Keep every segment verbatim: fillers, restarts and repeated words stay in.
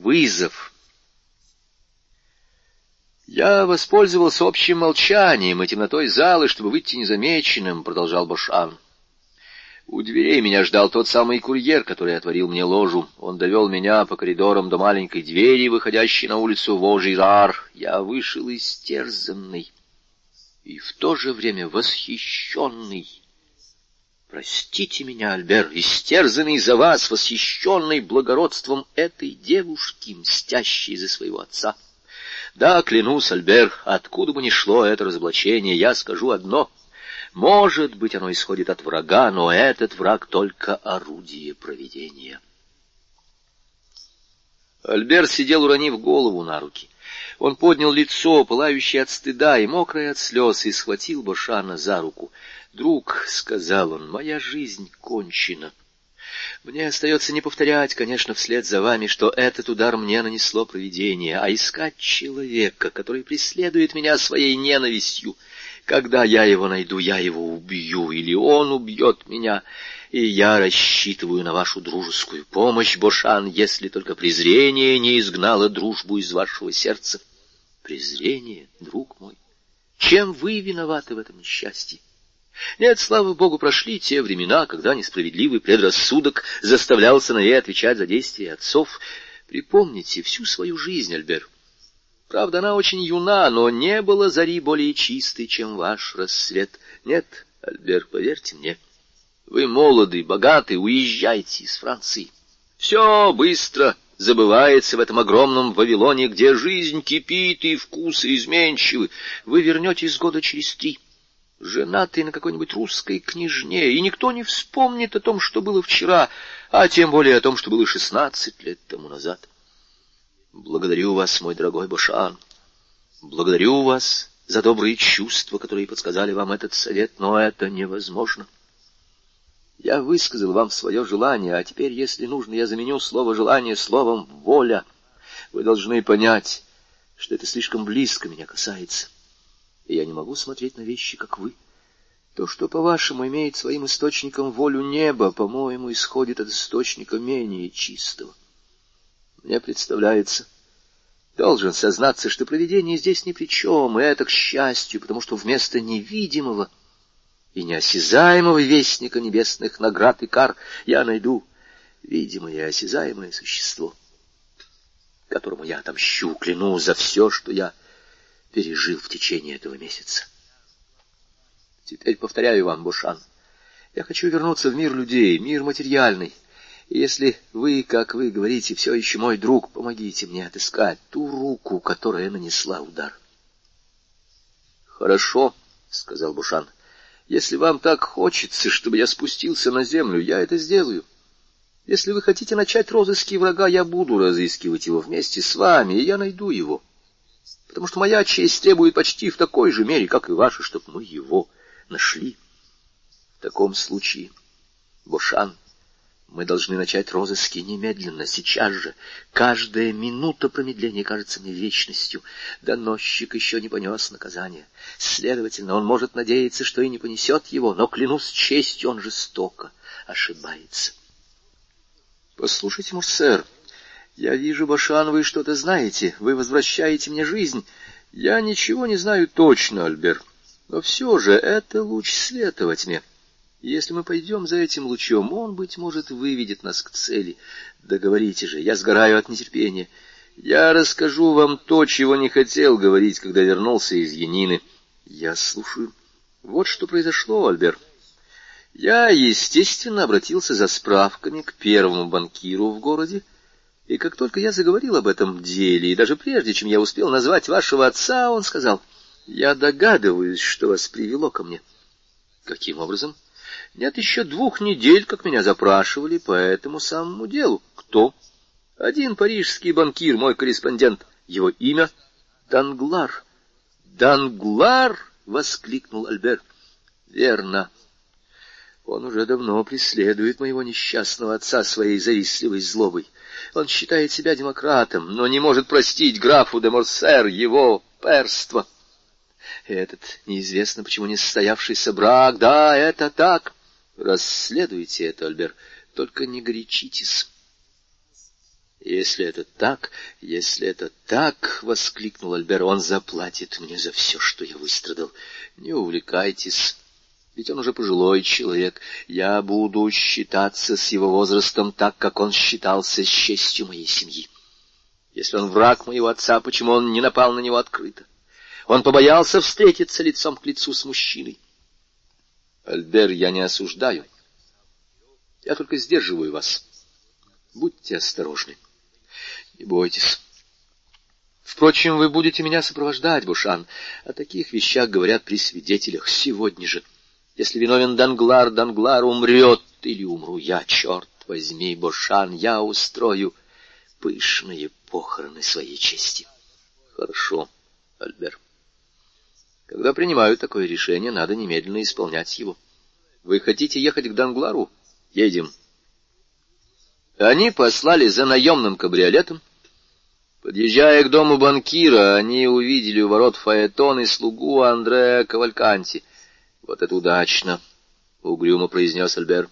вызов. Я воспользовался общим молчанием и темнотой залы, чтобы выйти незамеченным, — продолжал Бошан. У дверей меня ждал тот самый курьер, который отворил мне ложу. Он довел меня по коридорам до маленькой двери, выходящей на улицу Вожирар. Я вышел истерзанный и в то же время восхищенный. Простите меня, Альбер, истерзанный за вас, восхищенный благородством этой девушки, мстящей за своего отца. Да, клянусь, Альбер, откуда бы ни шло это разоблачение, я скажу одно. Может быть, оно исходит от врага, но этот враг только орудие провидения. Альбер сидел, уронив голову на руки. Он поднял лицо, пылающее от стыда и мокрое от слез, и схватил Бошана за руку. «Друг», — сказал он, — «моя жизнь кончена. Мне остается не повторять, конечно, вслед за вами, что этот удар мне нанесло провидение, а искать человека, который преследует меня своей ненавистью. Когда я его найду, я его убью, или он убьет меня, и я рассчитываю на вашу дружескую помощь, Бошан, если только презрение не изгнало дружбу из вашего сердца». Презрение, друг мой, чем вы виноваты в этом несчастье? Нет, слава Богу, прошли те времена, когда несправедливый предрассудок заставлял сыновей отвечать за действия отцов. Припомните всю свою жизнь, Альбер. Правда, она очень юна, но не было зари более чистой, чем ваш рассвет. Нет, Альбер, поверьте мне, вы молоды, богаты, уезжайте из Франции. Все быстро забывается в этом огромном Вавилоне, где жизнь кипит и вкусы изменчивы. Вы вернетесь года через три, женатый на какой-нибудь русской княжне, и никто не вспомнит о том, что было вчера, а тем более о том, что было шестнадцать лет тому назад. Благодарю вас, мой дорогой Бошан, благодарю вас за добрые чувства, которые подсказали вам этот совет, но это невозможно. Я высказал вам свое желание, а теперь, если нужно, я заменю слово «желание» словом «воля». Вы должны понять, что это слишком близко меня касается. И я не могу смотреть на вещи, как вы. То, что, по-вашему, имеет своим источником волю неба, по-моему, исходит от источника менее чистого. Мне представляется, должен сознаться, что провидение здесь ни при чем, и это к счастью, потому что вместо невидимого и неосязаемого вестника небесных наград и кар я найду видимое и осязаемое существо, которому я отомщу, клянусь, за все, что я пережил в течение этого месяца. Теперь повторяю вам, Бошан, я хочу вернуться в мир людей, мир материальный. И если вы, как вы говорите, все еще мой друг, помогите мне отыскать ту руку, которая нанесла удар. Хорошо, — сказал Бошан, — если вам так хочется, чтобы я спустился на землю, я это сделаю. Если вы хотите начать розыски врага, я буду разыскивать его вместе с вами, и я найду его. Потому что моя честь требует почти в такой же мере, как и ваша, чтобы мы его нашли. В таком случае, Бошан, мы должны начать розыски немедленно, сейчас же. Каждая минута промедления кажется мне вечностью. Доносчик еще не понес наказание. Следовательно, он может надеяться, что и не понесет его, но, клянусь честью, он жестоко ошибается. Послушайте, Морсер, я вижу, Бошан, вы что-то знаете, вы возвращаете мне жизнь. Я ничего не знаю точно, Альбер, но все же это луч света во тьме. Если мы пойдем за этим лучом, он, быть может, выведет нас к цели. Да говорите же, я сгораю от нетерпения. Я расскажу вам то, чего не хотел говорить, когда вернулся из Янины. Я слушаю. Вот что произошло, Альбер. Я, естественно, обратился за справками к первому банкиру в городе. И как только я заговорил об этом деле, и даже прежде, чем я успел назвать вашего отца, он сказал: «Я догадываюсь, что вас привело ко мне». Каким образом? Нет еще двух недель, как меня запрашивали по этому самому делу. Кто? Один парижский банкир, мой корреспондент. Его имя Данглар. Данглар! — воскликнул Альбер. Верно. Он уже давно преследует моего несчастного отца своей завистливой злобой. Он считает себя демократом, но не может простить графу де Морсер его перство. Этот неизвестно почему не состоявшийся брак, да, это так. Расследуйте это, Альбер, только не горячитесь. «Если это так, если это так, — воскликнул Альбер, — он заплатит мне за все, что я выстрадал. Не увлекайтесь, ведь он уже пожилой человек. Я буду считаться с его возрастом так, как он считался с честью моей семьи. Если он враг моего отца, почему он не напал на него открыто? Он побоялся встретиться лицом к лицу с мужчиной. Альбер, я не осуждаю. Я только сдерживаю вас. Будьте осторожны. Не бойтесь. Впрочем, вы будете меня сопровождать, Бошан. О таких вещах говорят при свидетелях сегодня же. Если виновен Данглар, Данглар умрет, или умру я, черт возьми, Бошан. Я устрою пышные похороны своей чести». «Хорошо, Альбер. Когда принимают такое решение, надо немедленно исполнять его. Вы хотите ехать к Данглару? Едем». Они послали за наемным кабриолетом. Подъезжая к дому банкира, они увидели у ворот фаэтон и слугу Андреа Кавальканти. «Вот это удачно», — угрюмо произнес Альбер.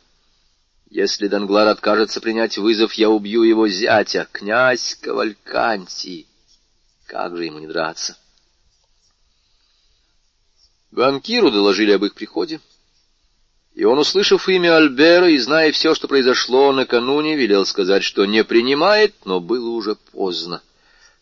«Если Данглар откажется принять вызов, я убью его зятя, князь Кавальканти. Как же ему не драться?» Банкиру доложили об их приходе. И он, услышав имя Альбера и зная все, что произошло накануне, велел сказать, что не принимает, но было уже поздно.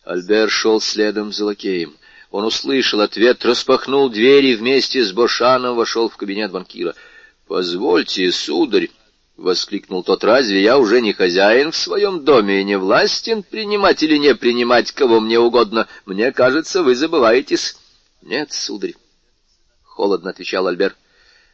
Альбер шел следом за лакеем. Он услышал ответ, распахнул дверь и вместе с Бошаном вошел в кабинет банкира. — Позвольте, сударь, — воскликнул тот, — разве я уже не хозяин в своем доме и не властен принимать или не принимать кого мне угодно? Мне кажется, вы забываетесь. — Нет, сударь, — холодно отвечал Альбер.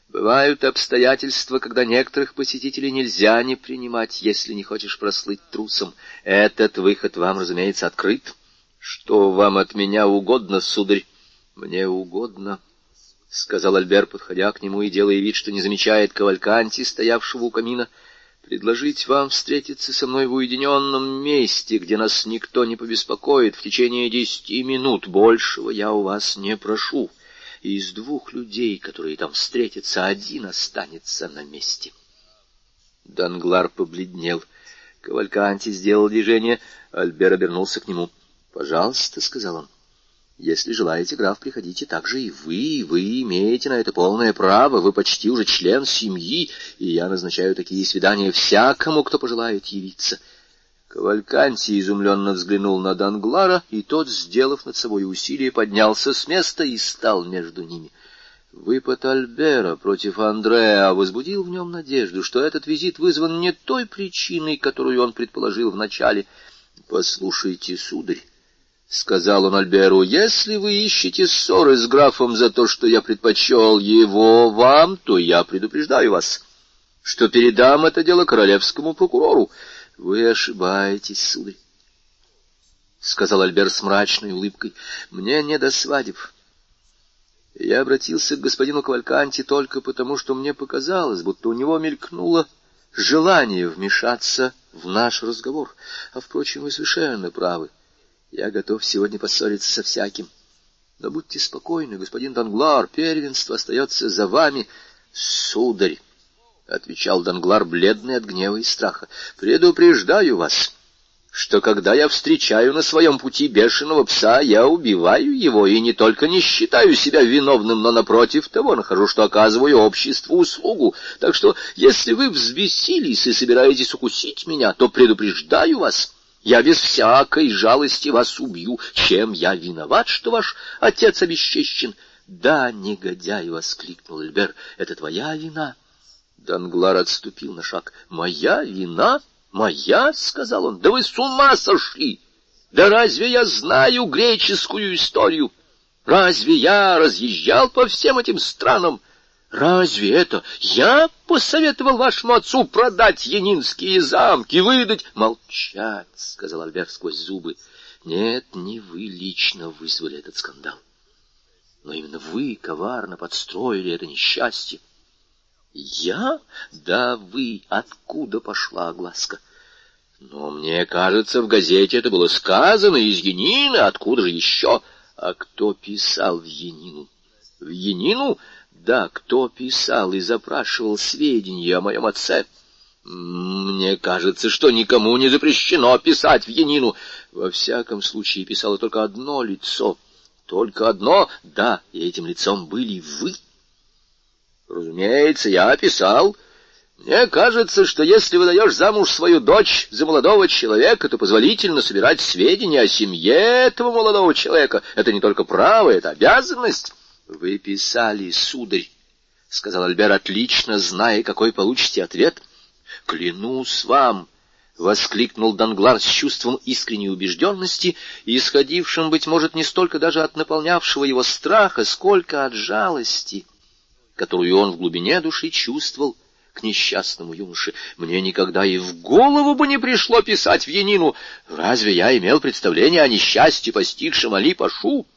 «Бывают обстоятельства, когда некоторых посетителей нельзя не принимать, если не хочешь прослыть трусом. Этот выход вам, разумеется, открыт. Что вам от меня угодно, сударь?» «Мне угодно», — сказал Альбер, подходя к нему и делая вид, что не замечает Кавальканти, стоявшего у камина, «предложить вам встретиться со мной в уединенном месте, где нас никто не побеспокоит в течение десяти минут. Большего я у вас не прошу. И из двух людей, которые там встретятся, один останется на месте». Данглар побледнел. Кавальканти сделал движение. Альбер обернулся к нему. — «Пожалуйста, — сказал он, — если желаете, граф, приходите так же и вы. Вы имеете на это полное право. Вы почти уже член семьи, и я назначаю такие свидания всякому, кто пожелает явиться». Кавальканти изумленно взглянул на Данглара, и тот, сделав над собой усилие, поднялся с места и стал между ними. Выпад Альбера против Андреа возбудил в нем надежду, что этот визит вызван не той причиной, которую он предположил вначале. — «Послушайте, сударь, — сказал он Альберу, — если вы ищете ссоры с графом за то, что я предпочел его вам, то я предупреждаю вас, что передам это дело королевскому прокурору». — «Вы ошибаетесь, сударь, — сказал Альбер с мрачной улыбкой. — Мне не до свадеб. Я обратился к господину Кавальканти только потому, что мне показалось, будто у него мелькнуло желание вмешаться в наш разговор. А, впрочем, вы совершенно правы. Я готов сегодня поссориться со всяким. Но будьте спокойны, господин Данглар, первенство остается за вами, сударь. — отвечал Данглар, бледный от гнева и страха. — «Предупреждаю вас, что когда я встречаю на своем пути бешеного пса, я убиваю его и не только не считаю себя виновным, но напротив того нахожу, что оказываю обществу услугу. Так что, если вы взбесились и собираетесь укусить меня, то предупреждаю вас, я без всякой жалости вас убью. Чем я виноват, что ваш отец обесчещен?» — «Да, негодяй! — воскликнул Альбер. — Это твоя вина». Данглар отступил на шаг. «Моя вина? Моя?» — сказал он. «Да вы с ума сошли! Да разве я знаю греческую историю? Разве я разъезжал по всем этим странам? Разве это я посоветовал вашему отцу продать янинские замки, выдать...» «Молчать!» — сказал Альбер сквозь зубы. «Нет, не вы лично вызвали этот скандал. Но именно вы коварно подстроили это несчастье». «Я? Да вы! Откуда пошла огласка?» «Но мне кажется, в газете это было сказано из Янина. Откуда же еще?» «А кто писал в Янину?» «В Янину? Да, кто писал и запрашивал сведения о моем отце?» Мне кажется, что никому не запрещено писать в Янину. Во всяком случае, писало только одно лицо. Только одно? Да, и этим лицом были вы. Разумеется, я писал. Мне кажется, что если выдаешь замуж свою дочь за молодого человека, то позволительно собирать сведения о семье этого молодого человека. Это не только право, это обязанность. Вы писали, сударь, — сказал Альберт, отлично зная, какой получите ответ. Клянусь вам, — воскликнул Данглар с чувством искренней убежденности, исходившим, быть может, не столько даже от наполнявшего его страха, сколько от жалости, которую он в глубине души чувствовал к несчастному юноше. Мне никогда и в голову бы не пришло писать в Янину. Разве я имел представление о несчастье, постигшем Али Пашу?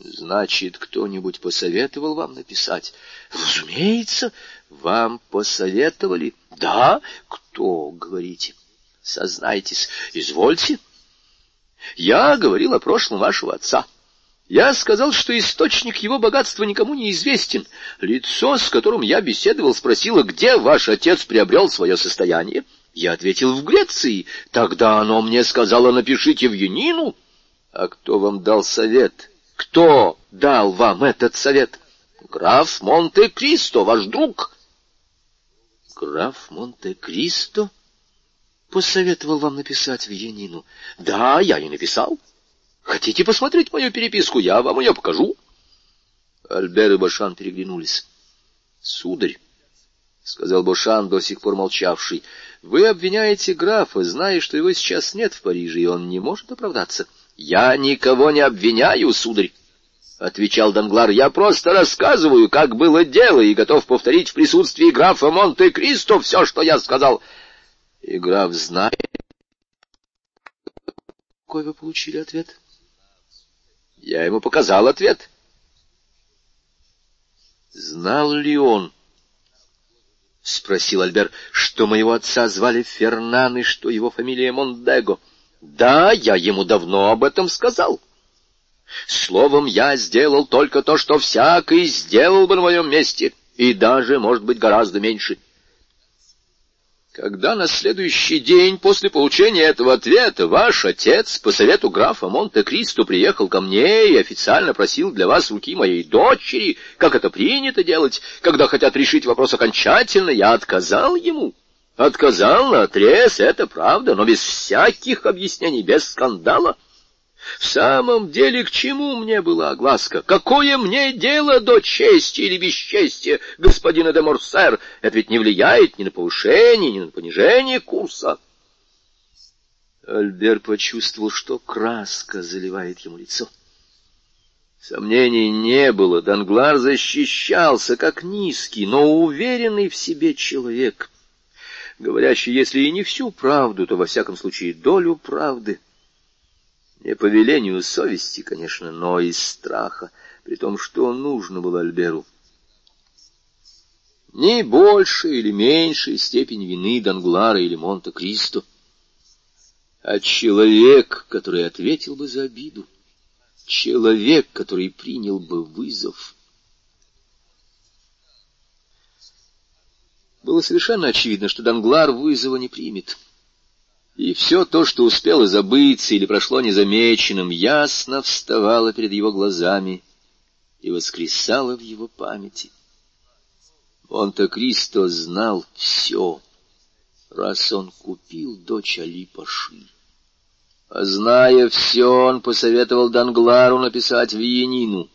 Значит, кто-нибудь посоветовал вам написать? Разумеется, вам посоветовали. Да? Кто, говорите? Сознайтесь. Извольте. Я говорил о прошлом вашего отца. Я сказал, что источник его богатства никому не известен. Лицо, с которым я беседовал, спросило, где ваш отец приобрел свое состояние. Я ответил, в Греции. Тогда оно мне сказало, напишите в Янину. А кто вам дал совет? Кто дал вам этот совет? Граф Монте-Кристо, ваш друг. Граф Монте-Кристо посоветовал вам написать в Янину. Да, я и написал. Хотите посмотреть мою переписку? Я вам ее покажу. Альберт и Бошан переглянулись. — Сударь, — сказал Бошан, до сих пор молчавший, — вы обвиняете графа, зная, что его сейчас нет в Париже, и он не может оправдаться. — Я никого не обвиняю, сударь, — отвечал Данглар. — Я просто рассказываю, как было дело, и готов повторить в присутствии графа Монте-Кристо все, что я сказал. И граф знает. — Какой вы получили ответ? — Я ему показал ответ. — Знал ли он, — спросил Альберт, — что моего отца звали Фернан и что его фамилия Мондего? — Да, я ему давно об этом сказал. Словом, я сделал только то, что всякий сделал бы на моем месте, и даже, может быть, гораздо меньше. Когда на следующий день после получения этого ответа ваш отец по совету графа Монте-Кристо приехал ко мне и официально просил для вас руки моей дочери, как это принято делать, когда хотят решить вопрос окончательно, я отказал ему. Отказал наотрез, это правда, но без всяких объяснений, без скандала. В самом деле, к чему мне была огласка? Какое мне дело до чести или бесчестия господина де Морсер? Это ведь не влияет ни на повышение, ни на понижение курса. Альберт почувствовал, что краска заливает ему лицо. Сомнений не было. Данглар защищался, как низкий, но уверенный в себе человек, говорящий, если и не всю правду, то, во всяком случае, долю правды. Не по велению совести, конечно, но из страха, при том, что нужно было Альберу. Ни больше или меньшей степень вины Данглара или Монте-Кристо, а человек, который ответил бы за обиду, человек, который принял бы вызов. Было совершенно очевидно, что Данглар вызова не примет. И все то, что успело забыться или прошло незамеченным, ясно вставало перед его глазами и воскресало в его памяти. Монте-Кристо знал все, раз он купил дочь Али Паши. А зная все, он посоветовал Данглару написать в Янину.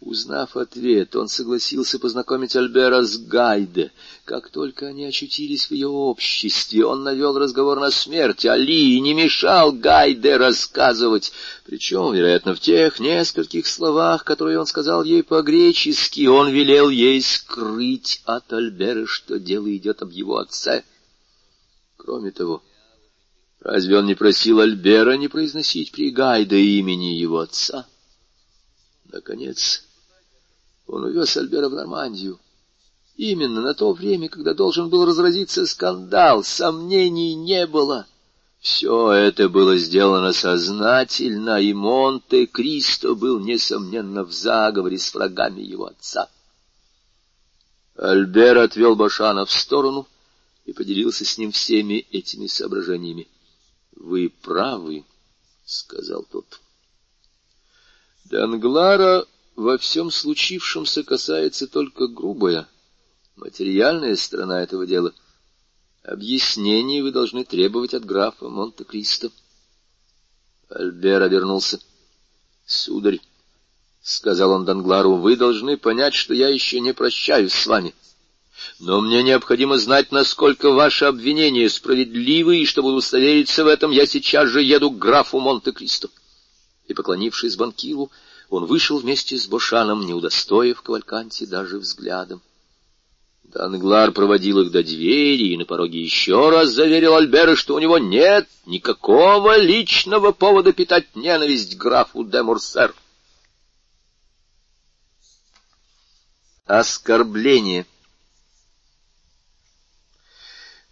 Узнав ответ, он согласился познакомить Альбера с Гайде. Как только они очутились в ее обществе, он навел разговор на смерть Али и не мешал Гайде рассказывать, причем, вероятно, в тех нескольких словах, которые он сказал ей по-гречески, он велел ей скрыть от Альбера, что дело идет об его отце. Кроме того, разве он не просил Альбера не произносить при Гайде имени его отца? Наконец... Он увез Альбера в Нормандию. Именно на то время, когда должен был разразиться скандал, сомнений не было. Все это было сделано сознательно, и Монте-Кристо был, несомненно, в заговоре с врагами его отца. Альбер отвел Бошана в сторону и поделился с ним всеми этими соображениями. — Вы правы, — сказал тот. — Данглара во всем случившемся касается только грубая, материальная сторона этого дела. Объяснений вы должны требовать от графа Монте-Кристо. Альбер обернулся. — Сударь, — сказал он Данглару, — вы должны понять, что я еще не прощаюсь с вами. Но мне необходимо знать, насколько ваши обвинения справедливы, и чтобы удостовериться в этом, я сейчас же еду к графу Монте-Кристо. И, поклонившись банкиру, он вышел вместе с Бошаном, не удостоив Кавальканти даже взглядом. Данглар проводил их до двери и на пороге еще раз заверил Альбера, что у него нет никакого личного повода питать ненависть к графу де Морсер. Оскорбление.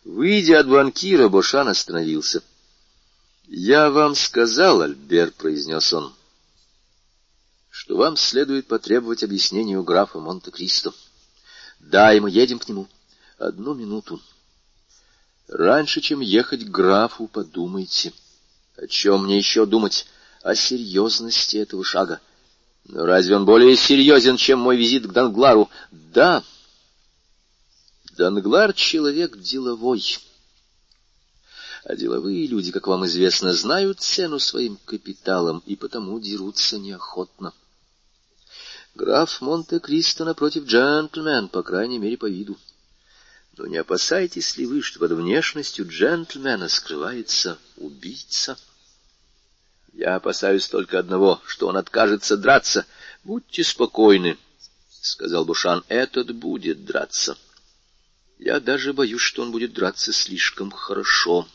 Выйдя от банкира, Бошан остановился. — Я вам сказал, Альбер, — произнес он, — что вам следует потребовать объяснения у графа Монте-Кристо. — Да, и мы едем к нему. Одну минуту. Раньше, чем ехать к графу, подумайте. О чем мне еще думать? О серьезности этого шага. Но разве он более серьезен, чем мой визит к Данглару? — Да. Данглар — человек деловой, а деловые люди, как вам известно, знают цену своим капиталам и потому дерутся неохотно. Граф Монте-Кристо, напротив, джентльмен, по крайней мере, по виду. Но не опасаетесь ли вы, что под внешностью джентльмена скрывается убийца? Я опасаюсь только одного, что он откажется драться. — Будьте спокойны, — сказал Бошан, — этот будет драться. Я даже боюсь, что он будет драться слишком хорошо.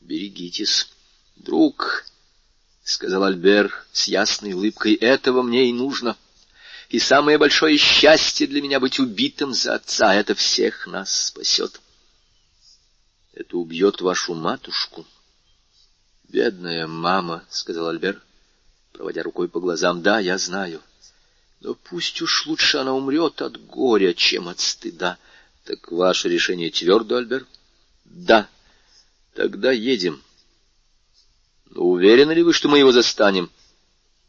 Берегитесь. — Друг, — сказал Альбер с ясной улыбкой, — этого мне и нужно. И самое большое счастье для меня — быть убитым за отца. Это всех нас спасет. — Это убьет вашу матушку. — Бедная мама, — сказал Альбер, проводя рукой по глазам. — Да, я знаю. Но пусть уж лучше она умрет от горя, чем от стыда. — Так ваше решение твердо, Альбер? — Да. — Тогда едем. — Но уверены ли вы, что мы его застанем?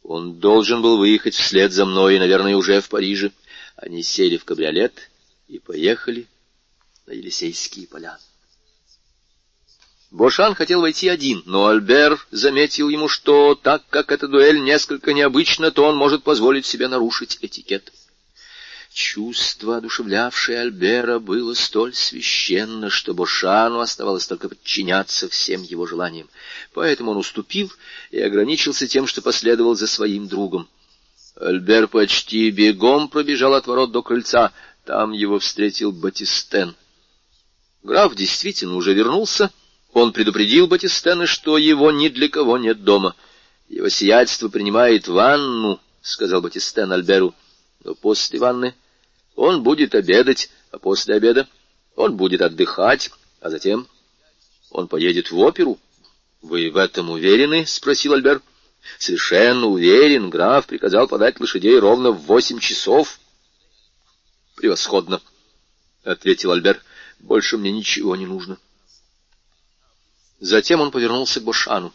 Он должен был выехать вслед за мной, наверное, уже в Париже. Они сели в кабриолет и поехали на Елисейские поля. Бошан хотел войти один, но Альбер заметил ему, что так как эта дуэль несколько необычна, то он может позволить себе нарушить этикет. Чувство, одушевлявшее Альбера, было столь священно, что Бошану оставалось только подчиняться всем его желаниям. Поэтому он уступил и ограничился тем, что последовал за своим другом. Альбер почти бегом пробежал от ворот до крыльца. Там его встретил Батистен. Граф действительно уже вернулся. Он предупредил Батистена, что его ни для кого нет дома. — Его сиятельство принимает ванну, — сказал Батистен Альберу. Но после ванны он будет обедать, а после обеда он будет отдыхать, а затем он поедет в оперу. — Вы в этом уверены? — спросил Альбер. — Совершенно уверен. Граф приказал подать лошадей ровно в восемь часов. — Превосходно, — ответил Альбер. — Больше мне ничего не нужно. Затем он повернулся к Бошану.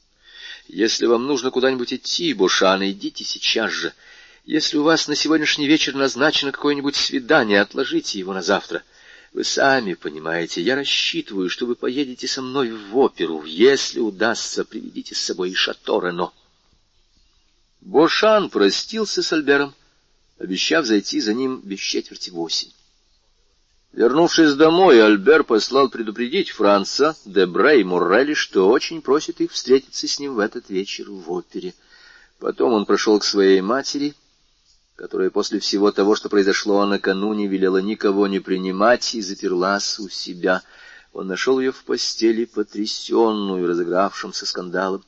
— Если вам нужно куда-нибудь идти, Бошан, идите сейчас же. Если у вас на сегодняшний вечер назначено какое-нибудь свидание, отложите его на завтра. Вы сами понимаете, я рассчитываю, что вы поедете со мной в оперу. Если удастся, приведите с собой и Шато-Рено. Бошан простился с Альбером, обещав зайти за ним без четверти восемь. Вернувшись домой, Альбер послал предупредить Франца, Дебре и Морреля, что очень просит их встретиться с ним в этот вечер в опере. Потом он прошел к своей матери, которая после всего того, что произошло накануне, велела никого не принимать и заперлась у себя. Он нашел ее в постели, потрясенную разыгравшимся скандалом.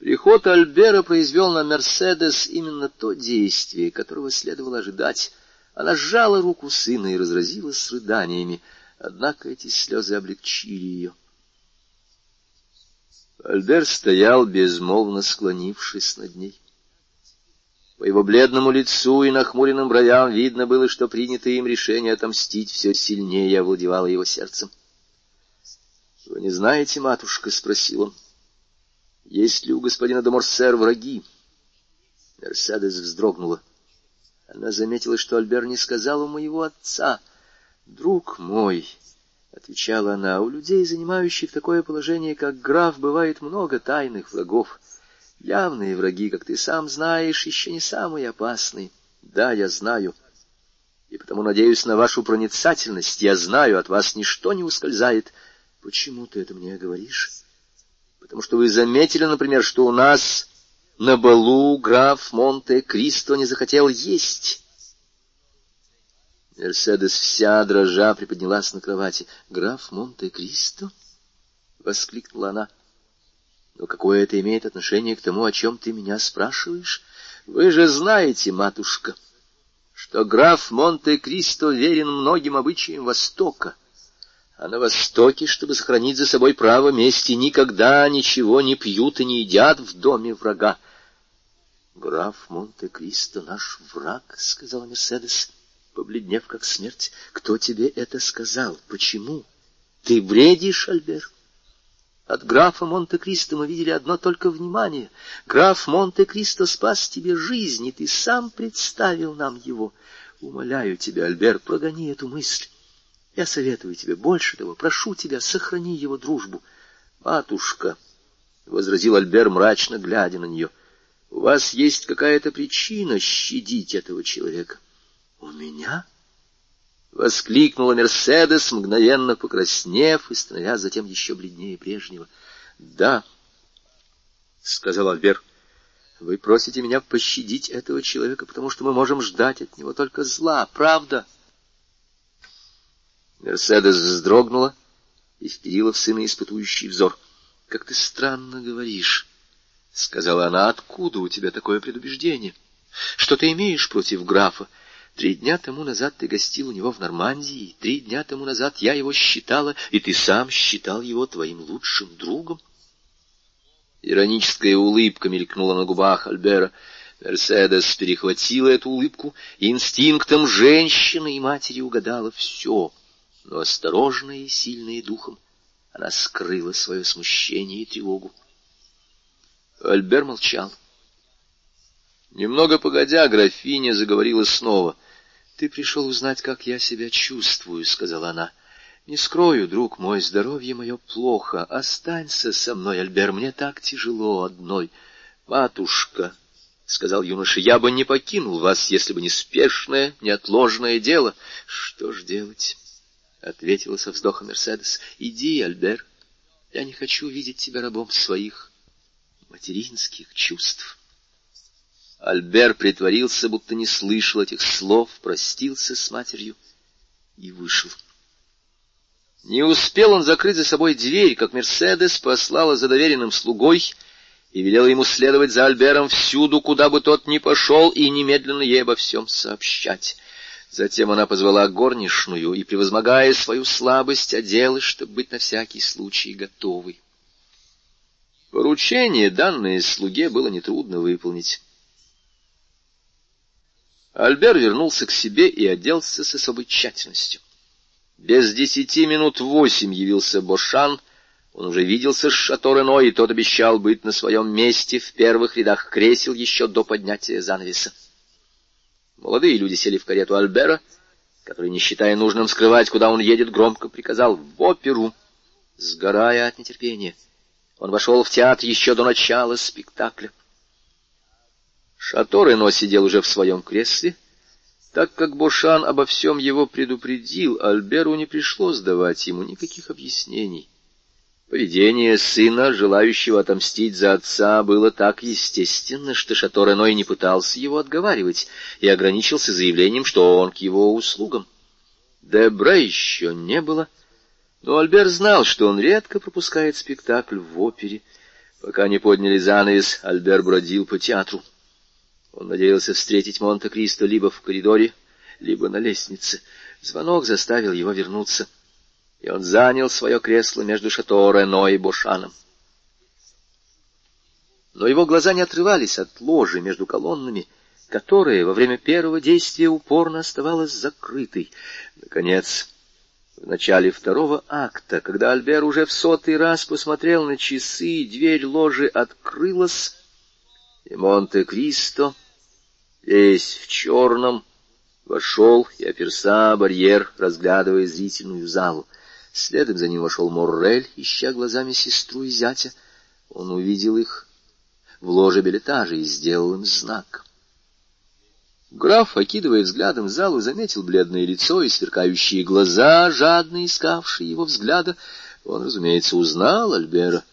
Приход Альбера произвел на Мерседес именно то действие, которого следовало ожидать. Она сжала руку сына и разразилась с рыданиями, однако эти слезы облегчили ее. Альбер стоял, безмолвно склонившись над ней. По его бледному лицу и нахмуренным бровям видно было, что принятое им решение отомстить все сильнее овладевало его сердцем. — Вы не знаете, матушка, — спросил он, — есть ли у господина де Морсер враги? Мерседес вздрогнула. Она заметила, что Альбер не сказал у моего отца. — Друг мой, — отвечала она, — у людей, занимающих такое положение, как граф, бывает много тайных врагов. Явные враги, как ты сам знаешь, еще не самые опасные. Да, я знаю. И потому надеюсь на вашу проницательность. Я знаю, от вас ничто не ускользает. Почему ты это мне говоришь? Потому что вы заметили, например, что у нас на балу граф Монте-Кристо не захотел есть. Мерседес вся дрожа приподнялась на кровати. — Граф Монте-Кристо? — воскликнула она. Но какое это имеет отношение к тому, о чем ты меня спрашиваешь? Вы же знаете, матушка, что граф Монте-Кристо верен многим обычаям Востока. А на Востоке, чтобы сохранить за собой право мести, никогда ничего не пьют и не едят в доме врага. — Граф Монте-Кристо наш враг, — сказала Мерседес, побледнев как смерть. — Кто тебе это сказал? Почему? Ты бредишь, Альбер? От графа Монте-Кристо мы видели одно только внимание. Граф Монте-Кристо спас тебе жизнь, и ты сам представил нам его. Умоляю тебя, Альбер, прогони эту мысль. Я советую тебе больше того, прошу тебя, сохрани его дружбу. — Матушка, — возразил Альбер, мрачно глядя на нее, — у вас есть какая-то причина щадить этого человека. — У меня? — воскликнула Мерседес, мгновенно покраснев и становясь затем еще бледнее прежнего. — Да, — сказал Альбер, — вы просите меня пощадить этого человека, потому что мы можем ждать от него только зла, правда? Мерседес вздрогнула и вперила в сына испытующий взор. — Как ты странно говоришь, — сказала она, — откуда у тебя такое предубеждение? Что ты имеешь против графа? Три дня тому назад ты гостил у него в Нормандии, три дня тому назад я его считала, и ты сам считал его твоим лучшим другом. Ироническая улыбка мелькнула на губах Альбера. Мерседес перехватила эту улыбку, инстинктом женщины и матери угадала все, но осторожная и сильная духом она скрыла свое смущение и тревогу. Альбер молчал. Немного погодя, графиня заговорила снова. — Ты пришел узнать, как я себя чувствую, — сказала она. — Не скрою, друг мой, здоровье мое плохо. Останься со мной, Альбер, мне так тяжело одной. — Матушка, — сказал юноша, — я бы не покинул вас, если бы не спешное, неотложное дело. — Что ж делать? — ответила со вздохом Мерседес. — Иди, Альбер, я не хочу видеть тебя рабом своих материнских чувств. Альбер притворился, будто не слышал этих слов, простился с матерью и вышел. Не успел он закрыть за собой дверь, как Мерседес послала за доверенным слугой и велела ему следовать за Альбером всюду, куда бы тот ни пошел, и немедленно ей обо всем сообщать. Затем она позвала горничную и, превозмогая свою слабость, оделась, чтобы быть на всякий случай готовой. Поручение, данное слуге, было нетрудно выполнить. Альбер вернулся к себе и оделся с особой тщательностью. Без десяти минут восемь явился Бошан. Он уже виделся с Шато-Рено, и тот обещал быть на своем месте в первых рядах кресел еще до поднятия занавеса. Молодые люди сели в карету Альбера, который, не считая нужным скрывать, куда он едет, громко приказал: в оперу, сгорая от нетерпения. Он вошел в театр еще до начала спектакля. Шато-Рено сидел уже в своем кресле. Так как Бошан обо всем его предупредил, Альберу не пришлось давать ему никаких объяснений. Поведение сына, желающего отомстить за отца, было так естественно, что Шато-Рено и не пытался его отговаривать, и ограничился заявлением, что он к его услугам. Дебре еще не было, но Альбер знал, что он редко пропускает спектакль в опере. Пока не подняли занавес, Альбер бродил по театру. Он надеялся встретить Монте-Кристо либо в коридоре, либо на лестнице. Звонок заставил его вернуться, и он занял свое кресло между Шато-Рено и Бошаном. Но его глаза не отрывались от ложи между колоннами, которая во время первого действия упорно оставалась закрытой. Наконец, в начале второго акта, когда Альбер уже в сотый раз посмотрел на часы, дверь ложи открылась, и Монте-Кристо, весь в черном, вошел и оперся барьер, разглядывая зрительную залу. Следом за ним вошел Моррель, ища глазами сестру и зятя. Он увидел их в ложе бельэтажа и сделал им знак. Граф, окидывая взглядом залу, заметил бледное лицо и сверкающие глаза, жадно искавшие его взгляда. Он, разумеется, узнал Альбера,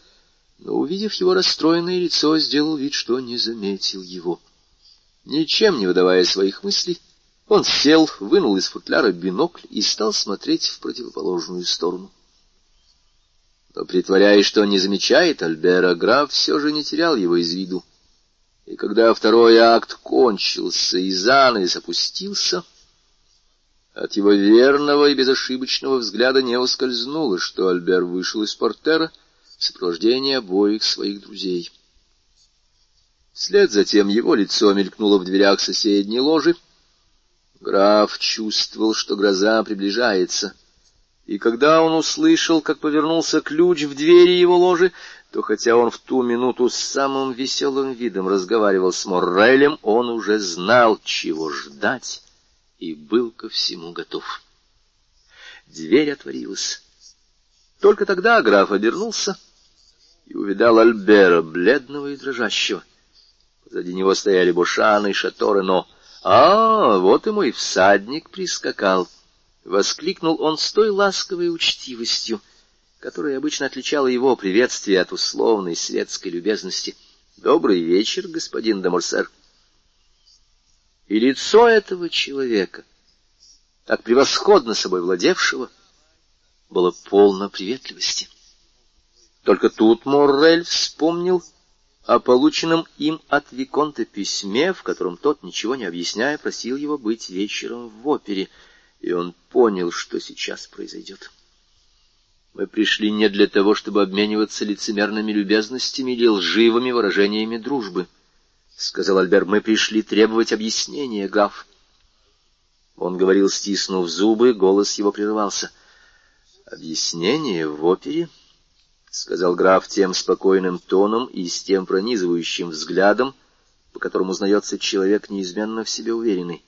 но, увидев его расстроенное лицо, сделал вид, что не заметил его. Ничем не выдавая своих мыслей, он сел, вынул из футляра бинокль и стал смотреть в противоположную сторону. Но, притворяясь, что он не замечает Альбера, граф все же не терял его из виду. И когда второй акт кончился и занавес опустился, от его верного и безошибочного взгляда не ускользнуло, что Альбер вышел из портера в сопровождении обоих своих друзей. Вслед затем его лицо мелькнуло в дверях соседней ложи. Граф чувствовал, что гроза приближается, и когда он услышал, как повернулся ключ в двери его ложи, то хотя он в ту минуту с самым веселым видом разговаривал с Моррелем, он уже знал, чего ждать, и был ко всему готов. Дверь отворилась. Только тогда граф обернулся и увидал Альбера, бледного и дрожащего. Позади него стояли Бошан и Шато-Рено. «А, вот и мой всадник прискакал!» — воскликнул он с той ласковой учтивостью, которая обычно отличала его приветствие от условной светской любезности. «Добрый вечер, господин де Морсер!» И лицо этого человека, так превосходно собой владевшего, было полно приветливости. Только тут Моррель вспомнил о полученном им от виконта письме, в котором тот, ничего не объясняя, просил его быть вечером в опере. И он понял, что сейчас произойдет. Мы пришли не для того, чтобы обмениваться лицемерными любезностями или лживыми выражениями дружбы, — сказал Альбер. — Мы пришли требовать объяснения, граф. Он говорил, стиснув зубы, голос его прервался. — Объяснение в опере? — сказал граф тем спокойным тоном и с тем пронизывающим взглядом, по которому узнается человек, неизменно в себе уверенный.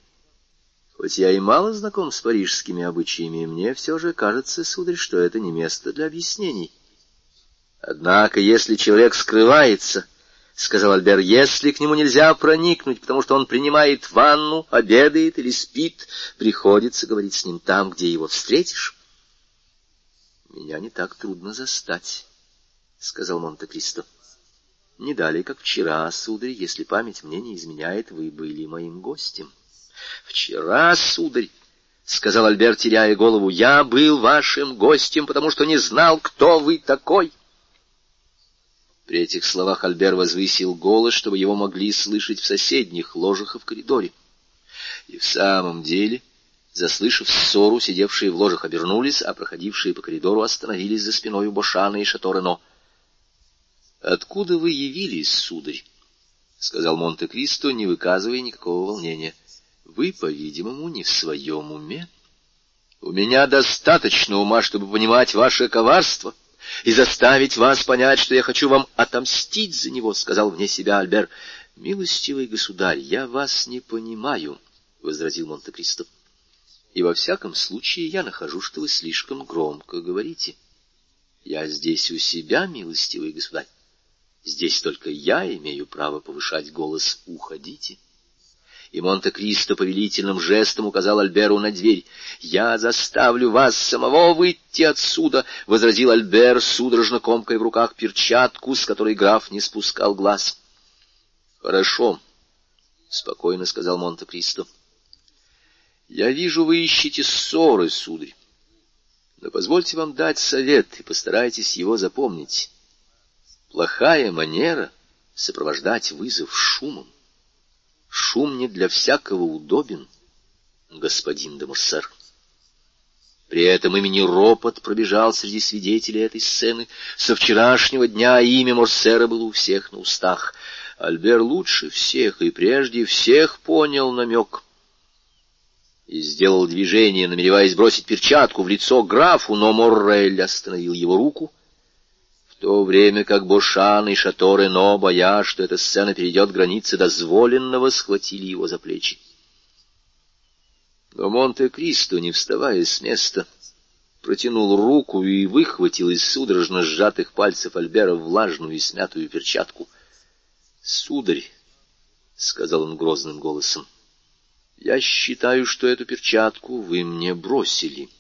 Хоть я и мало знаком с парижскими обычаями, мне все же кажется, сударь, что это не место для объяснений. Однако, если человек скрывается, — сказал Альбер, — если к нему нельзя проникнуть, потому что он принимает ванну, обедает или спит, приходится говорить с ним там, где его встретишь. — Меня не так трудно застать, — сказал Монте-Кристо. — Не далее, как вчера, сударь, если память мне не изменяет, вы были моим гостем. — Вчера, сударь, — сказал Альбер, теряя голову, — я был вашим гостем, потому что не знал, кто вы такой. При этих словах Альбер возвысил голос, чтобы его могли слышать в соседних ложах и в коридоре. И в самом деле, заслышав ссору, сидевшие в ложах обернулись, а проходившие по коридору остановились за спиной у Бошана и Шато-Рено. — Откуда вы явились, сударь? — сказал Монте-Кристо, не выказывая никакого волнения. Вы, по-видимому, не в своем уме. У меня достаточно ума, чтобы понимать ваше коварство и заставить вас понять, что я хочу вам отомстить за него, — сказал вне себя Альбер. — Милостивый государь, я вас не понимаю, — возразил Монте-Кристо. — И во всяком случае я нахожу, что вы слишком громко говорите. Я здесь у себя, милостивый государь. Здесь только я имею право повышать голос. Уходите. И Монте-Кристо повелительным жестом указал Альберу на дверь. — Я заставлю вас самого выйти отсюда, — возразил Альбер, судорожно комкая в руках перчатку, с которой граф не спускал глаз. — Хорошо, — спокойно сказал Монте-Кристо. — Я вижу, вы ищете ссоры, сударь. Но позвольте вам дать совет и постарайтесь его запомнить. Плохая манера сопровождать вызов шумом. Шум не для всякого удобен, господин де Морсер. При этом имени ропот пробежал среди свидетелей этой сцены. Со вчерашнего дня имя Морсера было у всех на устах. Альбер лучше всех и прежде всех понял намек и сделал движение, намереваясь бросить перчатку в лицо графу, но Моррель остановил его руку, в то время как Бошан и Шато-Рено, боясь, что эта сцена перейдет границы дозволенного, схватили его за плечи. Но Монте-Кристо, не вставая с места, протянул руку и выхватил из судорожно сжатых пальцев Альбера влажную и смятую перчатку. — Сударь, — сказал он грозным голосом, — я считаю, что эту перчатку вы мне бросили.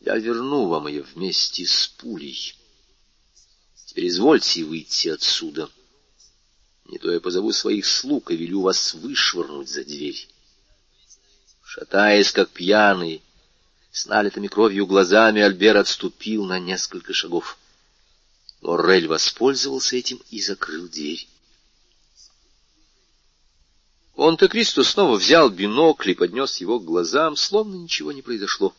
Я верну вам ее вместе с пулей. Теперь извольте выйти отсюда. Не то я позову своих слуг и велю вас вышвырнуть за дверь. Шатаясь, как пьяный, с налитыми кровью глазами, Альбер отступил на несколько шагов. Моррель воспользовался этим и закрыл дверь. Монте-Кристо снова взял бинокль и поднес его к глазам, словно ничего не произошло.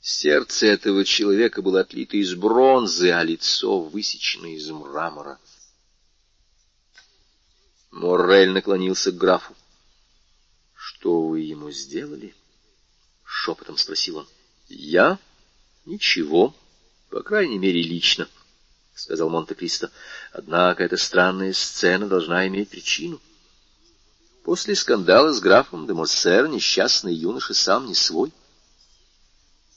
Сердце этого человека было отлито из бронзы, а лицо высечено из мрамора. Моррель наклонился к графу. «Что вы ему сделали?» — шепотом спросил он. «Я? Ничего. По крайней мере, лично», — сказал Монте-Кристо. «Однако эта странная сцена должна иметь причину. После скандала с графом де Морсер несчастный юноша сам не свой.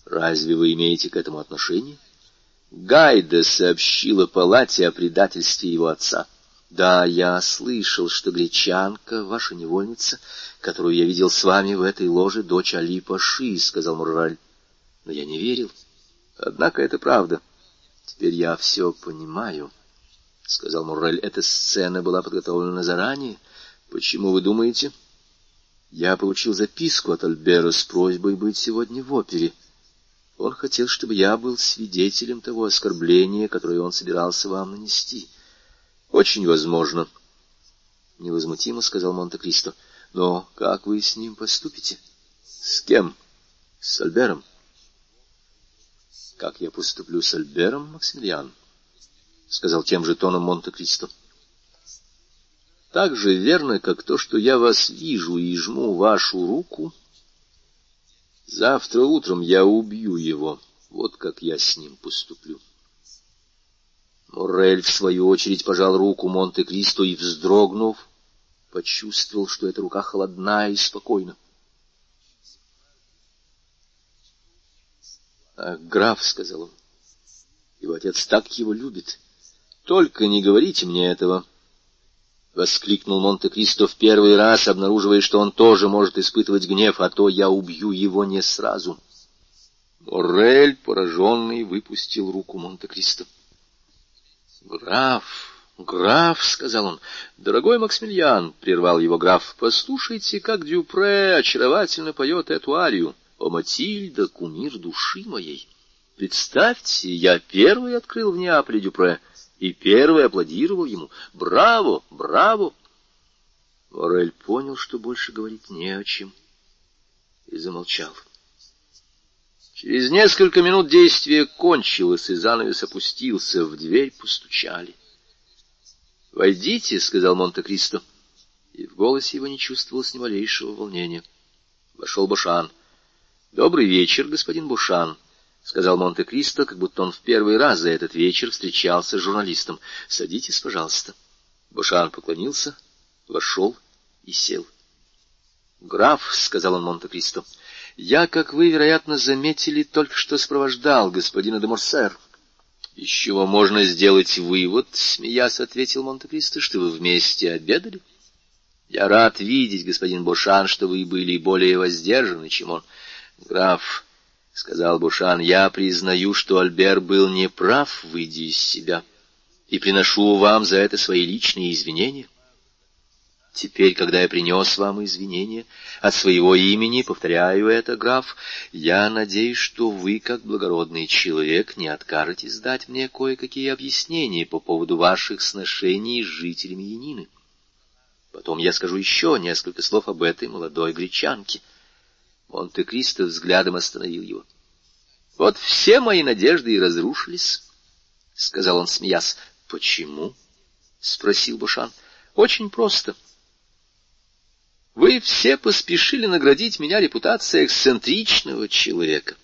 Разве вы имеете к этому отношение? Гайде сообщила палате о предательстве его отца. Да, я слышал, что гречанка, ваша невольница, которую я видел с вами в этой ложе, дочь Али Паши, — сказал Моррель. Но я не верил. Однако это правда. Теперь я все понимаю, — сказал Моррель. Эта сцена была подготовлена заранее. Почему вы думаете? Я получил записку от Альбера с просьбой быть сегодня в опере. Он хотел, чтобы я был свидетелем того оскорбления, которое он собирался вам нанести. — Очень возможно, — невозмутимо сказал Монте-Кристо. — Но как вы с ним поступите? — С кем? — С Альбером. — Как я поступлю с Альбером, Максимилиан? — сказал тем же тоном Монте-Кристо. — Так же верно, как то, что я вас вижу и жму вашу руку. Завтра утром я убью его. Вот как я с ним поступлю. Моррель, в свою очередь, пожал руку Монте-Кристо и, вздрогнув, почувствовал, что эта рука холодна и спокойна. — Ах, граф, — сказал он, — его отец так его любит. — Только не говорите мне этого! — воскликнул Монте-Кристо в первый раз, обнаруживая, что он тоже может испытывать гнев, а то я убью его не сразу. Моррель, пораженный, выпустил руку Монте-Кристо. — Граф, граф, — сказал он, — дорогой Максимилиан, — прервал его граф, — послушайте, как Дюпре очаровательно поет эту арию. О, Матильда, кумир души моей! Представьте, я первый открыл в Неаполе Дюпре и первый аплодировал ему. Браво, браво! Моррель понял, что больше говорить не о чем, и замолчал. Через несколько минут действие кончилось, и занавес опустился, в дверь постучали. — Войдите, — сказал Монте-Кристо, и в голосе его не чувствовалось ни малейшего волнения. Вошел Бошан. — Добрый вечер, господин Бошан, — сказал Монте-Кристо, как будто он в первый раз за этот вечер встречался с журналистом. — Садитесь, пожалуйста. Бошан поклонился, вошел и сел. — Граф, — сказал он Монте-Кристо, — я, как вы, вероятно, заметили, только что сопровождал господина де Морсер. — Из чего можно сделать вывод, — смеясь ответил Монте-Кристо, — что вы вместе обедали? — Я рад видеть, господин Бошан, что вы были более воздержаны, чем он. — Граф, — сказал Бошан, — я признаю, что Альбер был неправ, выйдя из себя, и приношу вам за это свои личные извинения. Теперь, когда я принес вам извинения от своего имени, повторяю это, граф, я надеюсь, что вы, как благородный человек, не откажетесь дать мне кое-какие объяснения по поводу ваших сношений с жителями Янины. Потом я скажу еще несколько слов об этой молодой гречанке. Монте-Кристо взглядом остановил его. — Вот все мои надежды и разрушились, — сказал он, смеясь. — Почему? — спросил Бошан. — Очень просто. Вы все поспешили наградить меня репутацией эксцентричного человека.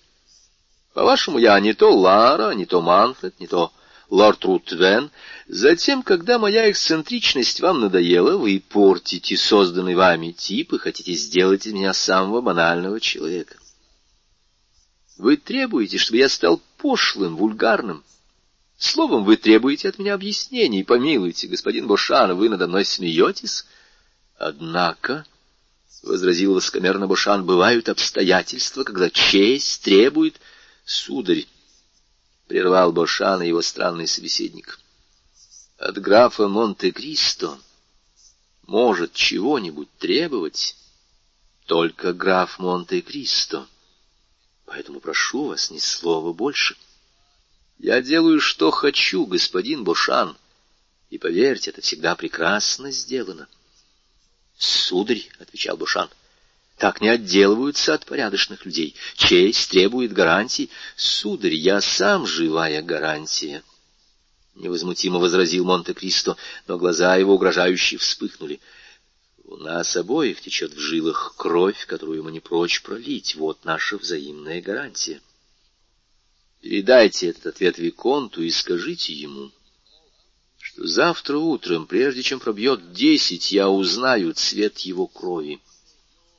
По-вашему, я не то Лара, не то Манфред, не то лорд Рутвен. Затем, когда моя эксцентричность вам надоела, вы портите созданный вами тип и хотите сделать из меня самого банального человека. Вы требуете, чтобы я стал пошлым, вульгарным. Словом, вы требуете от меня объяснений. Помилуйте, господин Бошан, вы надо мной смеетесь. Однако... — возразил воскомерно Бошан, — бывают обстоятельства, когда честь требует... — Сударь, — прервал Бошан и его странный собеседник, — от графа Монте-Кристо может чего-нибудь требовать только граф Монте-Кристо, поэтому прошу вас ни слова больше. Я делаю, что хочу, господин Бошан, и, поверьте, это всегда прекрасно сделано. — Сударь, — отвечал Бошан, — так не отделываются от порядочных людей. Честь требует гарантий. — Сударь, я сам живая гарантия, — невозмутимо возразил Монте-Кристо, но глаза его угрожающе вспыхнули. — У нас обоих течет в жилах кровь, которую мы не прочь пролить. Вот наша взаимная гарантия. Передайте этот ответ виконту и скажите ему, что завтра утром, прежде чем пробьет десять, я узнаю цвет его крови.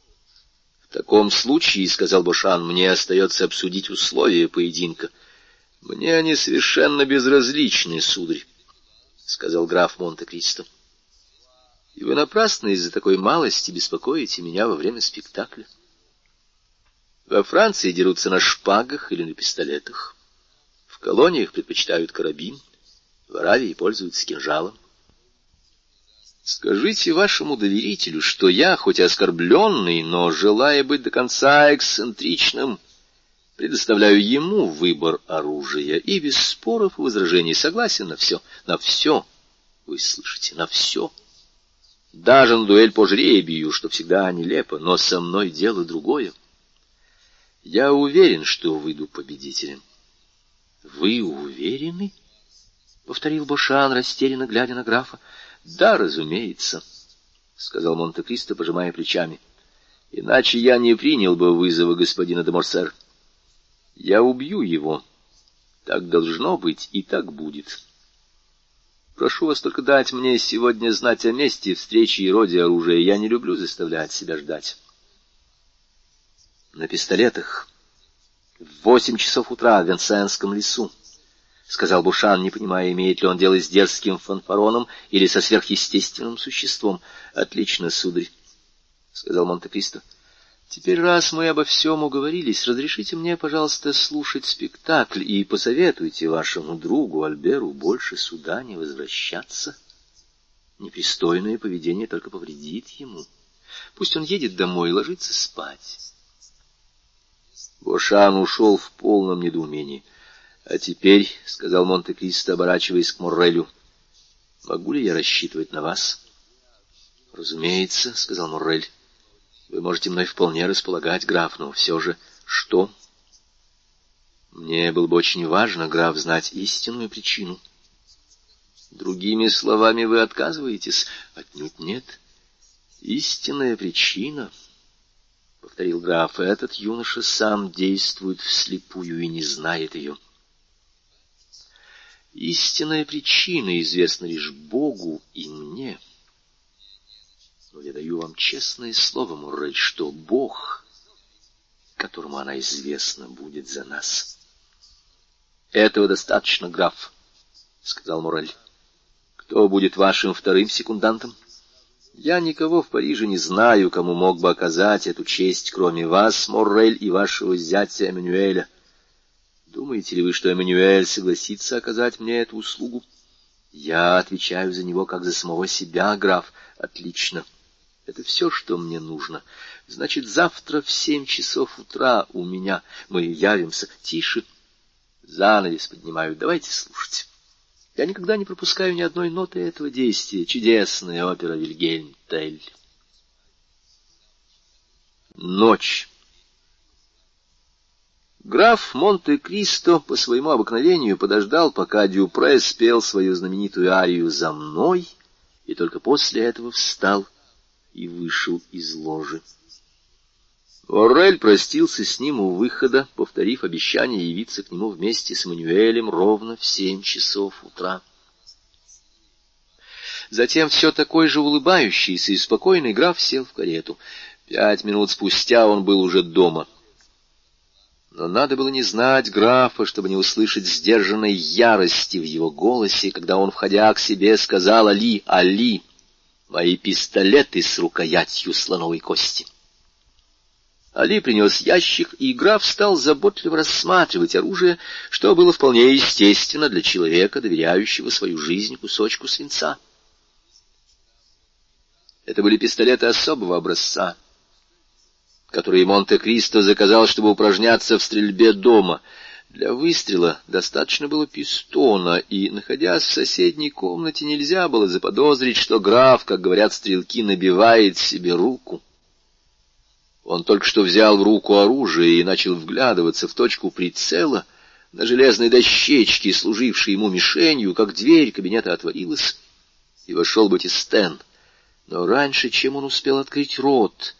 — В таком случае, — сказал Бошан, — мне остается обсудить условия поединка. — Мне они совершенно безразличны, сударь, — сказал граф Монте-Кристо. — И вы напрасно из-за такой малости беспокоите меня во время спектакля. Во Франции дерутся на шпагах или на пистолетах. В колониях предпочитают карабин. В Аравии пользуются кинжалом. Скажите вашему доверителю, что я, хоть и оскорбленный, но, желая быть до конца эксцентричным, предоставляю ему выбор оружия и без споров и возражений согласен на все, на все, вы слышите, на все. Даже на дуэль по жребию, что всегда нелепо, но со мной дело другое. Я уверен, что выйду победителем. Вы уверены? — повторил Бошан, растерянно глядя на графа. — Да, разумеется, — сказал Монте-Кристо, пожимая плечами. — Иначе я не принял бы вызова господина де Морсер. Я убью его. Так должно быть и так будет. Прошу вас только дать мне сегодня знать о месте встречи и роде оружия. Я не люблю заставлять себя ждать. — На пистолетах. В восемь часов утра в Венсенском лесу. — сказал Бошан, не понимая, имеет ли он дело с дерзким фанфароном или со сверхъестественным существом. — Отлично, сударь, — сказал Монте-Кристо. — Теперь, раз мы обо всем уговорились, разрешите мне, пожалуйста, слушать спектакль и посоветуйте вашему другу Альберу больше сюда не возвращаться. Непристойное поведение только повредит ему. Пусть он едет домой и ложится спать. Бошан ушел в полном недоумении. — А теперь, — сказал Монте-Кристо, оборачиваясь к Моррелю, — могу ли я рассчитывать на вас? — Разумеется, — сказал Моррель. — Вы можете мной вполне располагать, граф, но все же... — Что? — Мне было бы очень важно, граф, знать истинную причину. — Другими словами, вы отказываетесь? — Отнюдь нет. — Истинная причина, — повторил граф, — этот юноша сам действует вслепую и не знает ее. Истинная причина известна лишь Богу и мне. Но я даю вам честное слово, Моррель, что Бог, которому она известна, будет за нас. — Этого достаточно, граф, — сказал Моррель. — Кто будет вашим вторым секундантом? Я никого в Париже не знаю, кому мог бы оказать эту честь, кроме вас, Моррель, и вашего зятя Эммануэля. Думаете ли вы, что Эммануэль согласится оказать мне эту услугу? Я отвечаю за него, как за самого себя, граф. Отлично. Это все, что мне нужно. Значит, завтра в семь часов утра у меня мы явимся. Тише. Занавес поднимают. Давайте слушать. Я никогда не пропускаю ни одной ноты этого действия. Чудесная опера «Вильгельм Тель». Ночь Граф Монте-Кристо по своему обыкновению подождал, пока Дюпре спел свою знаменитую арию «За мной», и только после этого встал и вышел из ложи. Моррель простился с ним у выхода, повторив обещание явиться к нему вместе с Эммануэлем ровно в семь часов утра. Затем все такой же улыбающийся и спокойный граф сел в карету. Пять минут спустя он был уже дома. Но надо было не знать графа, чтобы не услышать сдержанной ярости в его голосе, когда он, входя к себе, сказал: «Али, Али, мои пистолеты с рукоятью слоновой кости». Али принес ящик, и граф стал заботливо рассматривать оружие, что было вполне естественно для человека, доверяющего свою жизнь кусочку свинца. Это были пистолеты особого образца, которые Монте-Кристо заказал, чтобы упражняться в стрельбе дома. Для выстрела достаточно было пистона, и, находясь в соседней комнате, нельзя было заподозрить, что граф, как говорят стрелки, набивает себе руку. Он только что взял в руку оружие и начал вглядываться в точку прицела на железной дощечке, служившей ему мишенью, как дверь кабинета отворилась, и вошел Батистен. Но раньше, чем он успел открыть рот,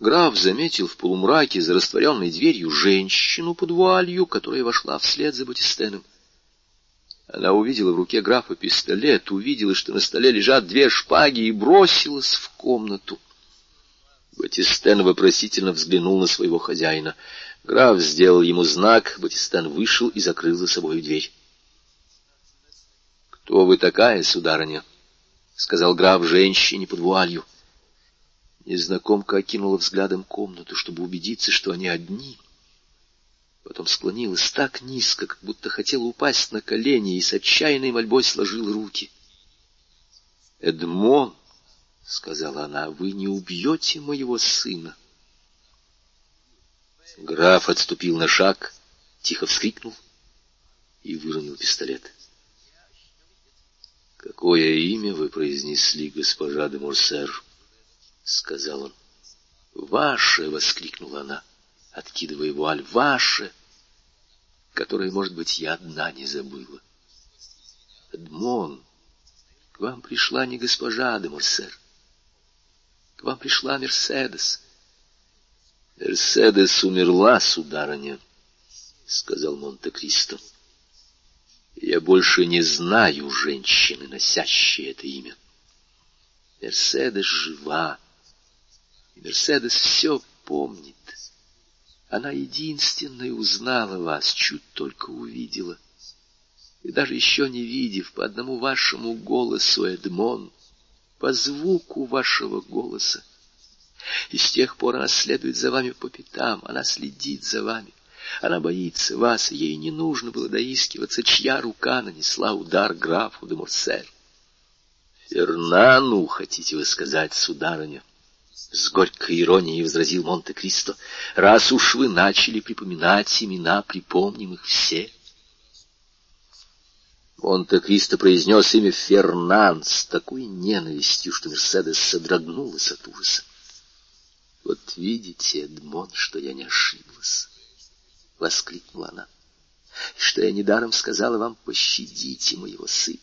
граф заметил в полумраке за растворенной дверью женщину под вуалью, которая вошла вслед за Батистеном. Она увидела в руке графа пистолет, увидела, что на столе лежат две шпаги, и бросилась в комнату. Батистен вопросительно взглянул на своего хозяина. Граф сделал ему знак, Батистен вышел и закрыл за собой дверь. — Кто вы такая, сударыня? — сказал граф женщине под вуалью. Незнакомка окинула взглядом комнату, чтобы убедиться, что они одни. Потом склонилась так низко, как будто хотела упасть на колени, и с отчаянной мольбой сложила руки. — Эдмон, — сказала она, — вы не убьете моего сына. Граф отступил на шаг, тихо вскрикнул и выронил пистолет. — Какое имя вы произнесли, госпожа де Морсер? — сказал он. — Ваше! — воскликнула она, откидывая вуаль. — Ваше! Которое, может быть, я одна не забыла. — Эдмон, к вам пришла не госпожа де Морсер. К вам пришла Мерседес. — Мерседес умерла, сударыня, — сказал Монте-Кристо. — Я больше не знаю женщины, носящей это имя. Мерседес жива. Мерседес все помнит. Она единственная узнала вас, чуть только увидела. И даже еще не видев, по одному вашему голосу, Эдмон, по звуку вашего голоса. И с тех пор она следует за вами по пятам, она следит за вами. Она боится вас, и ей не нужно было доискиваться, чья рука нанесла удар графу де Морсер. — Фернану, хотите вы сказать, сударыня? — с горькой иронией возразил Монте-Кристо. — Раз уж вы начали припоминать имена, припомним их все. Монте-Кристо произнес имя Фернан с такой ненавистью, что Мерседес содрогнулась от ужаса. — Вот видите, Эдмон, что я не ошиблась, — воскликнула она, — и что я недаром сказала вам: пощадите моего сына.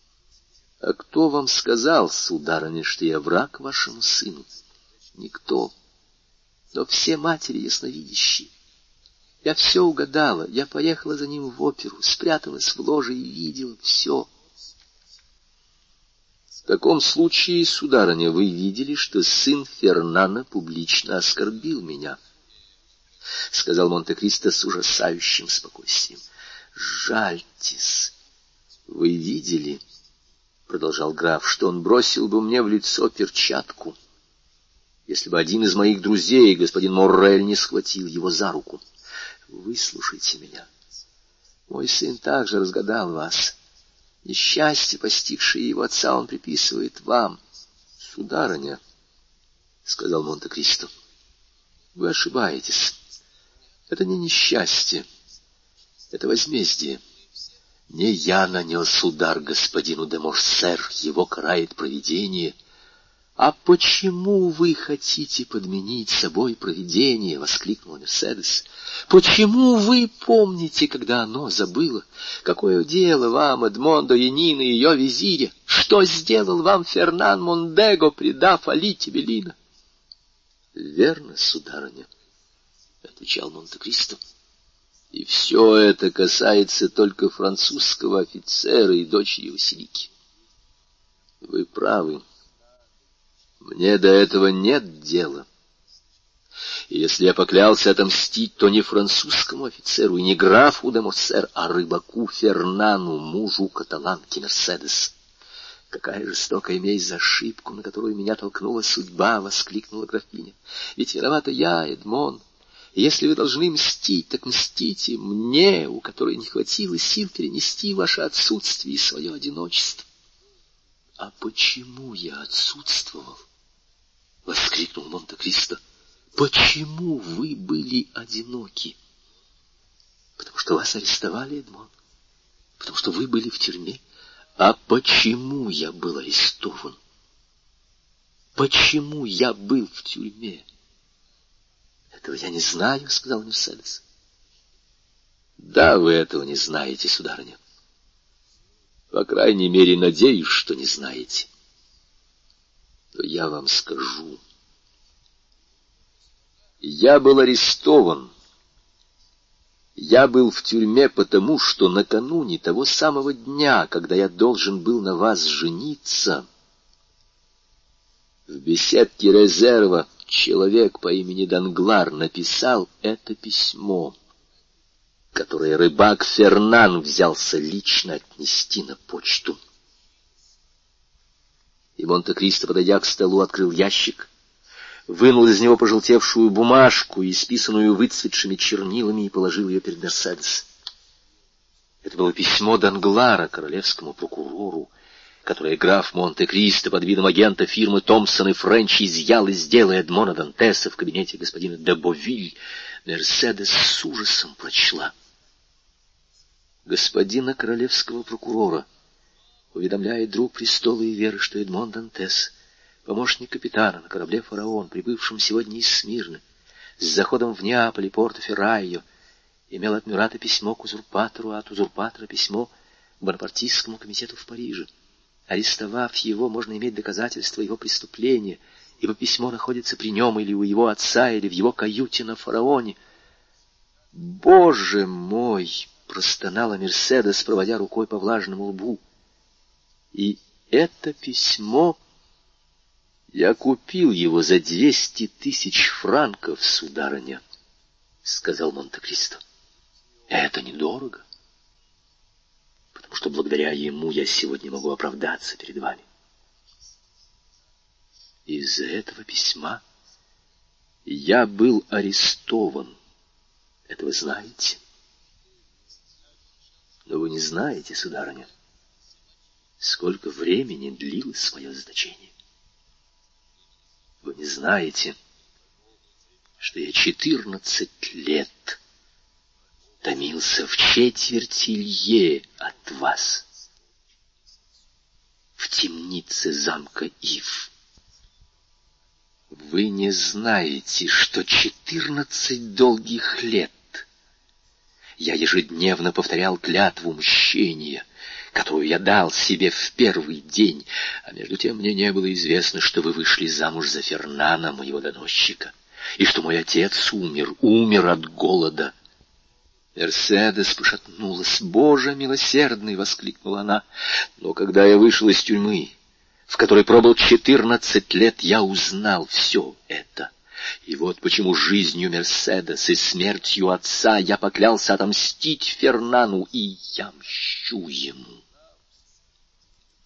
— А кто вам сказал, сударыня, что я враг вашему сыну? — Никто. Но все матери ясновидящие. Я все угадала, я поехала за ним в оперу, спряталась в ложе и видела все. — В таком случае, сударыня, вы видели, что сын Фернана публично оскорбил меня, — сказал Монте-Кристо с ужасающим спокойствием. — Жальтесь, вы видели... продолжал граф, — что он бросил бы мне в лицо перчатку, если бы один из моих друзей, господин Моррель, не схватил его за руку. Выслушайте меня. Мой сын также разгадал вас. Несчастье, постигшее его отца, он приписывает вам. — Сударыня, — сказал Монте-Кристо, — вы ошибаетесь. Это не несчастье, это возмездие. Не я нанес удар господину де Морсер, его карает провидение, «А почему вы хотите подменить собой провидение?» — воскликнула Мерседес. «Почему вы помните, когда оно забыло? Какое дело вам, Эдмондо, Янина и ее визиря? Что сделал вам Фернан Мондего, предав Али Тибелина?» «Верно, сударыня», — отвечал Монте-Кристо. «И все это касается только французского офицера и дочери Василики. Вы правы. Мне до этого нет дела. И если я поклялся отомстить, то не французскому офицеру и не графу де Морсер, а рыбаку Фернану, мужу каталанки Мерседес». «Какая жестокая месть за ошибку, на которую меня толкнула судьба!» — воскликнула графиня. «Ведь виновата я, Эдмон. Если вы должны мстить, так мстите мне, у которой не хватило сил перенести ваше отсутствие и свое одиночество». «А почему я отсутствовал?» — воскликнул Монте-Кристо. «Почему вы были одиноки?» «Потому что вас арестовали, Эдмон. Потому что вы были в тюрьме. А почему я был арестован? Почему я был в тюрьме?» «Этого я не знаю», — сказал Мерседес. «Да, вы этого не знаете, сударыня. По крайней мере, надеюсь, что не знаете. Но я вам скажу. Я был арестован. Я был в тюрьме потому, что накануне того самого дня, когда я должен был на вас жениться, в беседке резерва человек по имени Данглар написал это письмо, которое рыбак Фернан взялся лично отнести на почту». И Монте-Кристо, подойдя к столу, открыл ящик, вынул из него пожелтевшую бумажку, исписанную выцветшими чернилами, и положил ее перед Мерседес. Это было письмо Данглара королевскому прокурору, которое граф Монте-Кристо под видом агента фирмы Томпсон и Френч изъял из дела Эдмона Дантеса в кабинете господина де Бовиль. Мерседес с ужасом прочла. «Господина королевского прокурора уведомляет друг престола и веры, что Эдмон Дантес, помощник капитана на корабле «Фараон», прибывшем сегодня из Смирны, с заходом в Неаполь и Порто-Феррайо, имел от Мюрата письмо к узурпатору, а от узурпатора письмо к Бонапартистскому комитету в Париже. Арестовав его, можно иметь доказательства его преступления, ибо письмо находится при нем или у его отца, или в его каюте на «Фараоне». «Боже мой!» — простонала Мерседес, проводя рукой по влажному лбу. «И это письмо... Я купил его за двести тысяч франков, сударыня», — сказал Монте-Кристо. «Это недорого, потому что благодаря ему я сегодня могу оправдаться перед вами. Из-за этого письма я был арестован. Это вы знаете. Но вы не знаете, сударыня, сколько времени длилось мое заточение. Вы не знаете, что я четырнадцать лет томился в четверти лье от вас, в темнице замка Иф. Вы не знаете, что четырнадцать долгих лет я ежедневно повторял клятву мщения, которую я дал себе в первый день, а между тем мне не было известно, что вы вышли замуж за Фернана, моего доносчика, и что мой отец умер, умер от голода». Мерседес пошатнулась. «Боже милосердный!» — воскликнула она. «Но когда я вышел из тюрьмы, в которой пробыл четырнадцать лет, я узнал все это. И вот почему жизнью Мерседес и смертью отца я поклялся отомстить Фернану, и я мщу ему».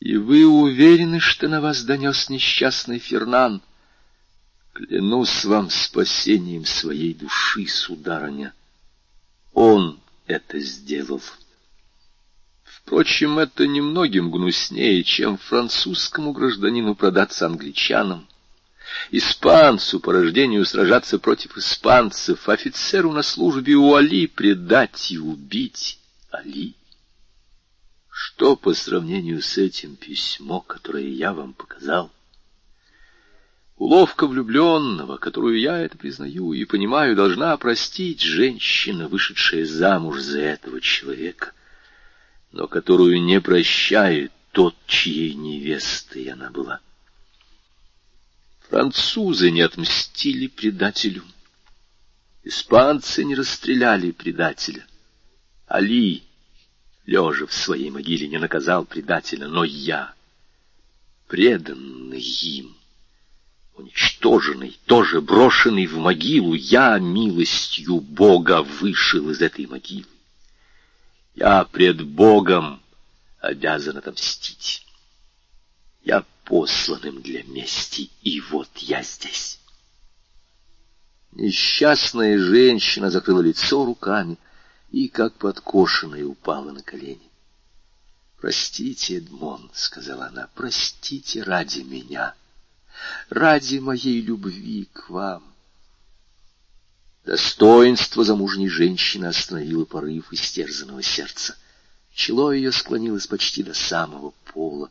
«И вы уверены, что на вас донес несчастный Фернан?» «Клянусь вам спасением своей души, сударыня. Он это сделал. Впрочем, это немногим гнуснее, чем французскому гражданину продаться англичанам, испанцу по рождению сражаться против испанцев, офицеру на службе у Али предать и убить Али. Что по сравнению с этим письмо, которое я вам показал? Уловка влюбленного, которую я это признаю и понимаю, должна простить женщина, вышедшая замуж за этого человека, но которую не прощает тот, чьей невестой она была. Французы не отмстили предателю, испанцы не расстреляли предателя. Али, лежа в своей могиле, не наказал предателя, но я, преданный им, уничтоженный, тоже брошенный в могилу, я милостью Бога вышел из этой могилы. Я пред Богом обязан отомстить. Я посланным для мести, и вот я здесь. Несчастная женщина закрыла лицо руками и, как подкошенная, упала на колени. «Простите, Эдмон», — сказала она, — «простите ради меня, ради моей любви к вам». Достоинство замужней женщины остановило порыв истерзанного сердца. Чело ее склонилось почти до самого пола.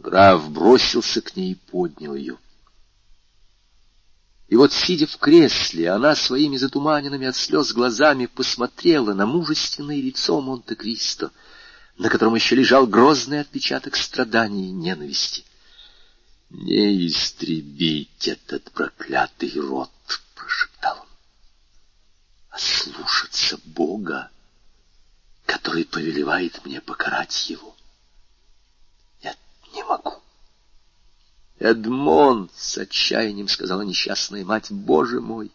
Граф бросился к ней и поднял ее. И вот, сидя в кресле, она своими затуманенными от слез глазами посмотрела на мужественное лицо Монте-Кристо, на котором еще лежал грозный отпечаток страданий и ненависти. — Не истребить этот проклятый род! — прошептал он. Слушаться Бога, который повелевает мне покарать его. Нет, не могу. Эдмон, с отчаянием сказала несчастная мать, Боже мой,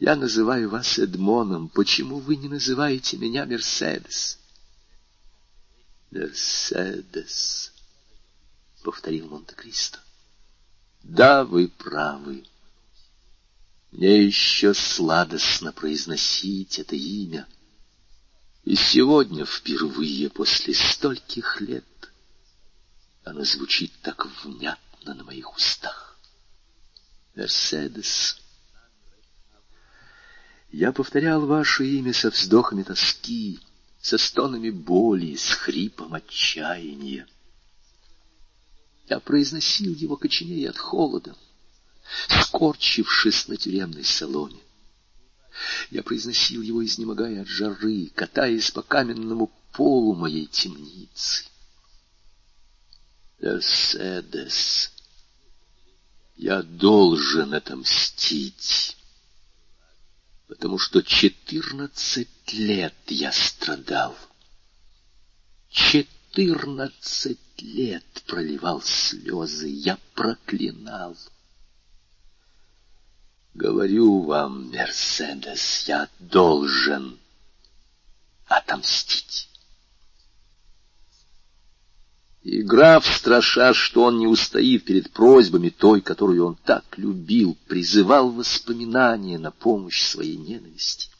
я называю вас Эдмоном, почему вы не называете меня Мерседес? Мерседес, повторил Монте-Кристо. Да, вы правы. Мне еще сладостно произносить это имя. И сегодня, впервые после стольких лет, оно звучит так внятно на моих устах. Мерседес. Я повторял ваше имя со вздохами тоски, со стонами боли, с хрипом отчаяния. Я произносил его, коченея от холода, скорчившись на тюремной соломе. Я произносил его, изнемогая от жары, катаясь по каменному полу моей темницы. Мерседес, я должен отомстить, потому что четырнадцать лет я страдал. Четырнадцать лет проливал слезы, я проклинал. Говорю вам, Мерседес, я должен отомстить. И граф, страша, что он не устоит перед просьбами той, которую он так любил, призывал воспоминания на помощь своей ненависти.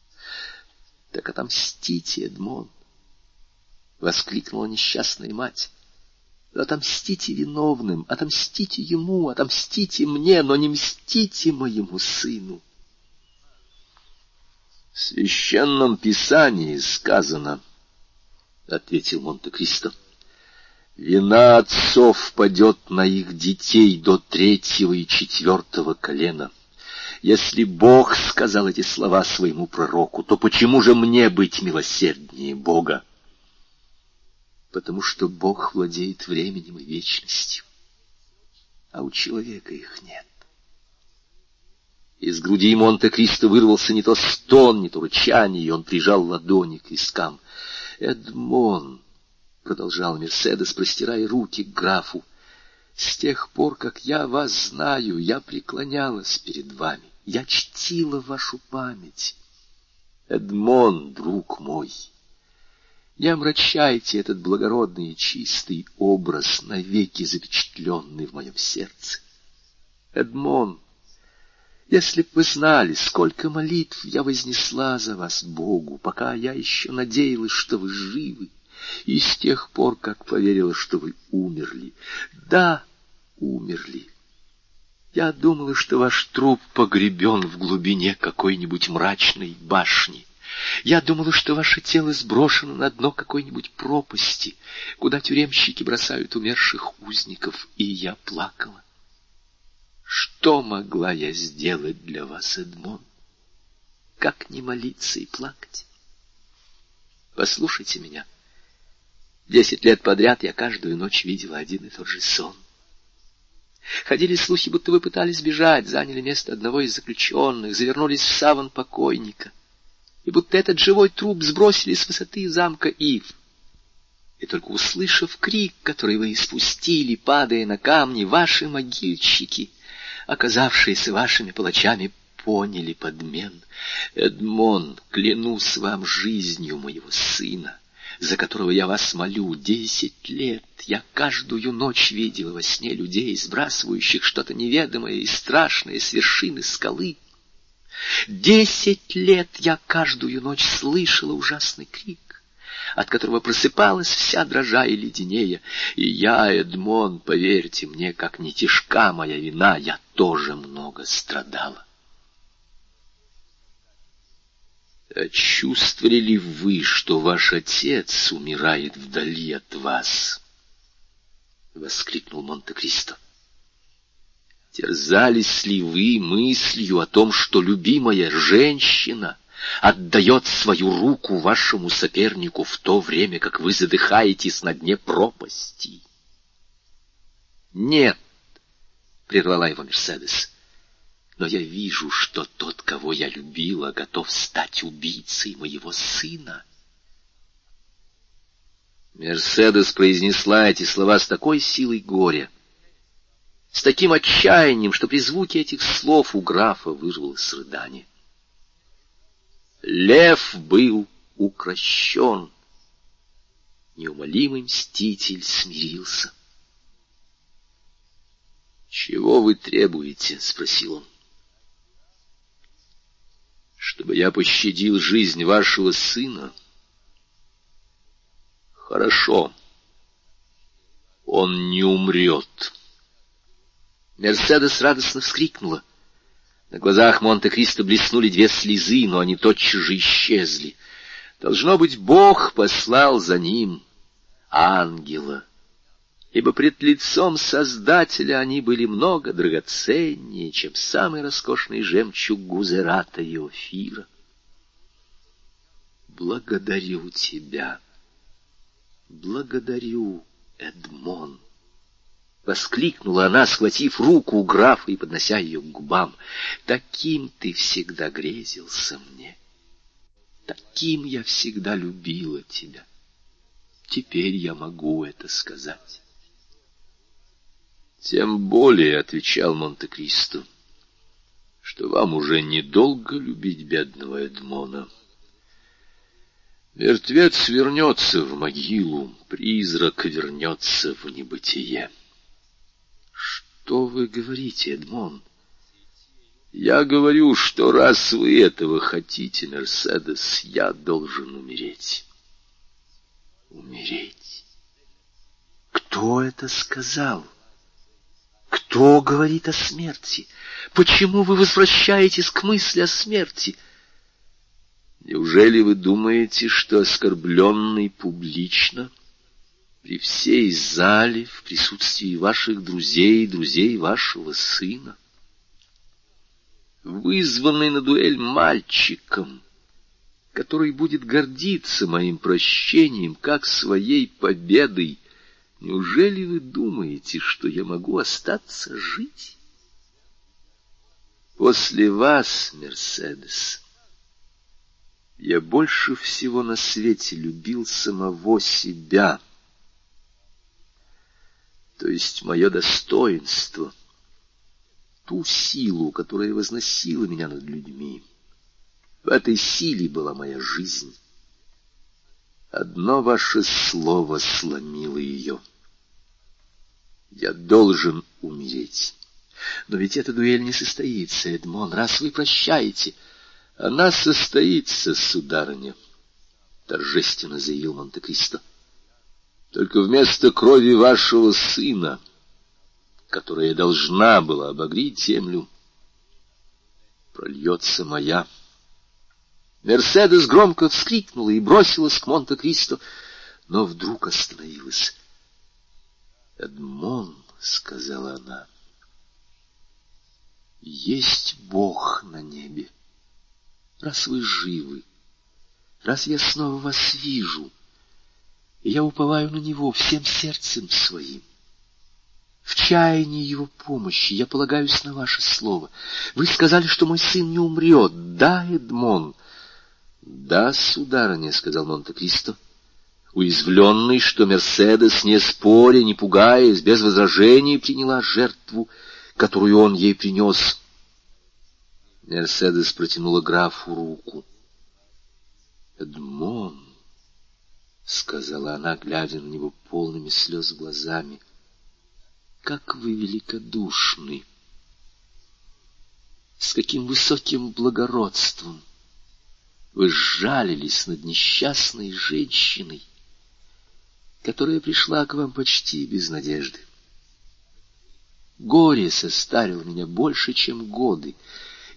— Так отомстите, Эдмон! — воскликнула несчастная мать. Отомстите виновным, отомстите ему, отомстите мне, но не мстите моему сыну. — В Священном Писании сказано, — ответил Монте-Кристо, — вина отцов падет на их детей до третьего и четвертого колена. Если Бог сказал эти слова своему пророку, то почему же мне быть милосерднее Бога? Потому что Бог владеет временем и вечностью, а у человека их нет. Из груди Монте-Кристо вырвался не то стон, не то рычание, и он прижал ладони к вискам. — Эдмон, — продолжал Мерседес, простирая руки к графу, — с тех пор, как я вас знаю, я преклонялась перед вами, я чтила вашу память. Эдмон, друг мой! Не омрачайте этот благородный и чистый образ, навеки запечатленный в моем сердце. Эдмон, если бы вы знали, сколько молитв я вознесла за вас Богу, пока я еще надеялась, что вы живы, и с тех пор, как поверила, что вы умерли. Да, умерли. Я думала, что ваш труп погребен в глубине какой-нибудь мрачной башни. Я думала, что ваше тело сброшено на дно какой-нибудь пропасти, куда тюремщики бросают умерших узников, и я плакала. Что могла я сделать для вас, Эдмон? Как не молиться и плакать? Послушайте меня. Десять лет подряд я каждую ночь видела один и тот же сон. Ходили слухи, будто вы пытались бежать, заняли место одного из заключенных, завернулись в саван покойника, и будто этот живой труп сбросили с высоты замка Иф. И только услышав крик, который вы испустили, падая на камни, ваши могильщики, оказавшиеся вашими палачами, поняли подмен. Эдмон, клянусь вам жизнью моего сына, за которого я вас молю, десять лет я каждую ночь видела во сне людей, сбрасывающих что-то неведомое и страшное с вершины скалы. Десять лет я каждую ночь слышала ужасный крик, от которого просыпалась вся дрожа и леденея. И я, Эдмон, поверьте мне, как не тяжка моя вина, я тоже много страдала. А чувствовали ли вы, что ваш отец умирает вдали от вас? — воскликнул Монте-Кристо. — Терзались ли вы мыслью о том, что любимая женщина отдает свою руку вашему сопернику в то время, как вы задыхаетесь на дне пропасти? — Нет, — прервала его Мерседес, — но я вижу, что тот, кого я любила, готов стать убийцей моего сына. Мерседес произнесла эти слова с такой силой горя, с таким отчаянием, что при звуке этих слов у графа вырвалось рыдание. Лев был укращен. Неумолимый мститель смирился. — Чего вы требуете? — спросил он. — Чтобы я пощадил жизнь вашего сына? — Хорошо. Он не умрет. Мерседес радостно вскрикнула. На глазах Монте-Кристо блеснули две слезы, но они тотчас же исчезли. Должно быть, Бог послал за ним ангела, ибо пред лицом Создателя они были много драгоценнее, чем самый роскошный жемчуг Гузерата и Офира. Благодарю тебя, благодарю, Эдмон. Воскликнула она, схватив руку у графа и поднося ее к губам. Таким ты всегда грезился мне. Таким я всегда любила тебя. Теперь я могу это сказать. Тем более, — отвечал Монте-Кристо, — что вам уже недолго любить бедного Эдмона. Мертвец вернется в могилу, призрак вернется в небытие. Что вы говорите, Эдмон? Я говорю, что раз вы этого хотите, Мерседес, я должен умереть. Умереть? Кто это сказал? Кто говорит о смерти? Почему вы возвращаетесь к мысли о смерти? Неужели вы думаете, что оскорбленный публично, при всей зале, в присутствии ваших друзей и друзей вашего сына, вызванный на дуэль мальчиком, который будет гордиться моим прощением как своей победой, неужели вы думаете, что я могу остаться жить? После вас, Мерседес, я больше всего на свете любил самого себя, то есть мое достоинство, ту силу, которая возносила меня над людьми. В этой силе была моя жизнь. Одно ваше слово сломило ее. Я должен умереть. Но ведь эта дуэль не состоится, Эдмон, раз вы прощаете. Она состоится, сударыня, — торжественно заявил Монте-Кристо. Только вместо крови вашего сына, которая должна была обогреть землю, прольется моя. Мерседес громко вскрикнула и бросилась к Монте-Кристо, но вдруг остановилась. — Эдмон, — сказала она, — Есть Бог на небе. Раз вы живы, раз я снова вас вижу, я уповаю на Него всем сердцем своим. В чаянии Его помощи я полагаюсь на ваше слово. Вы сказали, что мой сын не умрет. Да, Эдмон? — Да, сударыня, — сказал Монте-Кристо, уязвленный, что Мерседес, не споря, не пугаясь, без возражений приняла жертву, которую он ей принес. Мерседес протянула графу руку. — Эдмон, — сказала она, глядя на него полными слез глазами, — как вы великодушны! С каким высоким благородством вы сжалились над несчастной женщиной, которая пришла к вам почти без надежды. Горе состарило меня больше, чем годы.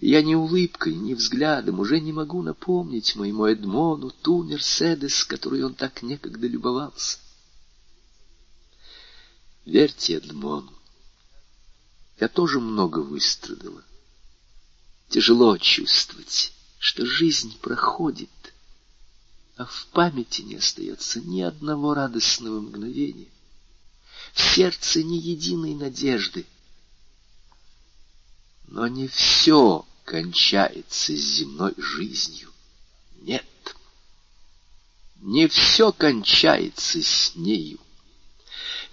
Я ни улыбкой, ни взглядом уже не могу напомнить моему Эдмону ту Мерседес, которой он так некогда любовался. Верьте, Эдмон, я тоже много выстрадала. Тяжело чувствовать, что жизнь проходит, а в памяти не остается ни одного радостного мгновения, в сердце ни единой надежды. Но не все кончается с земной жизнью. Нет, не все кончается с нею.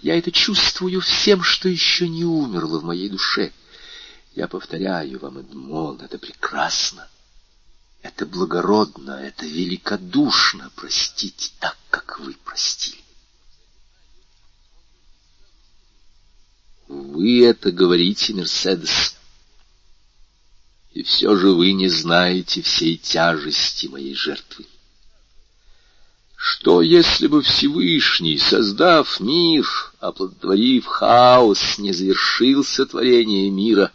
Я это чувствую всем, что еще не умерло в моей душе. Я повторяю вам, Эдмон, это прекрасно, это благородно, это великодушно простить так, как вы простили. Вы это говорите, Мерседес, и все же вы не знаете всей тяжести моей жертвы. Что, если бы Всевышний, создав мир, оплодотворив хаос, не завершил сотворение мира,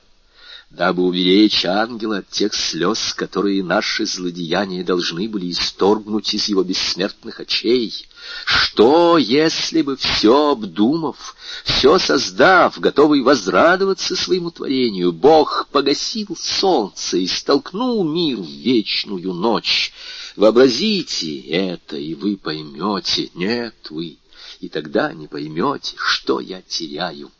дабы уберечь ангела от тех слез, которые наши злодеяния должны были исторгнуть из его бессмертных очей? Что, если бы, все обдумав, все создав, готовый возрадоваться своему творению, Бог погасил солнце и столкнул мир в вечную ночь? Вообразите это, и вы поймете. Нет, вы и тогда не поймете, что я теряю,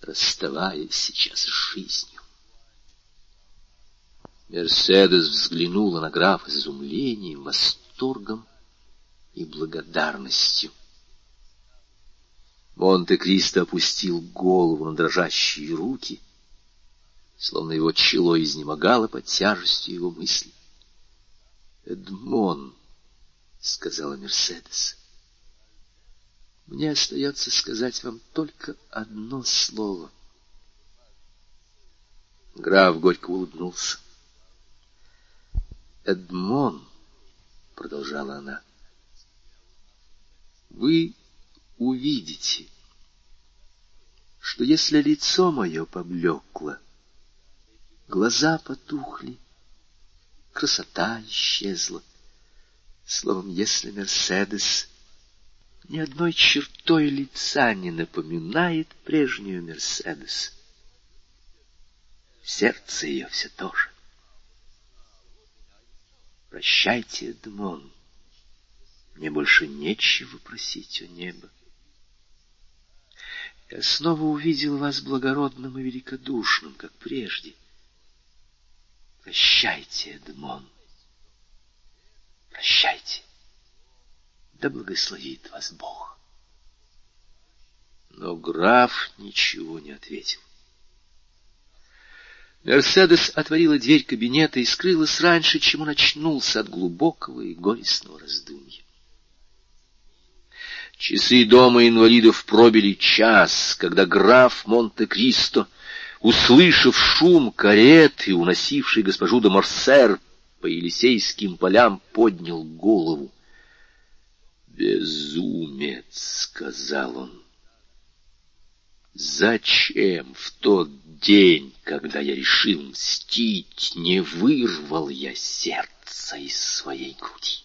расставаясь сейчас с жизнью. Мерседес взглянула на графа с изумлением, восторгом и благодарностью. Монте-Кристо опустил голову на дрожащие руки, словно его чело изнемогало под тяжестью его мыслей. — Эдмон, — сказала Мерседес, — мне остается сказать вам только одно слово. Граф горько улыбнулся. — Эдмон, — продолжала она, — вы увидите, что если лицо мое поблекло, глаза потухли, красота исчезла. Словом, если Мерседес ни одной чертой лица не напоминает прежнюю Мерседес, сердце ее все то же. Прощайте, Эдмон, мне больше нечего просить у неба. Я снова увидел вас благородным и великодушным, как прежде. Прощайте, Эдмон, прощайте, да благословит вас Бог. Но граф ничего не ответил. Мерседес отворила дверь кабинета и скрылась раньше, чем он очнулся от глубокого и горестного раздумья. Часы дома инвалидов пробили час, когда граф Монте-Кристо, услышав шум кареты, уносившей госпожу де Морсер по Елисейским полям, поднял голову. «Безумец!» — сказал он. «Зачем в тот день, когда я решил мстить, не вырвал я сердце из своей груди?»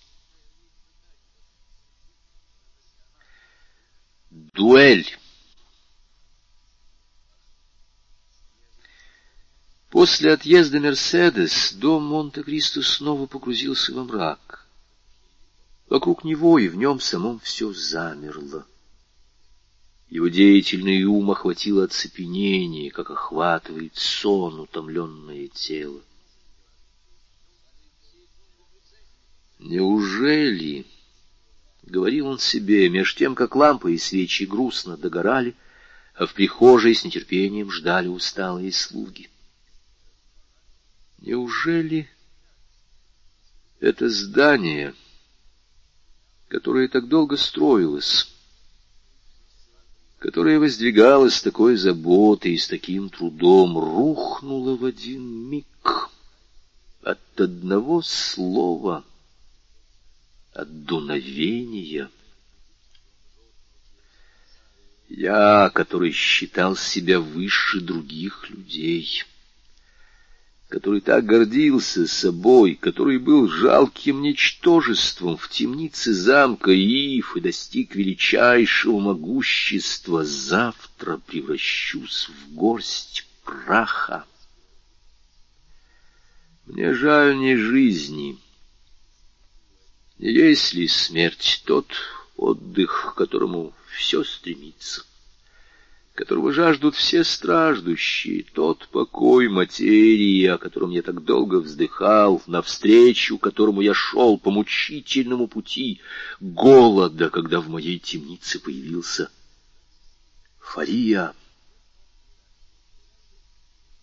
Дуэль. После отъезда Мерседес дом Монте-Кристо снова погрузился во мрак. Вокруг него и в нем самом все замерло. Его деятельный ум охватило оцепенение, как охватывает сон утомленное тело. «Неужели?» — говорил он себе, меж тем, как лампы и свечи грустно догорали, а в прихожей с нетерпением ждали усталые слуги. «Неужели это здание, которое так долго строилось, которое воздвигалось с такой заботой и с таким трудом, рухнуло в один миг от одного слова, от дуновения? Я, который считал себя выше других людей, который так гордился собой, который был жалким ничтожеством в темнице замка Иф и достиг величайшего могущества, завтра превращусь в горсть праха. Мне жаль не жизни. Если смерть — тот отдых, к которому все стремится, которого жаждут все страждущие, тот покой материи, о котором я так долго вздыхал, навстречу которому я шел по мучительному пути голода, когда в моей темнице появился Фария.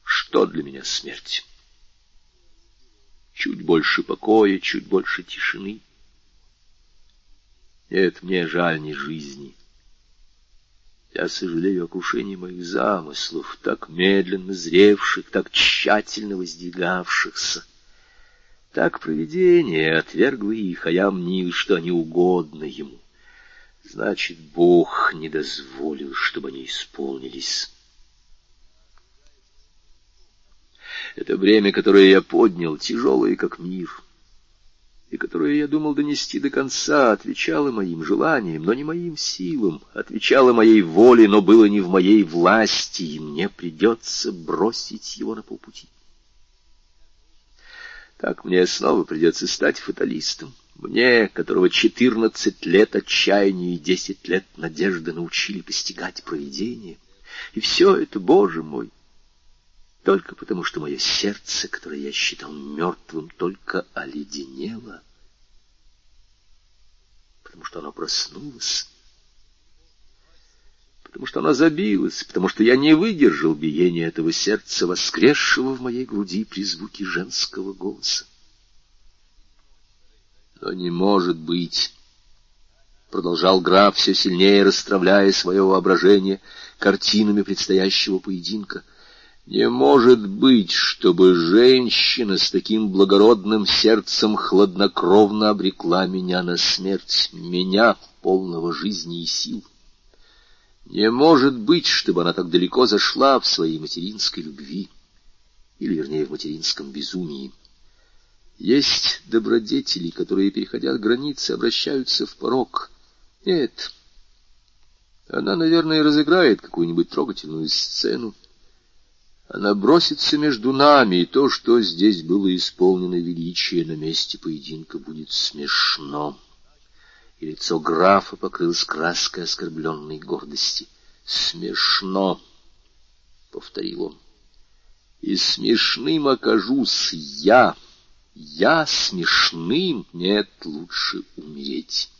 Что для меня смерть? Чуть больше покоя, чуть больше тишины. Нет, мне жаль не жизни. Я сожалею о крушении моих замыслов, так медленно зревших, так тщательно воздвигавшихся. Так провидение отвергло их, а я мнил, что они угодны ему. Значит, Бог не дозволил, чтобы они исполнились. Это бремя, которое я поднял, тяжелое, как мир, и которое я думал донести до конца, отвечало моим желаниям, но не моим силам, отвечало моей воле, но было не в моей власти, и мне придется бросить его на полпути. Так мне снова придется стать фаталистом, мне, которого четырнадцать лет отчаяния и десять лет надежды научили постигать провидение. И все это, Боже мой, только потому, что мое сердце, которое я считал мертвым, только оледенело, потому что оно проснулось, потому что оно забилось, потому что я не выдержал биения этого сердца, воскресшего в моей груди при звуке женского голоса. Но не может быть, продолжал граф, все сильнее расстравляя свое воображение картинами предстоящего поединка, не может быть, чтобы женщина с таким благородным сердцем хладнокровно обрекла меня на смерть, меня, полного жизни и сил. Не может быть, чтобы она так далеко зашла в своей материнской любви, или, вернее, в материнском безумии. Есть добродетели, которые, переходя границы, обращаются в порок. Нет, она, наверное, разыграет какую-нибудь трогательную сцену. Она бросится между нами, и то, что здесь было исполнено величие, на месте поединка будет смешно. И лицо графа покрылось краской оскорбленной гордости. «Смешно», — повторил он, — «и смешным окажусь я. Я смешным? Нет, лучше умереть».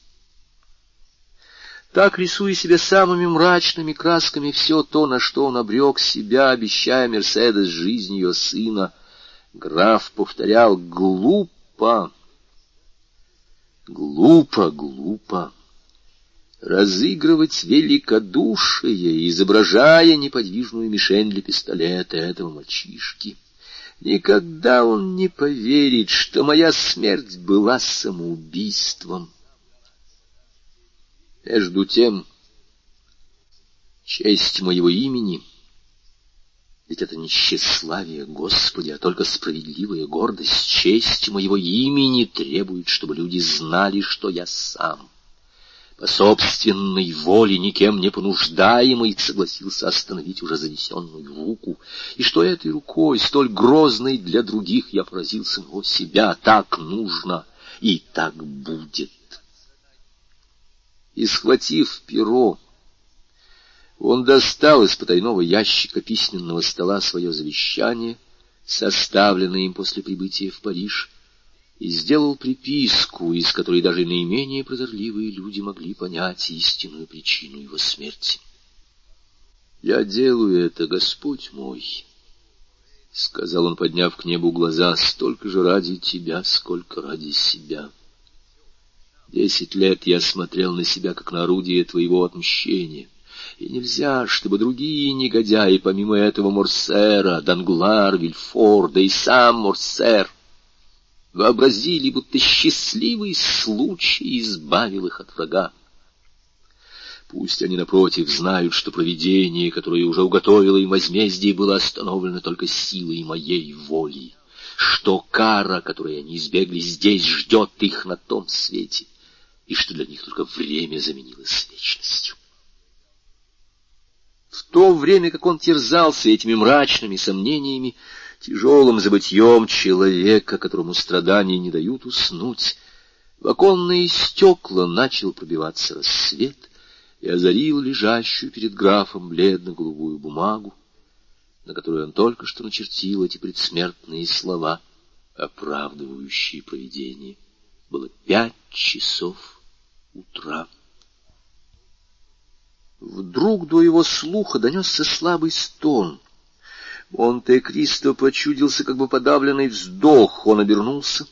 Так, рисуя себе самыми мрачными красками все то, на что он обрек себя, обещая Мерседес жизнь ее сына, граф повторял: глупо, глупо, глупо разыгрывать великодушие, изображая неподвижную мишень для пистолета этого мальчишки. Никогда он не поверит, что моя смерть была самоубийством. Между тем, честь моего имени, ведь это не тщеславие, Господи, а только справедливая гордость, честь моего имени требует, чтобы люди знали, что я сам по собственной воле, никем не понуждаемый, согласился остановить уже занесенную руку, и что этой рукой, столь грозной для других, я поразил самого себя. Так нужно и так будет. И, схватив перо, он достал из потайного ящика письменного стола свое завещание, составленное им после прибытия в Париж, и сделал приписку, из которой даже наименее прозорливые люди могли понять истинную причину его смерти. «Я делаю это, Господь мой», — сказал он, подняв к небу глаза, — «столько же ради тебя, сколько ради себя». Десять лет я смотрел на себя, как на орудие твоего отмщения, и нельзя, чтобы другие негодяи, помимо этого Морсера, Данглар, Вильфор, да и сам Морсер, вообразили, будто счастливый случай избавил их от врага. Пусть они, напротив, знают, что провидение, которое уже уготовило им возмездие, было остановлено только силой моей воли, что кара, которой они избегли здесь, ждет их на том свете, и что для них только время заменилось вечностью. В то время, как он терзался этими мрачными сомнениями, тяжелым забытьем человека, которому страдания не дают уснуть, в оконные стекла начал пробиваться рассвет и озарил лежащую перед графом бледно-голубую бумагу, на которую он только что начертил эти предсмертные слова, оправдывающие провидение. Было пять часов утра. Вдруг до его слуха донесся слабый стон. Монте-Кристо почудился, как бы подавленный вздох. Он обернулся,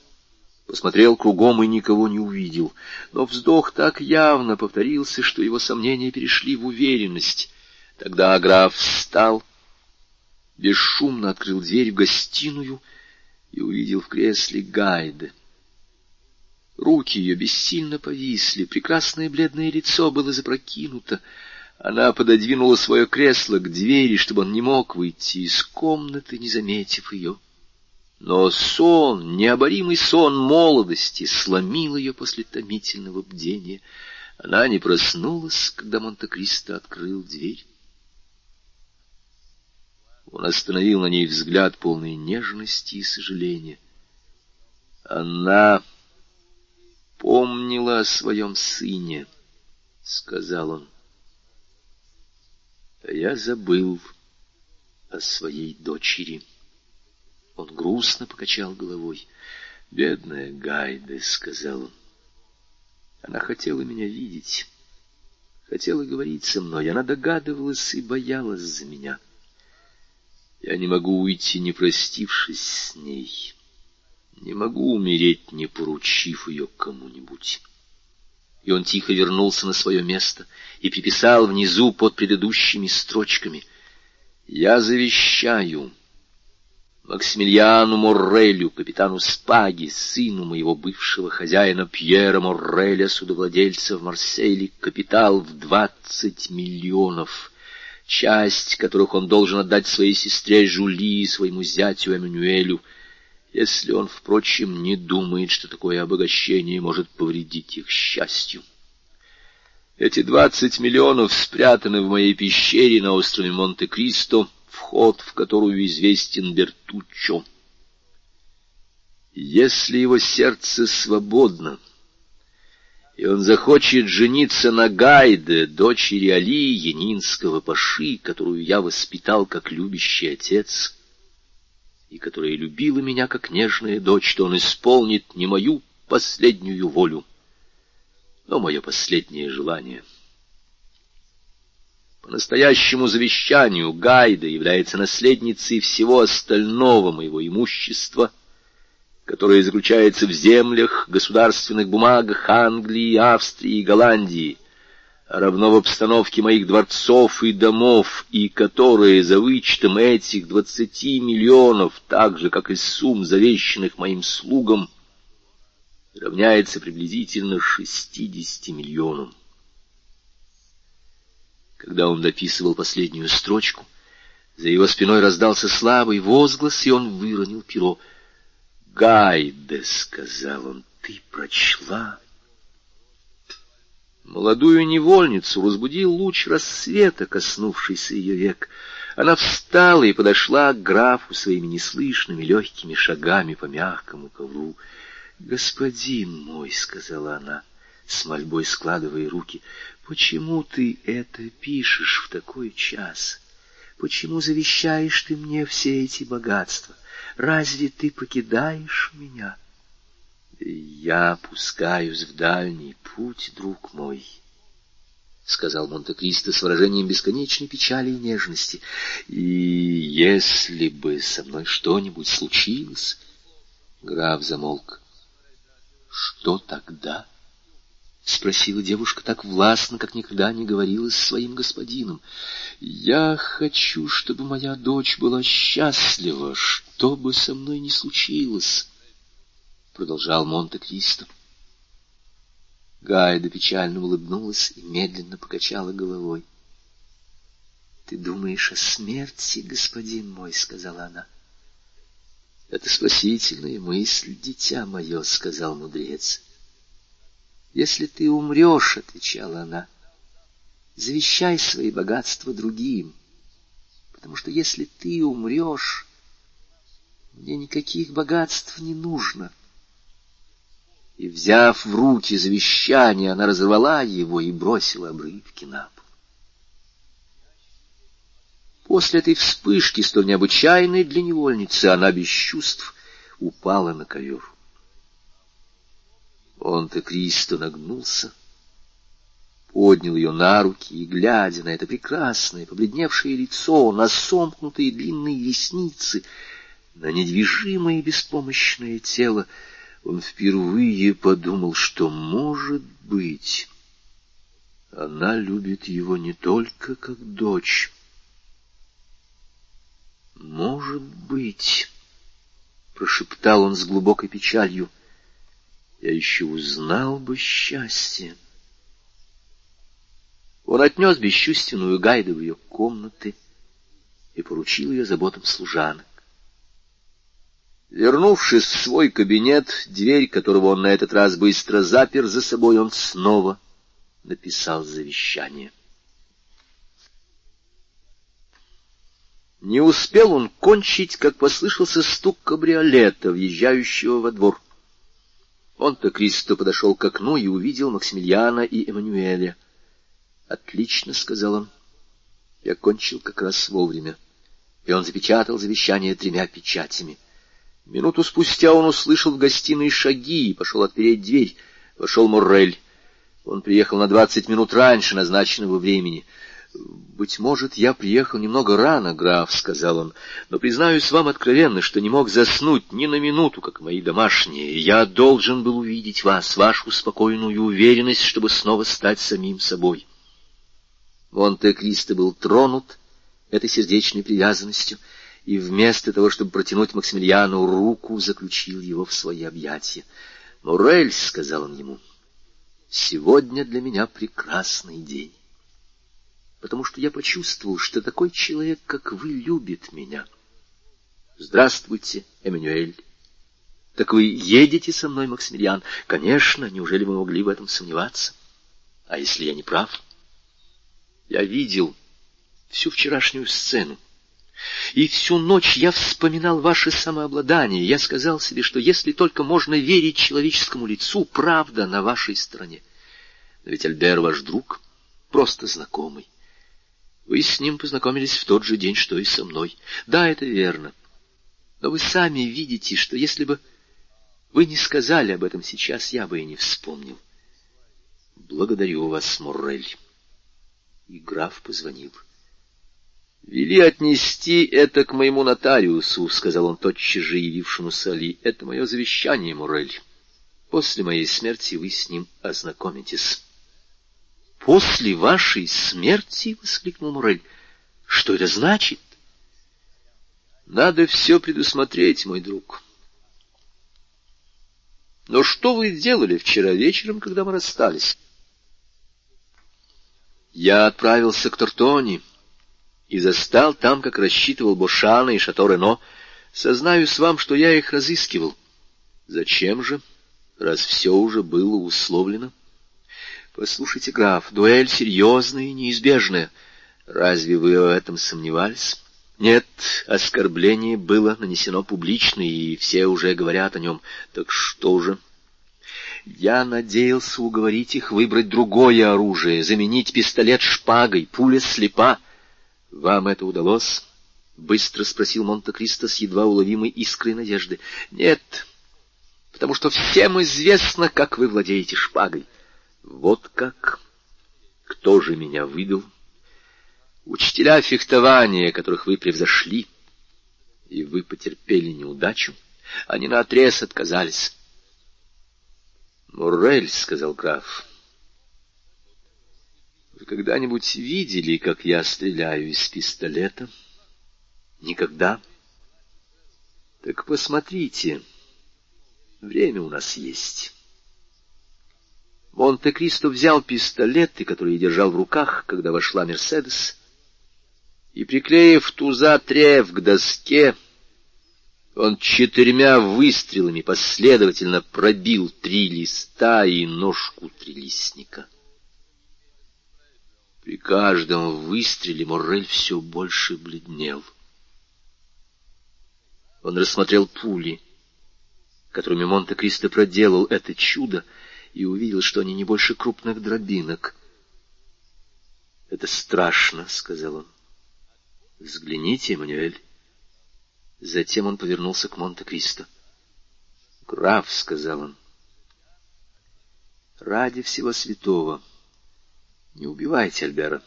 посмотрел кругом и никого не увидел. Но вздох так явно повторился, что его сомнения перешли в уверенность. Тогда граф встал, бесшумно открыл дверь в гостиную и увидел в кресле Гайде. Руки ее бессильно повисли, прекрасное бледное лицо было запрокинуто. Она пододвинула свое кресло к двери, чтобы он не мог выйти из комнаты, не заметив ее. Но сон, необоримый сон молодости, сломил ее после томительного бдения. Она не проснулась, когда Монте-Кристо открыл дверь. Он остановил на ней взгляд, полный нежности и сожаления. Она помнила о своем сыне, — сказал он. А я забыл о своей дочери. Он грустно покачал головой. «Бедная Гайде», — сказал он. «Она хотела меня видеть, хотела говорить со мной. Она догадывалась и боялась за меня. Я не могу уйти, не простившись с ней. Не могу умереть, не поручив ее кому-нибудь». И он тихо вернулся на свое место и приписал внизу под предыдущими строчками: «Я завещаю Максимилиану Моррелю, капитану Спаги, сыну моего бывшего хозяина Пьера Морреля, судовладельца в Марселе, капитал в двадцать миллионов, часть которых он должен отдать своей сестре Жюли и своему зятю Эммануэлю, если он, впрочем, не думает, что такое обогащение может повредить их счастью. Эти двадцать миллионов спрятаны в моей пещере на острове Монте-Кристо, вход в которую известен Бертуччо. Если его сердце свободно, и он захочет жениться на Гайде, дочери Али, янинского паши, которую я воспитал как любящий отец, и которая любила меня как нежная дочь, то он исполнит не мою последнюю волю, но мое последнее желание. По настоящему завещанию Гайда является наследницей всего остального моего имущества, которое заключается в землях, государственных бумагах Англии, Австрии и Голландии, равно в обстановке моих дворцов и домов, и которые за вычетом этих двадцати миллионов, так же, как и сумм, завещанных моим слугам, равняется приблизительно шестидесяти миллионам». Когда он дописывал последнюю строчку, за его спиной раздался слабый возглас, и он выронил перо. «Гайде», — сказал он, — «ты прочла?» Молодую невольницу возбудил луч рассвета, коснувшийся ее век. Она встала и подошла к графу своими неслышными легкими шагами по мягкому ковру. — Господин мой, — сказала она, с мольбой складывая руки, — почему ты это пишешь в такой час? Почему завещаешь ты мне все эти богатства? Разве ты покидаешь меня? — Я опускаюсь в дальний путь, друг мой, — сказал Монте-Кристо с выражением бесконечной печали и нежности. — И если бы со мной что-нибудь случилось... Граф замолк. — Что тогда? — спросила девушка так властно, как никогда не говорила с своим господином. — Я хочу, чтобы моя дочь была счастлива, что бы со мной ни случилось, — продолжал Монте-Кристо. Гайда печально улыбнулась и медленно покачала головой. — Ты думаешь о смерти, господин мой, — сказала она. — Это спасительная мысль, дитя мое, — сказал мудрец. — Если ты умрешь, — отвечала она, — завещай свои богатства другим, потому что если ты умрешь, мне никаких богатств не нужно. И, взяв в руки завещание, она разорвала его и бросила обрывки на пол. После этой вспышки, столь необычайной для невольницы, она без чувств упала на ковер. Монте-Кристо нагнулся, поднял ее на руки и, глядя на это прекрасное, побледневшее лицо, на сомкнутые длинные ресницы, на недвижимое и беспомощное тело, он впервые подумал, что, может быть, она любит его не только как дочь. «Может быть», — прошептал он с глубокой печалью, — «я еще узнал бы счастье». Он отнес бесчувственную Гайду в ее комнаты и поручил ее заботам служанок. Вернувшись в свой кабинет, дверь которого он на этот раз быстро запер за собой, он снова написал завещание. Не успел он кончить, как послышался стук кабриолета, въезжающего во двор. Он-то Кристо подошел к окну и увидел Максимилиана и Эммануэля. — Отлично, — сказал он. — Я кончил как раз вовремя. И он запечатал завещание тремя печатями. Минуту спустя он услышал в гостиной шаги и пошел отпереть дверь. Вошел Моррель. Он приехал на двадцать минут раньше назначенного времени. — Быть может, я приехал немного рано, граф, — сказал он, — но признаюсь вам откровенно, что не мог заснуть ни на минуту, как мои домашние. Я должен был увидеть вас, вашу спокойную уверенность, чтобы снова стать самим собой. Монте-Кристо был тронут этой сердечной привязанностью и вместо того, чтобы протянуть Максимилиану руку, заключил его в свои объятия. — Моррель, — сказал он ему, — сегодня для меня прекрасный день, потому что я почувствовал, что такой человек, как вы, любит меня. — Здравствуйте, Эммануэль. — Так вы едете со мной, Максимилиан? — Конечно, неужели вы могли в этом сомневаться? — А если я не прав? Я видел всю вчерашнюю сцену. И всю ночь я вспоминал ваше самообладание. Я сказал себе, что если только можно верить человеческому лицу, правда на вашей стороне. Но ведь Альбер ваш друг, просто знакомый. Вы с ним познакомились в тот же день, что и со мной. Да, это верно. Но вы сами видите, что если бы вы не сказали об этом сейчас, я бы и не вспомнил. Благодарю вас, Моррель. И граф позвонил. — Вели отнести это к моему нотариусу, — сказал он тотчас же явившемуся Али. — Это мое завещание, Моррель. После моей смерти вы с ним ознакомитесь. — После вашей смерти? — воскликнул Моррель. — Что это значит? — Надо все предусмотреть, мой друг. — Но что вы делали вчера вечером, когда мы расстались? — Я отправился к Тортони и застал там, как рассчитывал, Бошана и Шато-Рено. Сознаюсь вам, что я их разыскивал. Зачем же, раз все уже было условлено? Послушайте, граф, дуэль серьезная и неизбежная. Разве вы в этом сомневались? Нет, оскорбление было нанесено публично, и все уже говорят о нем. Так что же? Я надеялся уговорить их выбрать другое оружие, заменить пистолет шпагой, пуля слепа. Вам это удалось? — быстро спросил Монте-Кристо с едва уловимой искрой надежды. — Нет, потому что всем известно, как вы владеете шпагой. — Вот как? Кто же меня выдал? — Учителя фехтования, которых вы превзошли, и вы потерпели неудачу, они наотрез отказались. — Моррель, — сказал граф, — вы когда-нибудь видели, как я стреляю из пистолета? — Никогда. Так посмотрите, время у нас есть. Монте-Кристо взял пистолеты, которые держал в руках, когда вошла Мерседес, и, приклеив туза треф к доске, он четырьмя выстрелами последовательно пробил три листа и ножку трилистника. При каждом выстреле Моррель все больше бледнел. Он рассмотрел пули, которыми Монте-Кристо проделал это чудо, и увидел, что они не больше крупных дробинок. — Это страшно, — сказал он. — Взгляните, Эммануэль. Затем он повернулся к Монте-Кристо. — Граф, — сказал он, — ради всего святого не убивайте Альбера,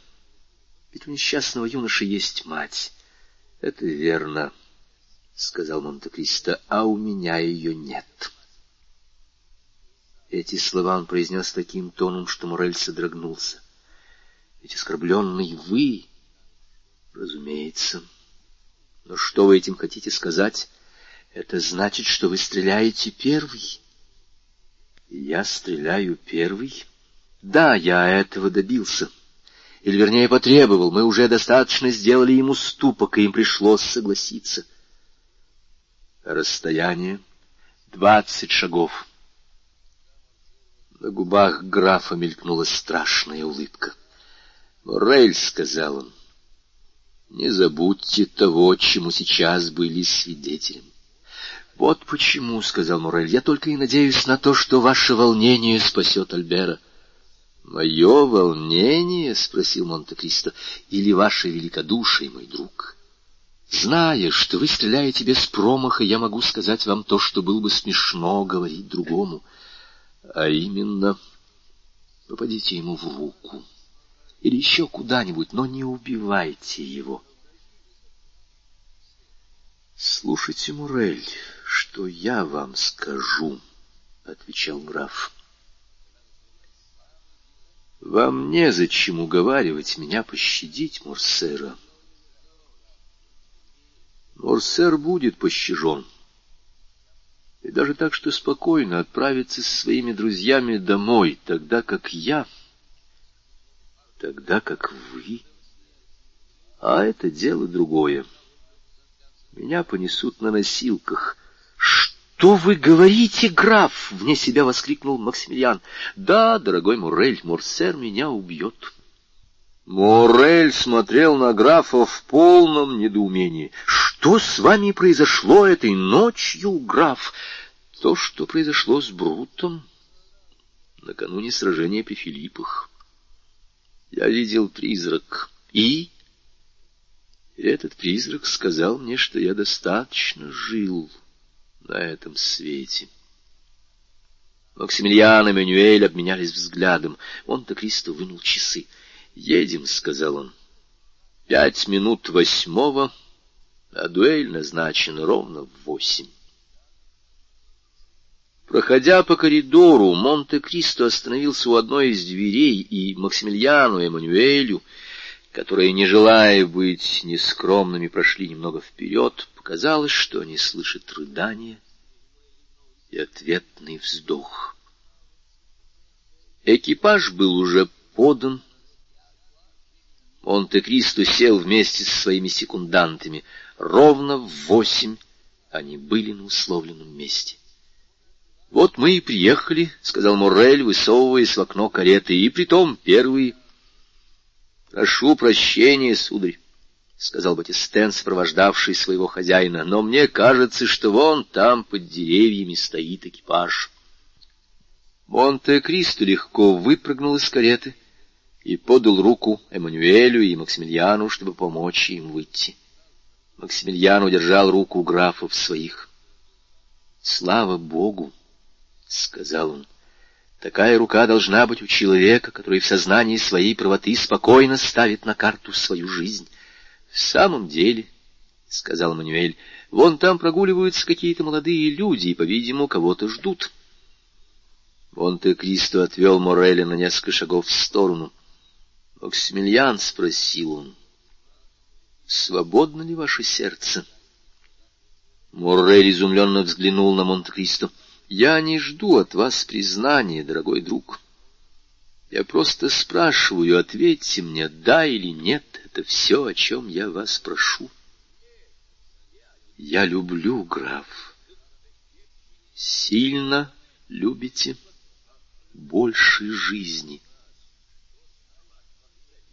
ведь у несчастного юноши есть мать. — Это верно, —— сказал Монте-Кристо, — а у меня ее нет. Эти слова он произнес таким тоном, что Моррель содрогнулся. — Ведь оскорбленный вы, разумеется. Но что вы этим хотите сказать? Это значит, что вы стреляете первый. — Я стреляю первый? — Да, я этого добился. Или, вернее, потребовал. Мы уже достаточно сделали им уступок, и им пришлось согласиться. — Расстояние — двадцать шагов. На губах графа мелькнула страшная улыбка. Моррель, — сказал он, — не забудьте того, чему сейчас были свидетелем. — Вот почему, — сказал Моррель, — я только и надеюсь на то, что ваше волнение спасет Альбера. — Мое волнение? — спросил Монте-Кристо. — Или ваше великодушие, мой друг? — Зная, что вы стреляете без промаха, я могу сказать вам то, что было бы смешно говорить другому. А именно, попадите ему в руку или еще куда-нибудь, но не убивайте его. — Слушайте, Моррель, что я вам скажу, — отвечал граф. — Вам незачем уговаривать меня пощадить Морсера. Морсер будет пощажен, и даже так, что спокойно отправится со своими друзьями домой, тогда как я, тогда как вы. А это дело другое. Меня понесут на носилках. — Что вы говорите, граф? — вне себя воскликнул Максимилиан. — Да, дорогой Моррель, Морсер меня убьет. Моррель смотрел на графа в полном недоумении. — Что с вами произошло этой ночью, граф? — То, что произошло с Брутом накануне сражения при Филиппах. Я видел призрак, и... и этот призрак сказал мне, что я достаточно жил на этом свете. Максимилиан и Эммануэль обменялись взглядом. Монте-Кристо вынул часы. — Едем, — сказал он. — Пять минут восьмого, а дуэль назначена ровно в восемь. Проходя по коридору, Монте-Кристо остановился у одной из дверей, и Максимилиану и Эммануэлю, которые, не желая быть нескромными, прошли немного вперед, показалось, что они слышат рыдание и ответный вздох. Экипаж был уже подан. Монте-Кристо сел вместе со своими секундантами. Ровно в восемь они были на условленном месте. «Вот мы и приехали», — сказал Моррель, высовываясь в окно кареты, — «и притом первый». «Прошу прощения, сударь», — сказал Батистен, сопровождавший своего хозяина, — «но мне кажется, что вон там под деревьями стоит экипаж». Монте-Кристо легко выпрыгнул из кареты и подал руку Эммануэлю и Максимилиану, чтобы помочь им выйти. Максимилиан удержал руку графа в своих. «Слава Богу!» — сказал он. «Такая рука должна быть у человека, который в сознании своей правоты спокойно ставит на карту свою жизнь». «В самом деле, — сказал Эммануэль, — вон там прогуливаются какие-то молодые люди и, по-видимому, кого-то ждут». Монте-Кристо отвел Морреля на несколько шагов в сторону. «Максимилиан, — спросил он, — свободно ли ваше сердце?» Моррель изумленно взглянул на Монте-Кристо. «Я не жду от вас признания, дорогой друг. Я просто спрашиваю, ответьте мне, да или нет, это все, о чем я вас прошу. Я люблю, граф. Сильно любите. Больше жизни.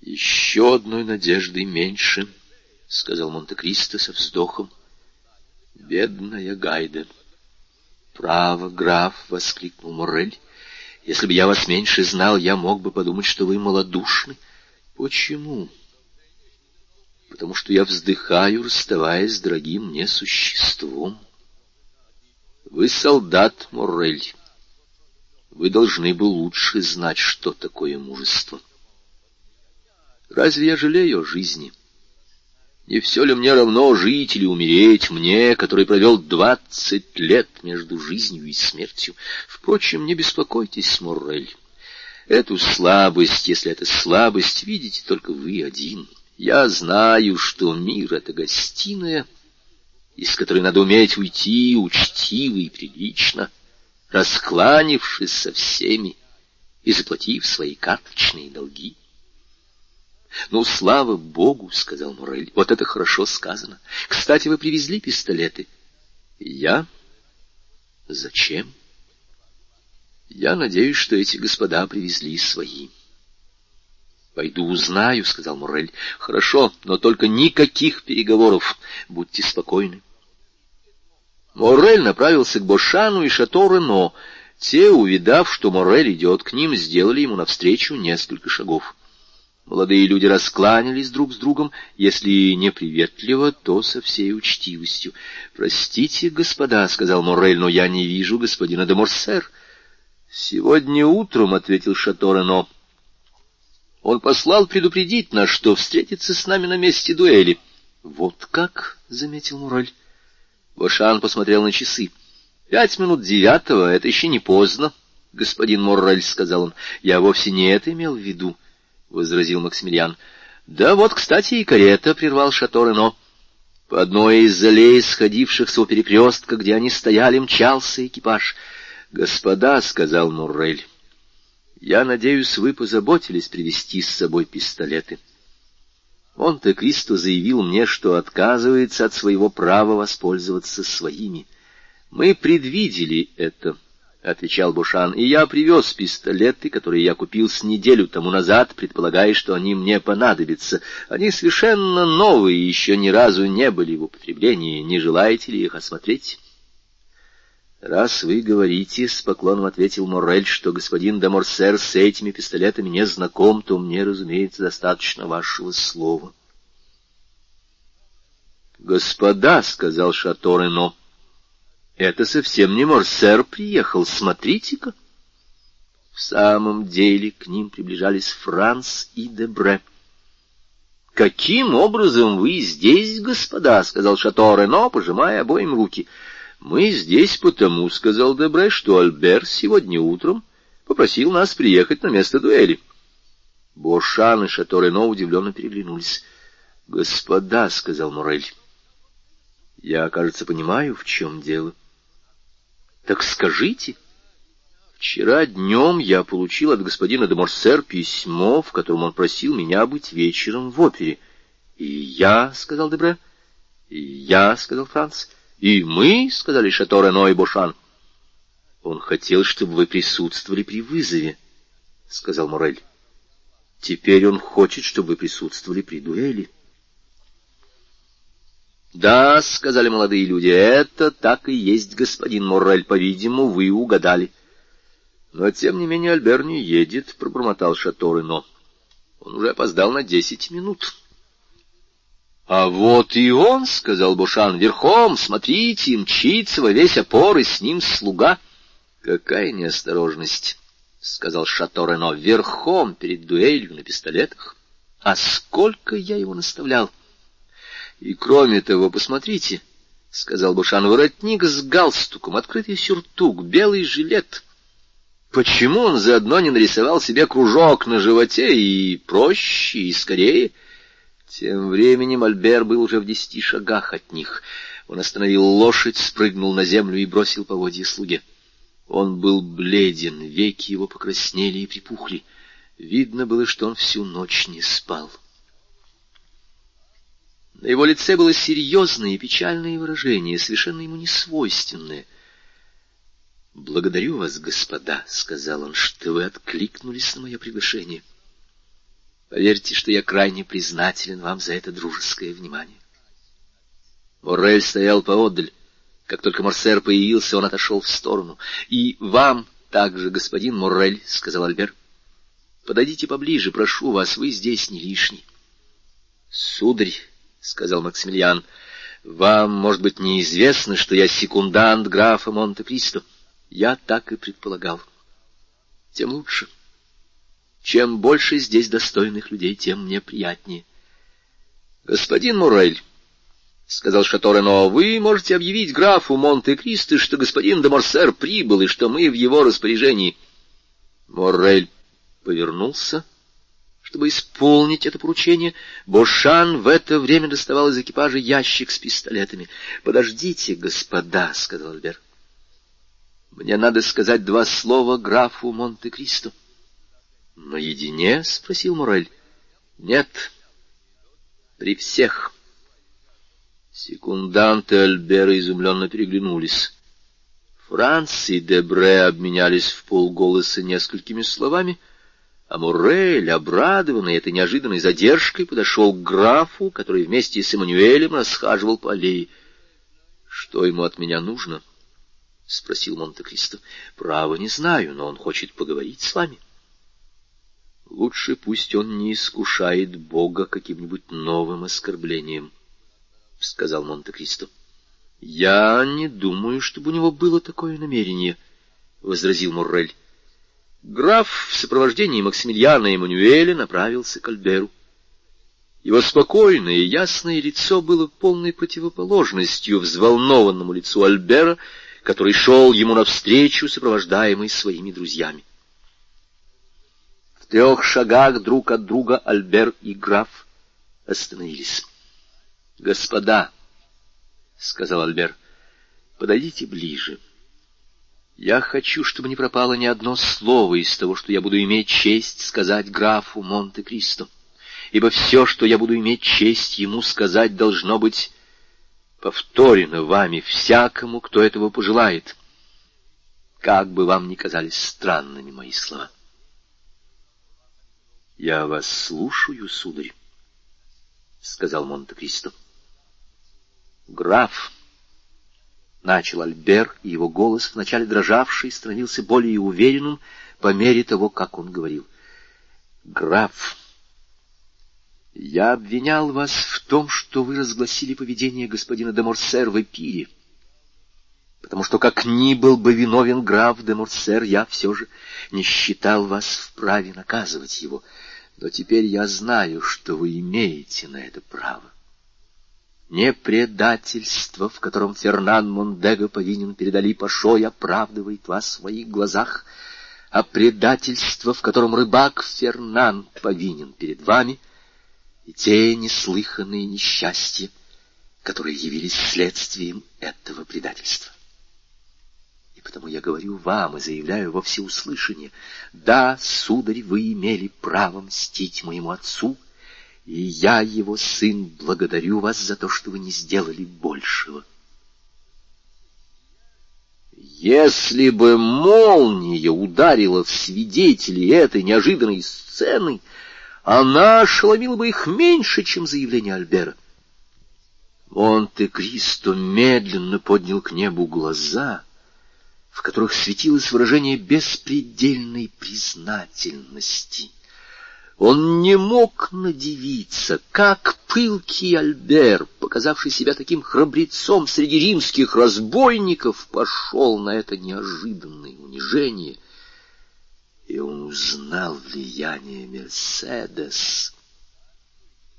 Еще одной надежды меньше», — сказал Монте-Кристо со вздохом. «Бедная Гайде». «Право, граф, — воскликнул Моррель, — если бы я вас меньше знал, я мог бы подумать, что вы малодушны». «Почему?» «Потому что я вздыхаю, расставаясь с дорогим мне существом». «Вы солдат, Моррель. Вы должны бы лучше знать, что такое мужество». «Разве я жалею о жизни? Не все ли мне равно жить или умереть, мне, который провел двадцать лет между жизнью и смертью? Впрочем, не беспокойтесь, Моррель. Эту слабость, если это слабость, видите только вы один. Я знаю, что мир — это гостиная, из которой надо уметь уйти учтиво и прилично, раскланившись со всеми и заплатив свои карточные долги». «Ну, слава Богу, — сказал Моррель, — вот это хорошо сказано. Кстати, вы привезли пистолеты». «Я? Зачем?» «Я надеюсь, что эти господа привезли свои». «Пойду узнаю, — сказал Моррель. — Хорошо, но только никаких переговоров. Будьте спокойны». Моррель направился к Бошану и Шато-Рено. Те, увидав, что Моррель идет к ним, сделали ему навстречу несколько шагов. Молодые люди раскланялись друг с другом, если не приветливо, то со всей учтивостью. «Простите, господа, — сказал Моррель, — но я не вижу господина де Морсер». «Сегодня утром, — ответил Шато-Рено, — он послал предупредить нас, что встретится с нами на месте дуэли». «Вот как? — заметил Моррель. Бошан посмотрел на часы. «Пять минут девятого, это еще не поздно, господин Моррель, — сказал он. — Я вовсе не это имел в виду, — возразил Максимилиан. «Да вот, кстати, и карета», — прервал Шато-Рено. По одной из аллей, сходившихся у перекрестка, где они стояли, мчался экипаж. «Господа, — сказал Моррель, — я надеюсь, вы позаботились привезти с собой пистолеты. Монте-Кристо заявил мне, что отказывается от своего права воспользоваться своими». «Мы предвидели это», — отвечал Бошан, — «и я привез пистолеты, которые я купил с неделю тому назад, предполагая, что они мне понадобятся. Они совершенно новые и еще ни разу не были в употреблении. Не желаете ли их осмотреть?» «Раз вы говорите, — с поклоном ответил Моррель, — что господин де Морсер с этими пистолетами не знаком, то мне, разумеется, достаточно вашего слова». «Господа, — сказал Шато-Рено, — это совсем не Морсер приехал, смотрите-ка». В самом деле к ним приближались Франц и Дебре. «Каким образом вы здесь, господа? — сказал Шато-Рено, пожимая обоим руки. — Мы здесь потому, — сказал Дебре, — что Альберт сегодня утром попросил нас приехать на место дуэли». Бошан и Шато-Рено удивленно переглянулись. «Господа, — сказал Моррель, — я, кажется, понимаю, в чем дело». «Так скажите». «Вчера днем я получил от господина де Морсер письмо, в котором он просил меня быть вечером в опере». «И я, — сказал Дебре. — И я, — сказал Франц. — И мы, — сказали Шато-Рено и Бошан. Он хотел, чтобы вы присутствовали при вызове, — сказал Моррель. Теперь он хочет, чтобы вы присутствовали при дуэли. Да, — сказали молодые люди, — это так и есть, господин Моррель, по-видимому, вы угадали. Но, тем не менее, Альбер не едет, — пробормотал Шато-Рено. Он уже опоздал на десять минут. — А вот и он, — сказал Бошан, — верхом, смотрите, мчится во весь опор, и с ним слуга. — Какая неосторожность, — сказал Шато-Рено, — верхом перед дуэлью на пистолетах. А сколько я его наставлял! — И кроме того, посмотрите, — сказал Бошан, — воротник с галстуком, открытый сюртук, белый жилет. Почему он заодно не нарисовал себе кружок на животе и проще, и скорее? Тем временем Альбер был уже в десяти шагах от них. Он остановил лошадь, спрыгнул на землю и бросил поводья слуге. Он был бледен, веки его покраснели и припухли. Видно было, что он всю ночь не спал. На его лице было серьезное и печальное выражение, совершенно ему несвойственное. — Благодарю вас, господа, — сказал он, — что вы откликнулись на мое приглашение. Поверьте, что я крайне признателен вам за это дружеское внимание. Моррель стоял поодаль. Как только Морсер появился, он отошел в сторону. — И вам также, господин Моррель, — сказал Альбер. — Подойдите поближе, прошу вас, вы здесь не лишний. — Сударь, — сказал Максимилиан, — вам, может быть, неизвестно, что я секундант графа Монте-Кристо. Я так и предполагал. Тем лучше. Чем больше здесь достойных людей, тем мне приятнее. — Господин Моррель, — сказал Шато-Рено, — вы можете объявить графу Монте-Кристо, что господин де Морсер прибыл и что мы в его распоряжении. Моррель повернулся, чтобы исполнить это поручение. Бошан в это время доставал из экипажа ящик с пистолетами. — Подождите, господа, — сказал Альбер. — Мне надо сказать два слова графу Монте-Кристо. — Наедине? — спросил Моррель. — Нет. При всех. Секунданты Альбера изумленно переглянулись. Франц и Дебре обменялись вполголоса несколькими словами, а Моррель, обрадованный этой неожиданной задержкой, подошел к графу, который вместе с Эммануэлем расхаживал по аллее. — Что ему от меня нужно? — спросил Монте-Кристо. — Право не знаю, но он хочет поговорить с вами. Лучше пусть он не искушает Бога каким-нибудь новым оскорблением, — сказал Монте-Кристо. — Я не думаю, чтобы у него было такое намерение, — возразил Моррель. Граф в сопровождении Максимилиана и Эммануэля направился к Альберу. Его спокойное и ясное лицо было полной противоположностью взволнованному лицу Альбера, который шел ему навстречу, сопровождаемый своими друзьями. В трех шагах друг от друга Альбер и граф остановились. — Господа, — сказал Альбер, — подойдите ближе. Я хочу, чтобы не пропало ни одно слово из того, что я буду иметь честь сказать графу Монте-Кристо, ибо все, что я буду иметь честь ему сказать, должно быть повторено вами всякому, кто этого пожелает, как бы вам ни казались странными мои слова. — Я вас слушаю, сударь, — сказал Монте-Кристо. — Граф, — начал Альбер, и его голос, вначале дрожавший, становился более уверенным по мере того, как он говорил. — Граф, я обвинял вас в том, что вы разгласили поведение господина де Морсер в эпире, потому что, как ни был бы виновен граф де Морсер, я все же не считал вас вправе наказывать его. Но теперь я знаю, что вы имеете на это право. Не предательство, в котором Фернан Мондего повинен перед Али Пашой, оправдывает вас в своих глазах, а предательство, в котором рыбак Фернан повинен перед вами, и те неслыханные несчастья, которые явились следствием этого предательства. Потому я говорю вам и заявляю во всеуслышание: да, сударь, вы имели право мстить моему отцу, и я, его сын, благодарю вас за то, что вы не сделали большего. — Если бы молния ударила в свидетелей этой неожиданной сцены, она ошеломила бы их меньше, чем заявление Альбера. Монте-Кристо медленно поднял к небу глаза, в которых светилось выражение беспредельной признательности. Он не мог надивиться, как пылкий Альбер, показавший себя таким храбрецом среди римских разбойников, пошел на это неожиданное унижение, и он узнал влияние Мерседес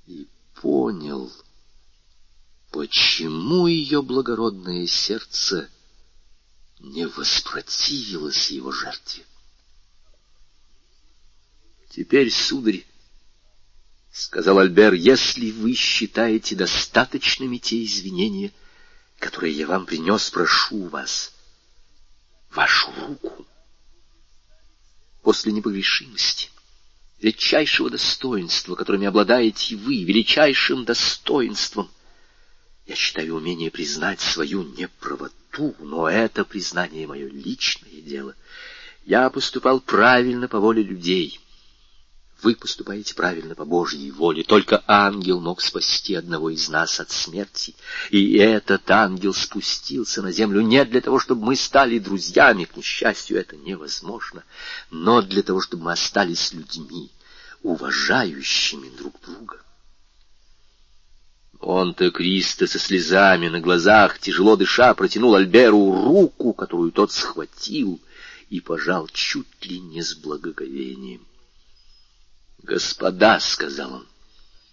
и понял, почему ее благородное сердце не воспротивилось его жертве. «Теперь, сударь, — сказал Альбер, — если вы считаете достаточными те извинения, которые я вам принес, прошу вас, вашу руку. После непогрешимости, редчайшего достоинства, которыми обладаете вы, величайшим достоинством, я считаю умение признать свою неправоту, но это признание — мое личное дело. Я поступал правильно по воле людей». Вы поступаете правильно по Божьей воле. Только ангел мог спасти одного из нас от смерти. И этот ангел спустился на землю не для того, чтобы мы стали друзьями, к несчастью, это невозможно, но для того, чтобы мы остались людьми, уважающими друг друга. Монте-Кристо со слезами на глазах, тяжело дыша, протянул Альберу руку, которую тот схватил и пожал чуть ли не с благоговением. «Господа, — сказал он,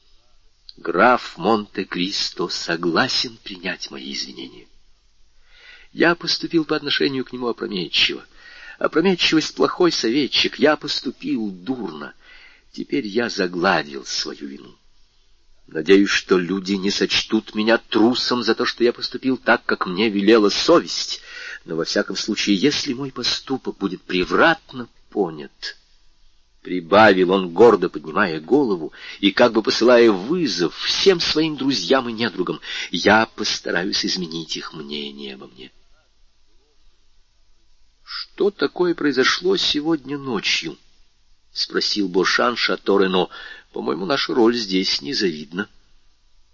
— граф Монте-Кристо согласен принять мои извинения. Я поступил по отношению к нему опрометчиво. Опрометчивость — плохой советчик. Я поступил дурно. Теперь я загладил свою вину. Надеюсь, что люди не сочтут меня трусом за то, что я поступил так, как мне велела совесть. Но, во всяком случае, если мой поступок будет превратно понят... Прибавил он, гордо поднимая голову и как бы посылая вызов всем своим друзьям и недругам, я постараюсь изменить их мнение обо мне. — Что такое произошло сегодня ночью? — спросил Бошан Шато-Рено. — По-моему, наша роль здесь незавидна.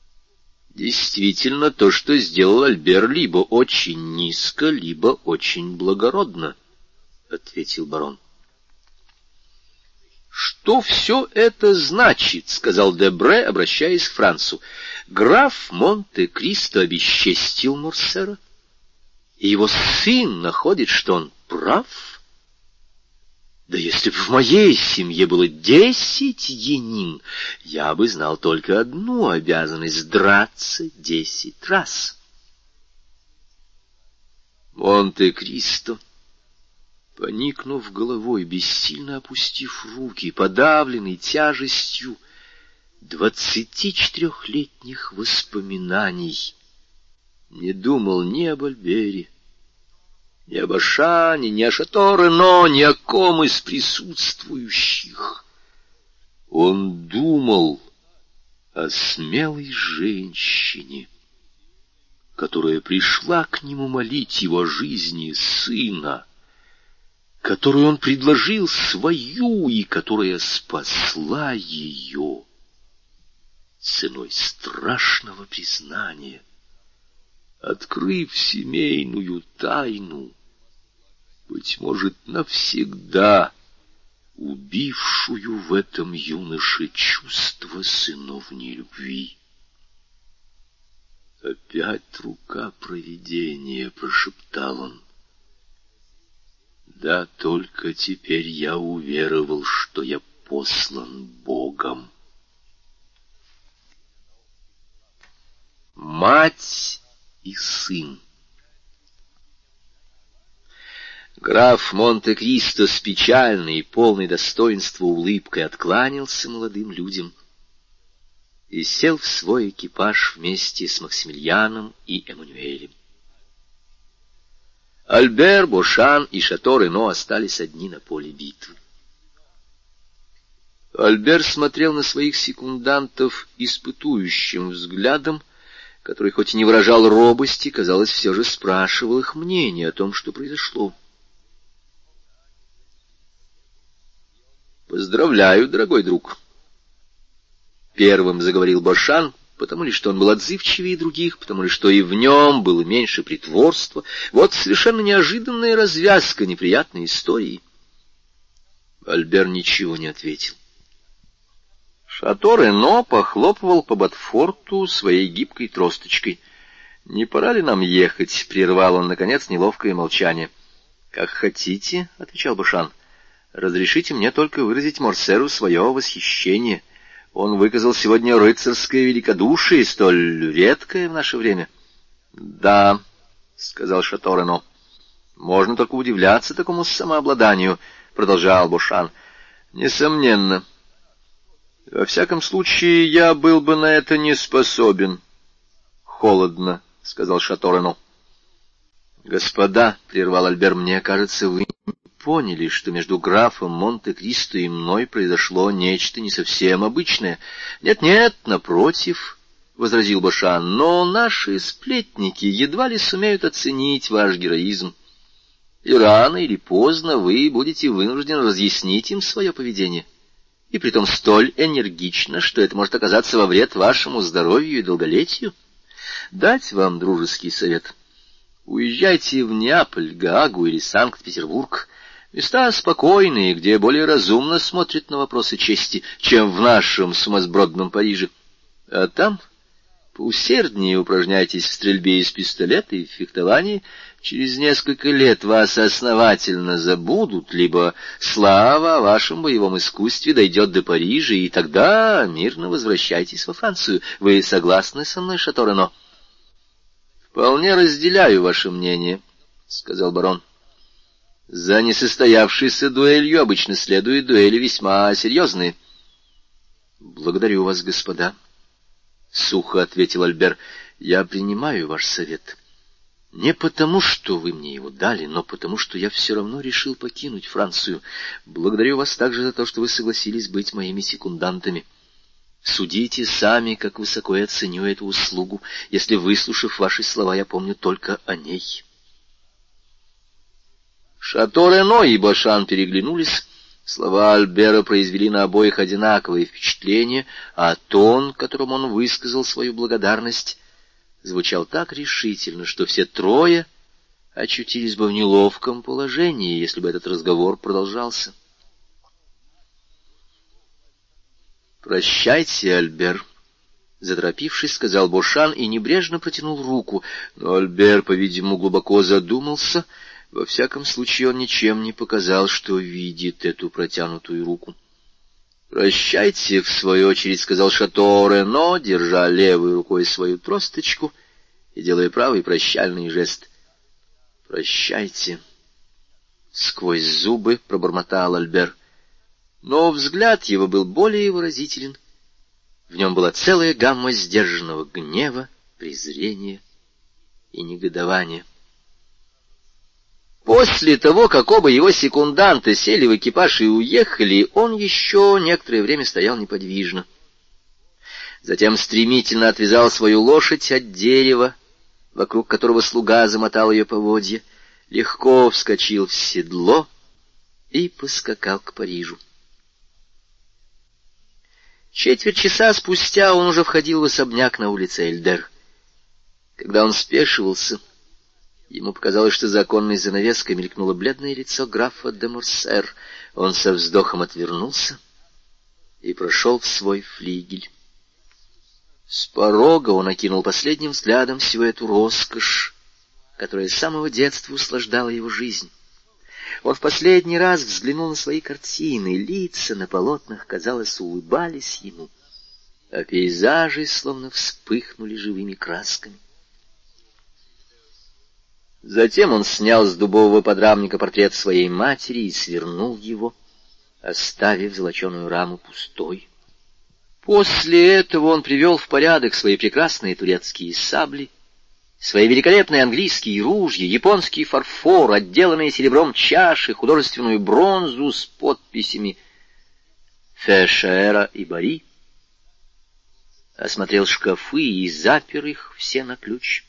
— Действительно, то, что сделал Альбер, либо очень низко, либо очень благородно, — ответил барон. «Что все это значит?» — сказал Дебре, обращаясь к Францу. «Граф Монте-Кристо обесчестил Морсера, и его сын находит, что он прав? Да если бы в моей семье было десять енин, я бы знал только одну обязанность — драться десять раз». Монте-Кристо, поникнув головой, бессильно опустив руки, подавленный тяжестью двадцати четырехлетних воспоминаний, не думал ни об Альбере, ни об Ашане, ни о Шато-Рено, ни о ком из присутствующих. Он думал о смелой женщине, которая пришла к нему молить его о жизни сына, которую он предложил свою и которая спасла ее ценой страшного признания, открыв семейную тайну, быть может, навсегда убившую в этом юноше чувство сыновней любви. Опять рука провидения, — прошептал он. Да, только теперь я уверовал, что я послан Богом. Мать и сын. Граф Монте-Кристо с печальной и полной достоинства улыбкой откланялся молодым людям и сел в свой экипаж вместе с Максимилианом и Эммануэлем. Альбер, Бошан и Шато-Рено остались одни на поле битвы. Альбер смотрел на своих секундантов испытующим взглядом, который хоть и не выражал робости, казалось, все же спрашивал их мнение о том, что произошло. «Поздравляю, дорогой друг!» Первым заговорил Бошан, потому ли, что он был отзывчивее других, потому ли, что и в нем было меньше притворства. Вот совершенно неожиданная развязка неприятной истории. Альберт ничего не ответил. Шато-Рено похлопывал по ботфорту своей гибкой тросточкой. «Не пора ли нам ехать?» — прервал он, наконец, неловкое молчание. «Как хотите», — отвечал Бошан. «Разрешите мне только выразить Морсеру свое восхищение. Он выказал сегодня рыцарское великодушие, столь редкое в наше время». «Да», — сказал Шато-Рено. «Можно только удивляться такому самообладанию», — продолжал Бошан. «Несомненно. Во всяком случае, я был бы на это не способен». «Холодно», — сказал Шато-Рено. «Господа», — прервал Альбер, — «мне кажется, вы поняли, что между графом Монте-Кристо и мной произошло нечто не совсем обычное». «Нет-нет, напротив», — возразил Бошан, — «но наши сплетники едва ли сумеют оценить ваш героизм, и рано или поздно вы будете вынуждены разъяснить им свое поведение, и притом столь энергично, что это может оказаться во вред вашему здоровью и долголетию. Дать вам дружеский совет. Уезжайте в Неаполь, Гаагу или Санкт-Петербург. Места спокойные, где более разумно смотрят на вопросы чести, чем в нашем сумасбродном Париже. А там поусерднее упражняйтесь в стрельбе из пистолета и в фехтовании. Через несколько лет вас основательно забудут, либо слава о вашем боевом искусстве дойдет до Парижа, и тогда мирно возвращайтесь во Францию. Вы согласны со мной, Шато-Рено?» «Вполне разделяю ваше мнение», — сказал барон. «За несостоявшейся дуэлью обычно следуют дуэли весьма серьезные». «Благодарю вас, господа», — сухо ответил Альбер. «Я принимаю ваш совет. Не потому, что вы мне его дали, но потому, что я все равно решил покинуть Францию. Благодарю вас также за то, что вы согласились быть моими секундантами. Судите сами, как высоко я ценю эту услугу, если, выслушав ваши слова, я помню только о ней». Шато-Рено и Бошан переглянулись. Слова Альбера произвели на обоих одинаковое впечатление, а тон, которым он высказал свою благодарность, звучал так решительно, что все трое очутились бы в неловком положении, если бы этот разговор продолжался. «Прощайте, Альбер», — заторопившись, сказал Бошан и небрежно протянул руку, но Альбер, по-видимому, глубоко задумался. Во всяком случае, он ничем не показал, что видит эту протянутую руку. «Прощайте», — в свою очередь сказал Шато-Рено, держа левой рукой свою тросточку и делая правый прощальный жест. «Прощайте», — сквозь зубы пробормотал Альбер. Но взгляд его был более выразителен. В нем была целая гамма сдержанного гнева, презрения и негодования. После того, как оба его секунданта сели в экипаж и уехали, он еще некоторое время стоял неподвижно. Затем стремительно отвязал свою лошадь от дерева, вокруг которого слуга замотал ее поводья, легко вскочил в седло и поскакал к Парижу. Четверть часа спустя он уже входил в особняк на улице Эльдер. Когда он спешивался, ему показалось, что за оконной занавеской мелькнуло бледное лицо графа де Морсер. Он со вздохом отвернулся и прошел в свой флигель. С порога он окинул последним взглядом всю эту роскошь, которая с самого детства услаждала его жизнь. Он в последний раз взглянул на свои картины, лица на полотнах, казалось, улыбались ему, а пейзажи словно вспыхнули живыми красками. Затем он снял с дубового подрамника портрет своей матери и свернул его, оставив золоченую раму пустой. После этого он привел в порядок свои прекрасные турецкие сабли, свои великолепные английские ружья, японский фарфор, отделанные серебром чаши, художественную бронзу с подписями «Фешера» и «Бари», осмотрел шкафы и запер их все на ключ.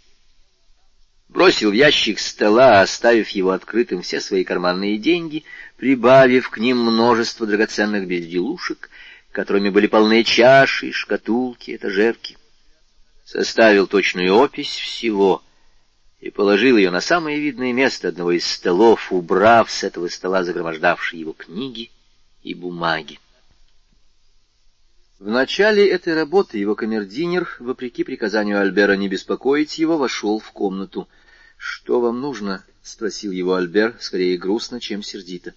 Бросил в ящик стола, оставив его открытым, все свои карманные деньги, прибавив к ним множество драгоценных безделушек, которыми были полны чаши, шкатулки, этажерки. Составил точную опись всего и положил ее на самое видное место одного из столов, убрав с этого стола загромождавшие его книги и бумаги. В начале этой работы его камердинер, вопреки приказанию Альбера не беспокоить его, вошел в комнату. — Что вам нужно? — спросил его Альбер, скорее грустно, чем сердито.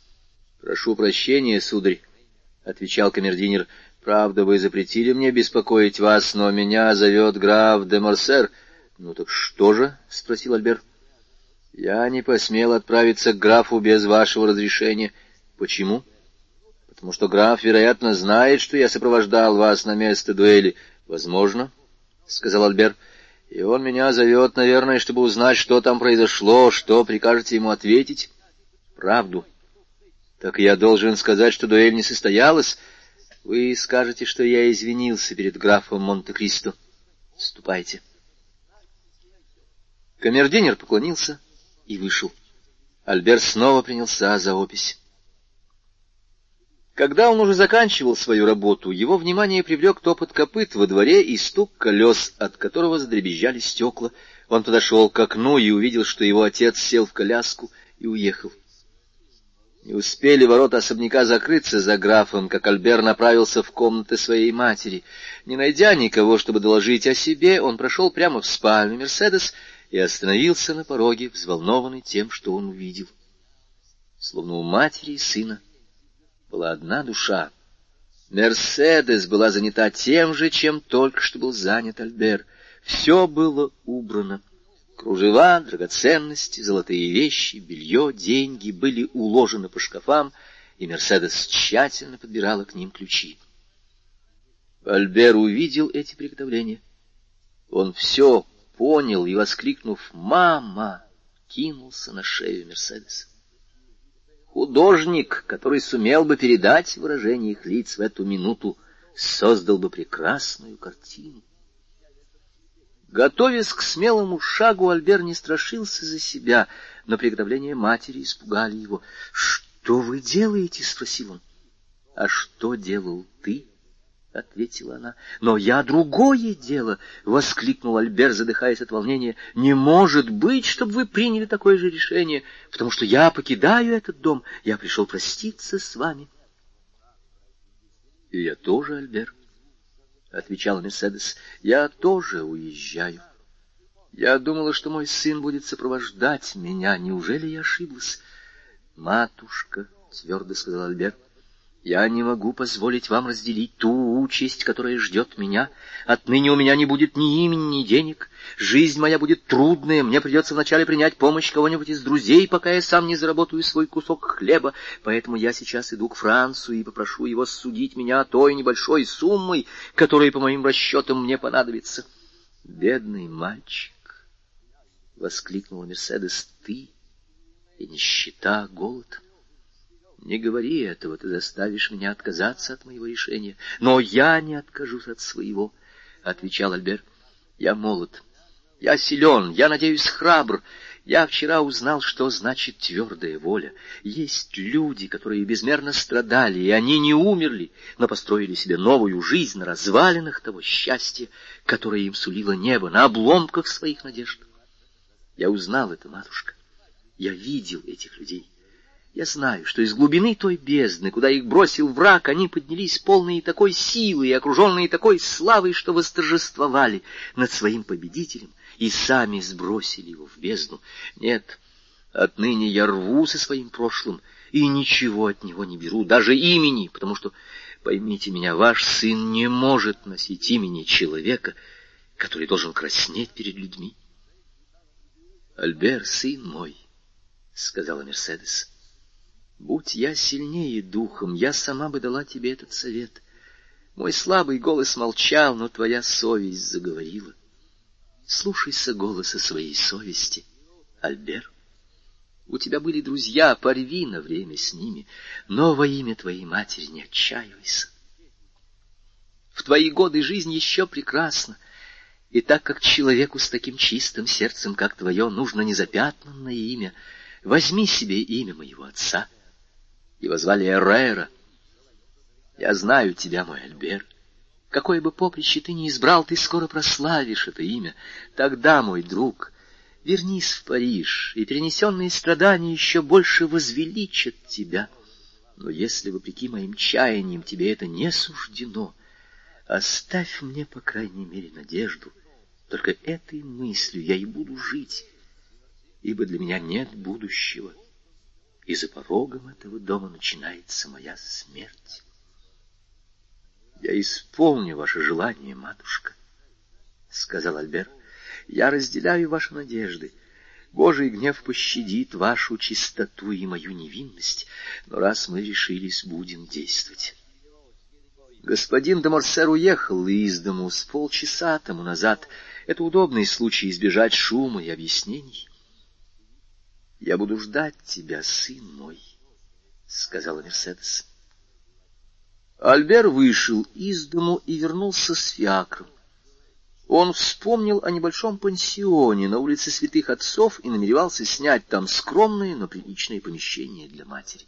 — Прошу прощения, сударь, — отвечал камердинер. Правда, вы запретили мне беспокоить вас, но меня зовет граф де Морсер. — Ну так что же? — спросил Альбер. — Я не посмел отправиться к графу без вашего разрешения. — Почему? — Потому что граф, вероятно, знает, что я сопровождал вас на место дуэли. — Возможно, — сказал Альбер. — И он меня зовет, наверное, чтобы узнать, что там произошло, что прикажете ему ответить. — Правду. — Так я должен сказать, что дуэль не состоялась. Вы скажете, что я извинился перед графом Монте-Кристо. Ступайте. Камердинер поклонился и вышел. Альбер снова принялся за опись. Когда он уже заканчивал свою работу, его внимание привлек топот копыт во дворе и стук колес, от которого задребезжали стекла. Он подошел к окну и увидел, что его отец сел в коляску и уехал. Не успели ворота особняка закрыться за графом, как Альбер направился в комнаты своей матери. Не найдя никого, чтобы доложить о себе, он прошел прямо в спальню Мерседес и остановился на пороге, взволнованный тем, что он увидел. Словно у матери и сына была одна душа. Мерседес была занята тем же, чем только что был занят Альбер. Все было убрано. Кружева, драгоценности, золотые вещи, белье, деньги были уложены по шкафам, и Мерседес тщательно подбирала к ним ключи. Альбер увидел эти приготовления. Он все понял и, воскликнув «Мама!», кинулся на шею Мерседеса. Художник, который сумел бы передать выражение их лиц в эту минуту, создал бы прекрасную картину. Готовясь к смелому шагу, Альбер не страшился за себя, но приготовления матери испугали его. — Что вы делаете? — спросил он. — А что делал ты? — ответила она. — Но я другое дело! — воскликнул Альбер, задыхаясь от волнения. — Не может быть, чтобы вы приняли такое же решение, потому что я покидаю этот дом. Я пришел проститься с вами. — И я тоже, Альбер, — отвечала Мерседес. — Я тоже уезжаю. Я думала, что мой сын будет сопровождать меня. Неужели я ошиблась? — Матушка, — твердо сказал Альбер, — я не могу позволить вам разделить ту участь, которая ждет меня. Отныне у меня не будет ни имени, ни денег. Жизнь моя будет трудная. Мне придется вначале принять помощь кого-нибудь из друзей, пока я сам не заработаю свой кусок хлеба. Поэтому я сейчас иду к Францу и попрошу его судить меня той небольшой суммой, которая, по моим расчетам, мне понадобится. — Бедный мальчик! — воскликнула Мерседес. — Ты и нищета, голод. Не говори этого, ты заставишь меня отказаться от моего решения. Но я не откажусь от своего, — отвечал Альбер. Я молод, я силен, я, надеюсь, храбр. Я вчера узнал, что значит твердая воля. Есть люди, которые безмерно страдали, и они не умерли, но построили себе новую жизнь на развалинах того счастья, которое им сулило небо, на обломках своих надежд. Я узнал это, матушка, я видел этих людей. Я знаю, что из глубины той бездны, куда их бросил враг, они поднялись полные такой силы и окруженные такой славой, что восторжествовали над своим победителем и сами сбросили его в бездну. Нет, отныне я рву со своим прошлым и ничего от него не беру, даже имени, потому что, поймите меня, ваш сын не может носить имени человека, который должен краснеть перед людьми. — Альбер, сын мой, — сказала Мерседес, — будь я сильнее духом, я сама бы дала тебе этот совет. Мой слабый голос молчал, но твоя совесть заговорила. Слушайся голоса своей совести, Альбер. У тебя были друзья, порви на время с ними, но во имя твоей матери не отчаивайся. в твои годы жизнь еще прекрасна. И так как человеку с таким чистым сердцем, как твое, нужно незапятнанное имя, возьми себе имя моего отца. Его звали Эррера. Я знаю тебя, мой Альберт. Какое бы поприще ты ни избрал, ты скоро прославишь это имя. Тогда, мой друг, вернись в Париж, и перенесенные страдания еще больше возвеличат тебя. Но если, вопреки моим чаяниям, тебе это не суждено, оставь мне, по крайней мере, надежду. Только этой мыслью я и буду жить, ибо для меня нет будущего, и за порогом этого дома начинается моя смерть. Я исполню ваше желание, матушка, — сказал Альберт. Я разделяю ваши надежды. Божий гнев пощадит вашу чистоту и мою невинность, но раз мы решились, будем действовать. Господин де Морсер уехал из дому с полчаса тому назад. Это удобный случай избежать шума и объяснений. — Я буду ждать тебя, сын мой, — сказала Мерседес. Альбер вышел из дому и вернулся с фиакром. Он вспомнил о небольшом пансионе на улице Святых Отцов и намеревался снять там скромные, но приличные помещения для матери.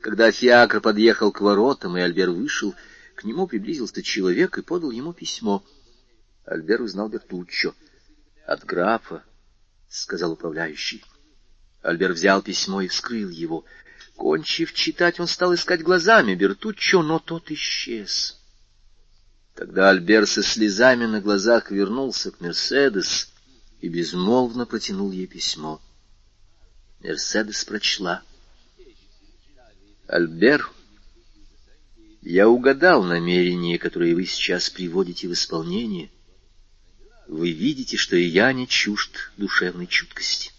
Когда фиакр подъехал к воротам, и Альбер вышел, к нему приблизился человек и подал ему письмо. Альбер узнал Бертуччо. — От графа, — сказал управляющий. Альбер взял письмо и вскрыл его. Кончив читать, он стал искать глазами Бертуччо, но тот исчез. Тогда Альбер со слезами на глазах вернулся к Мерседес и безмолвно протянул ей письмо. Мерседес прочла. «Альбер, я угадал намерения, которые вы сейчас приводите в исполнение. Вы видите, что и я не чужд душевной чуткости.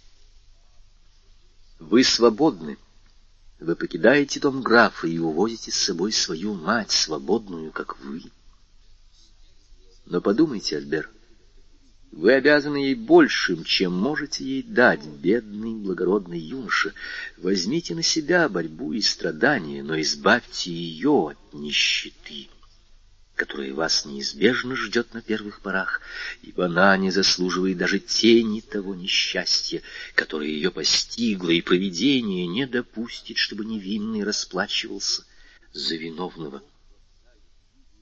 Вы свободны. Вы покидаете дом графа и увозите с собой свою мать, свободную, как вы. Но подумайте, Альбер, вы обязаны ей большим, чем можете ей дать, бедный благородный юноша. Возьмите на себя борьбу и страдания, но избавьте ее от нищеты, которая вас неизбежно ждет на первых порах, ибо она не заслуживает даже тени того несчастья, которое ее постигло, и провидение не допустит, чтобы невинный расплачивался за виновного.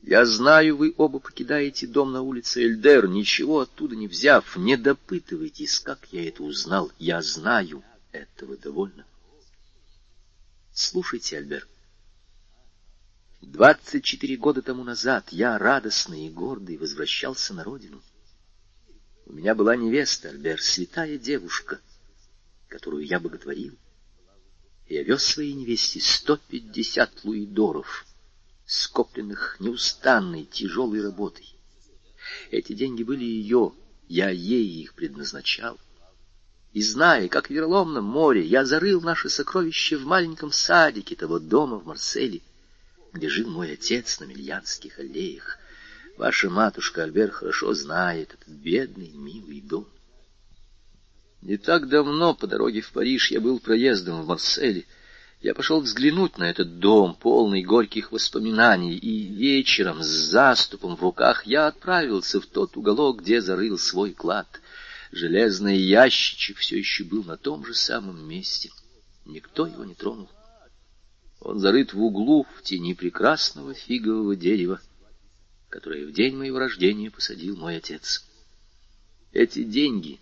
Я знаю, вы оба покидаете дом на улице Эльдер, ничего оттуда не взяв. Не допытывайтесь, как я это узнал. Я знаю, этого довольно. Слушайте, Альбер, двадцать четыре года тому назад я, радостный и гордый, возвращался на родину. У меня была невеста, Альбер, святая девушка, которую я боготворил. Я вез своей невесте сто пятьдесят луидоров, скопленных неустанной тяжелой работой. Эти деньги были ее, я ей их предназначал. И зная, как в вероломном море, я зарыл наше сокровище в маленьком садике того дома в Марселе, где жил мой отец на Мельянских аллеях. Ваша матушка, Альбер, хорошо знает этот бедный, милый дом. Не так давно по дороге в Париж я был проездом в Марселе. Я пошел взглянуть на этот дом, полный горьких воспоминаний, и вечером с заступом в руках я отправился в тот уголок, где зарыл свой клад. Железный ящичек все еще был на том же самом месте. Никто его не тронул. Он зарыт в углу в тени прекрасного фигового дерева, которое в день моего рождения посадил мой отец. Эти деньги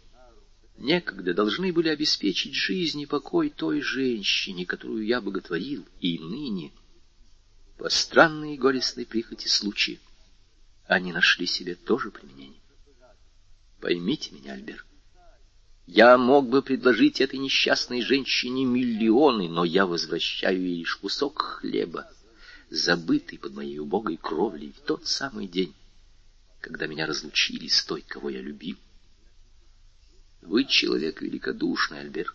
некогда должны были обеспечить жизнь и покой той женщине, которую я боготворил, и ныне, по странной и горестной прихоти случая, они нашли себе тоже применение. Поймите меня, Альбер, я мог бы предложить этой несчастной женщине миллионы, но я возвращаю ей лишь кусок хлеба, забытый под моей убогой кровлей в тот самый день, когда меня разлучили с той, кого я любил. Вы человек великодушный, Альбер,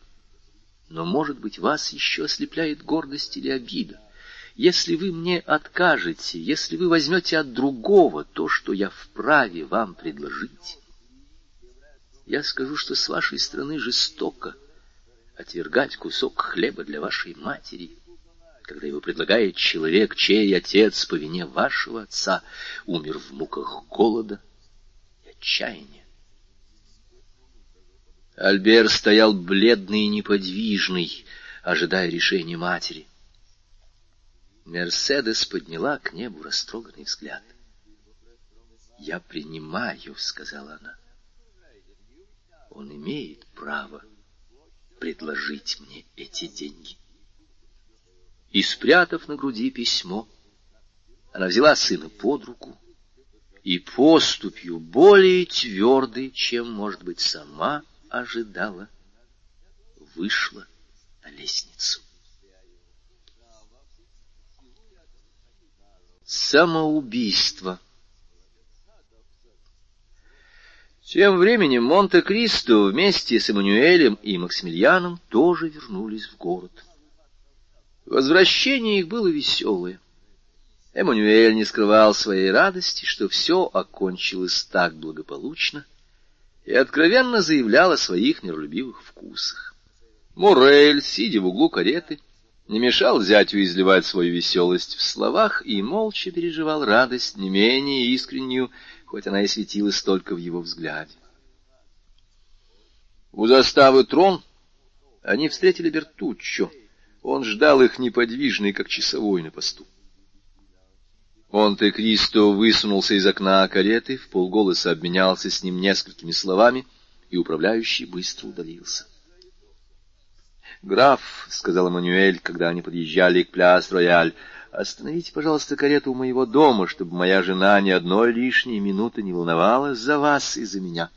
но, может быть, вас еще ослепляет гордость или обида. Если вы мне откажете, если вы возьмете от другого то, что я вправе вам предложить, я скажу, что с вашей стороны жестоко отвергать кусок хлеба для вашей матери, когда его предлагает человек, чей отец по вине вашего отца умер в муках голода и отчаяния. Альберт стоял бледный и неподвижный, ожидая решения матери. Мерседес подняла к небу растроганный взгляд. — Я принимаю, — сказала она. — Он имеет право предложить мне эти деньги. И, спрятав на груди письмо, она взяла сына под руку и поступью более твердой, чем, может быть, сама ожидала, вышла на лестницу. Самоубийство. Тем временем Монте-Кристо вместе с Эммануэлем и Максимилианом тоже вернулись в город. Возвращение их было веселое. Эммануэль не скрывал своей радости, что все окончилось так благополучно, и откровенно заявлял о своих миролюбивых вкусах. Моррель, сидя в углу кареты, не мешал зятю изливать свою веселость в словах и молча переживал радость не менее искреннюю, хоть она и светилась только в его взгляде. У заставы трон они встретили Бертуччо. Он ждал их неподвижный, как часовой на посту. Монте-Кристо высунулся из окна кареты, вполголоса обменялся с ним несколькими словами, и управляющий быстро удалился. — Граф, — сказал Эммануэль, когда они подъезжали к Пляс-Рояль, — остановите, пожалуйста, карету у моего дома, чтобы моя жена ни одной лишней минуты не волновалась за вас и за меня.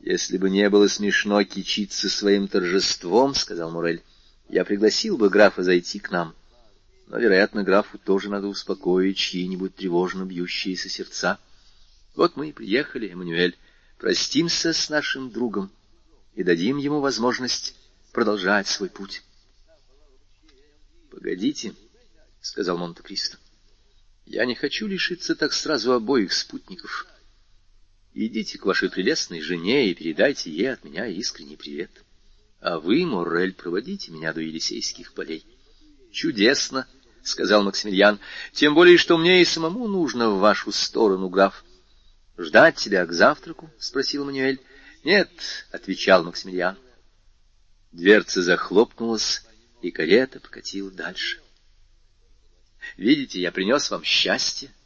«Если бы не было смешно кичиться своим торжеством, — сказал Моррель, — я пригласил бы графа зайти к нам. Но, вероятно, графу тоже надо успокоить чьи-нибудь тревожно бьющиеся сердца. Вот мы и приехали, Эммануэль. Простимся с нашим другом и дадим ему возможность продолжать свой путь». «Погодите, — сказал Монте-Кристо, — я не хочу лишиться так сразу обоих спутников». Идите к вашей прелестной жене и передайте ей от меня искренний привет. А вы, Моррель, проводите меня до Елисейских полей. — Чудесно, — сказал Максимилиан, — тем более, что мне и самому нужно в вашу сторону, граф. — Ждать тебя к завтраку? — спросил Мануэль. — Нет, — отвечал Максимилиан. Дверца захлопнулась, и карета покатила дальше. — Видите, я принес вам счастье, —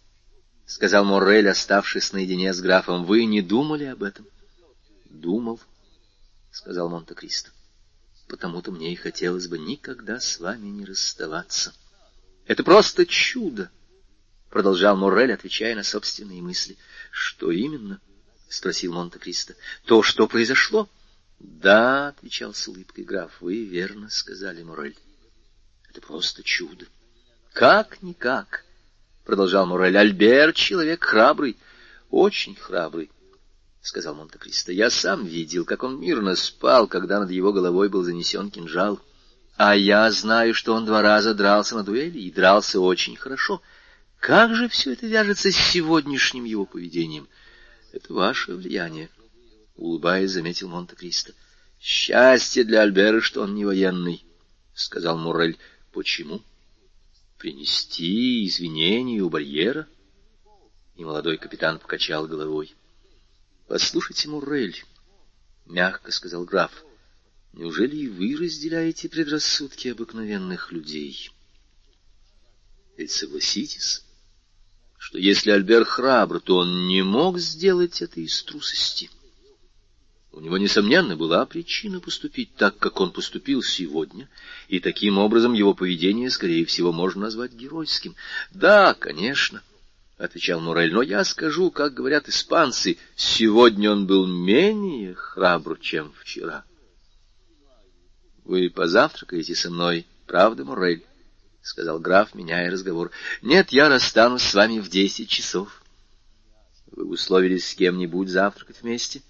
сказал Моррель, оставшись наедине с графом. — Вы не думали об этом? — Думал, — сказал Монте-Кристо. — Потому-то мне и хотелось бы никогда с вами не расставаться. — Это просто чудо! — продолжал Моррель, отвечая на собственные мысли. — Что именно? — спросил Монте-Кристо. — То, что произошло? — Да, — отвечал с улыбкой граф, — вы верно сказали, Моррель. — Это просто чудо. — Как-никак! — продолжал Моррель. — Альберт — человек храбрый, очень храбрый, — сказал Монте-Кристо. — Я сам видел, как он мирно спал, когда над его головой был занесен кинжал. А я знаю, что он два раза дрался на дуэли и дрался очень хорошо. Как же все это вяжется с сегодняшним его поведением? — Это ваше влияние, — улыбаясь, заметил Монте-Кристо. — Счастье для Альбера, что он не военный, — сказал Моррель. — Почему? Принести извинения у барьера? И молодой капитан покачал головой. — Послушайте, Моррель, — мягко сказал граф, — неужели и вы разделяете предрассудки обыкновенных людей? Ведь согласитесь, что если Альбер храбр, то он не мог сделать это из трусости. У него, несомненно, была причина поступить так, как он поступил сегодня, и таким образом его поведение, скорее всего, можно назвать геройским. — Да, конечно, — отвечал Моррель, — но я скажу, как говорят испанцы, сегодня он был менее храбр, чем вчера. — Вы позавтракаете со мной, правда, Моррель? — сказал граф, меняя разговор. — Нет, я расстанусь с вами в десять часов. — Вы условились с кем-нибудь завтракать вместе?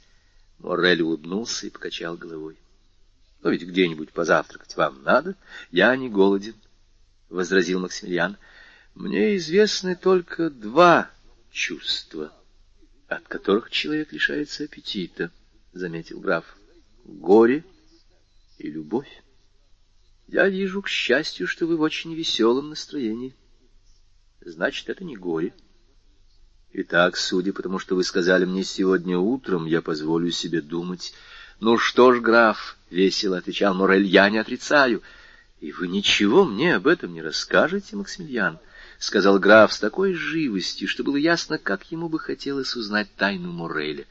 — Моррель улыбнулся и покачал головой. — Но ведь где-нибудь позавтракать вам надо. Я не голоден, — возразил Максимилиан. — Мне известны только два чувства, от которых человек лишается аппетита, — заметил граф. — Горе и любовь. Я вижу, к счастью, что вы в очень веселом настроении. Значит, это не горе. Итак, судя по тому, что вы сказали мне сегодня утром, я позволю себе думать. Ну что ж, граф, — весело отвечал Моррель, — я не отрицаю. И вы ничего мне об этом не расскажете, Максимилиан, — сказал граф с такой живостью, что было ясно, как ему бы хотелось узнать тайну Морреля.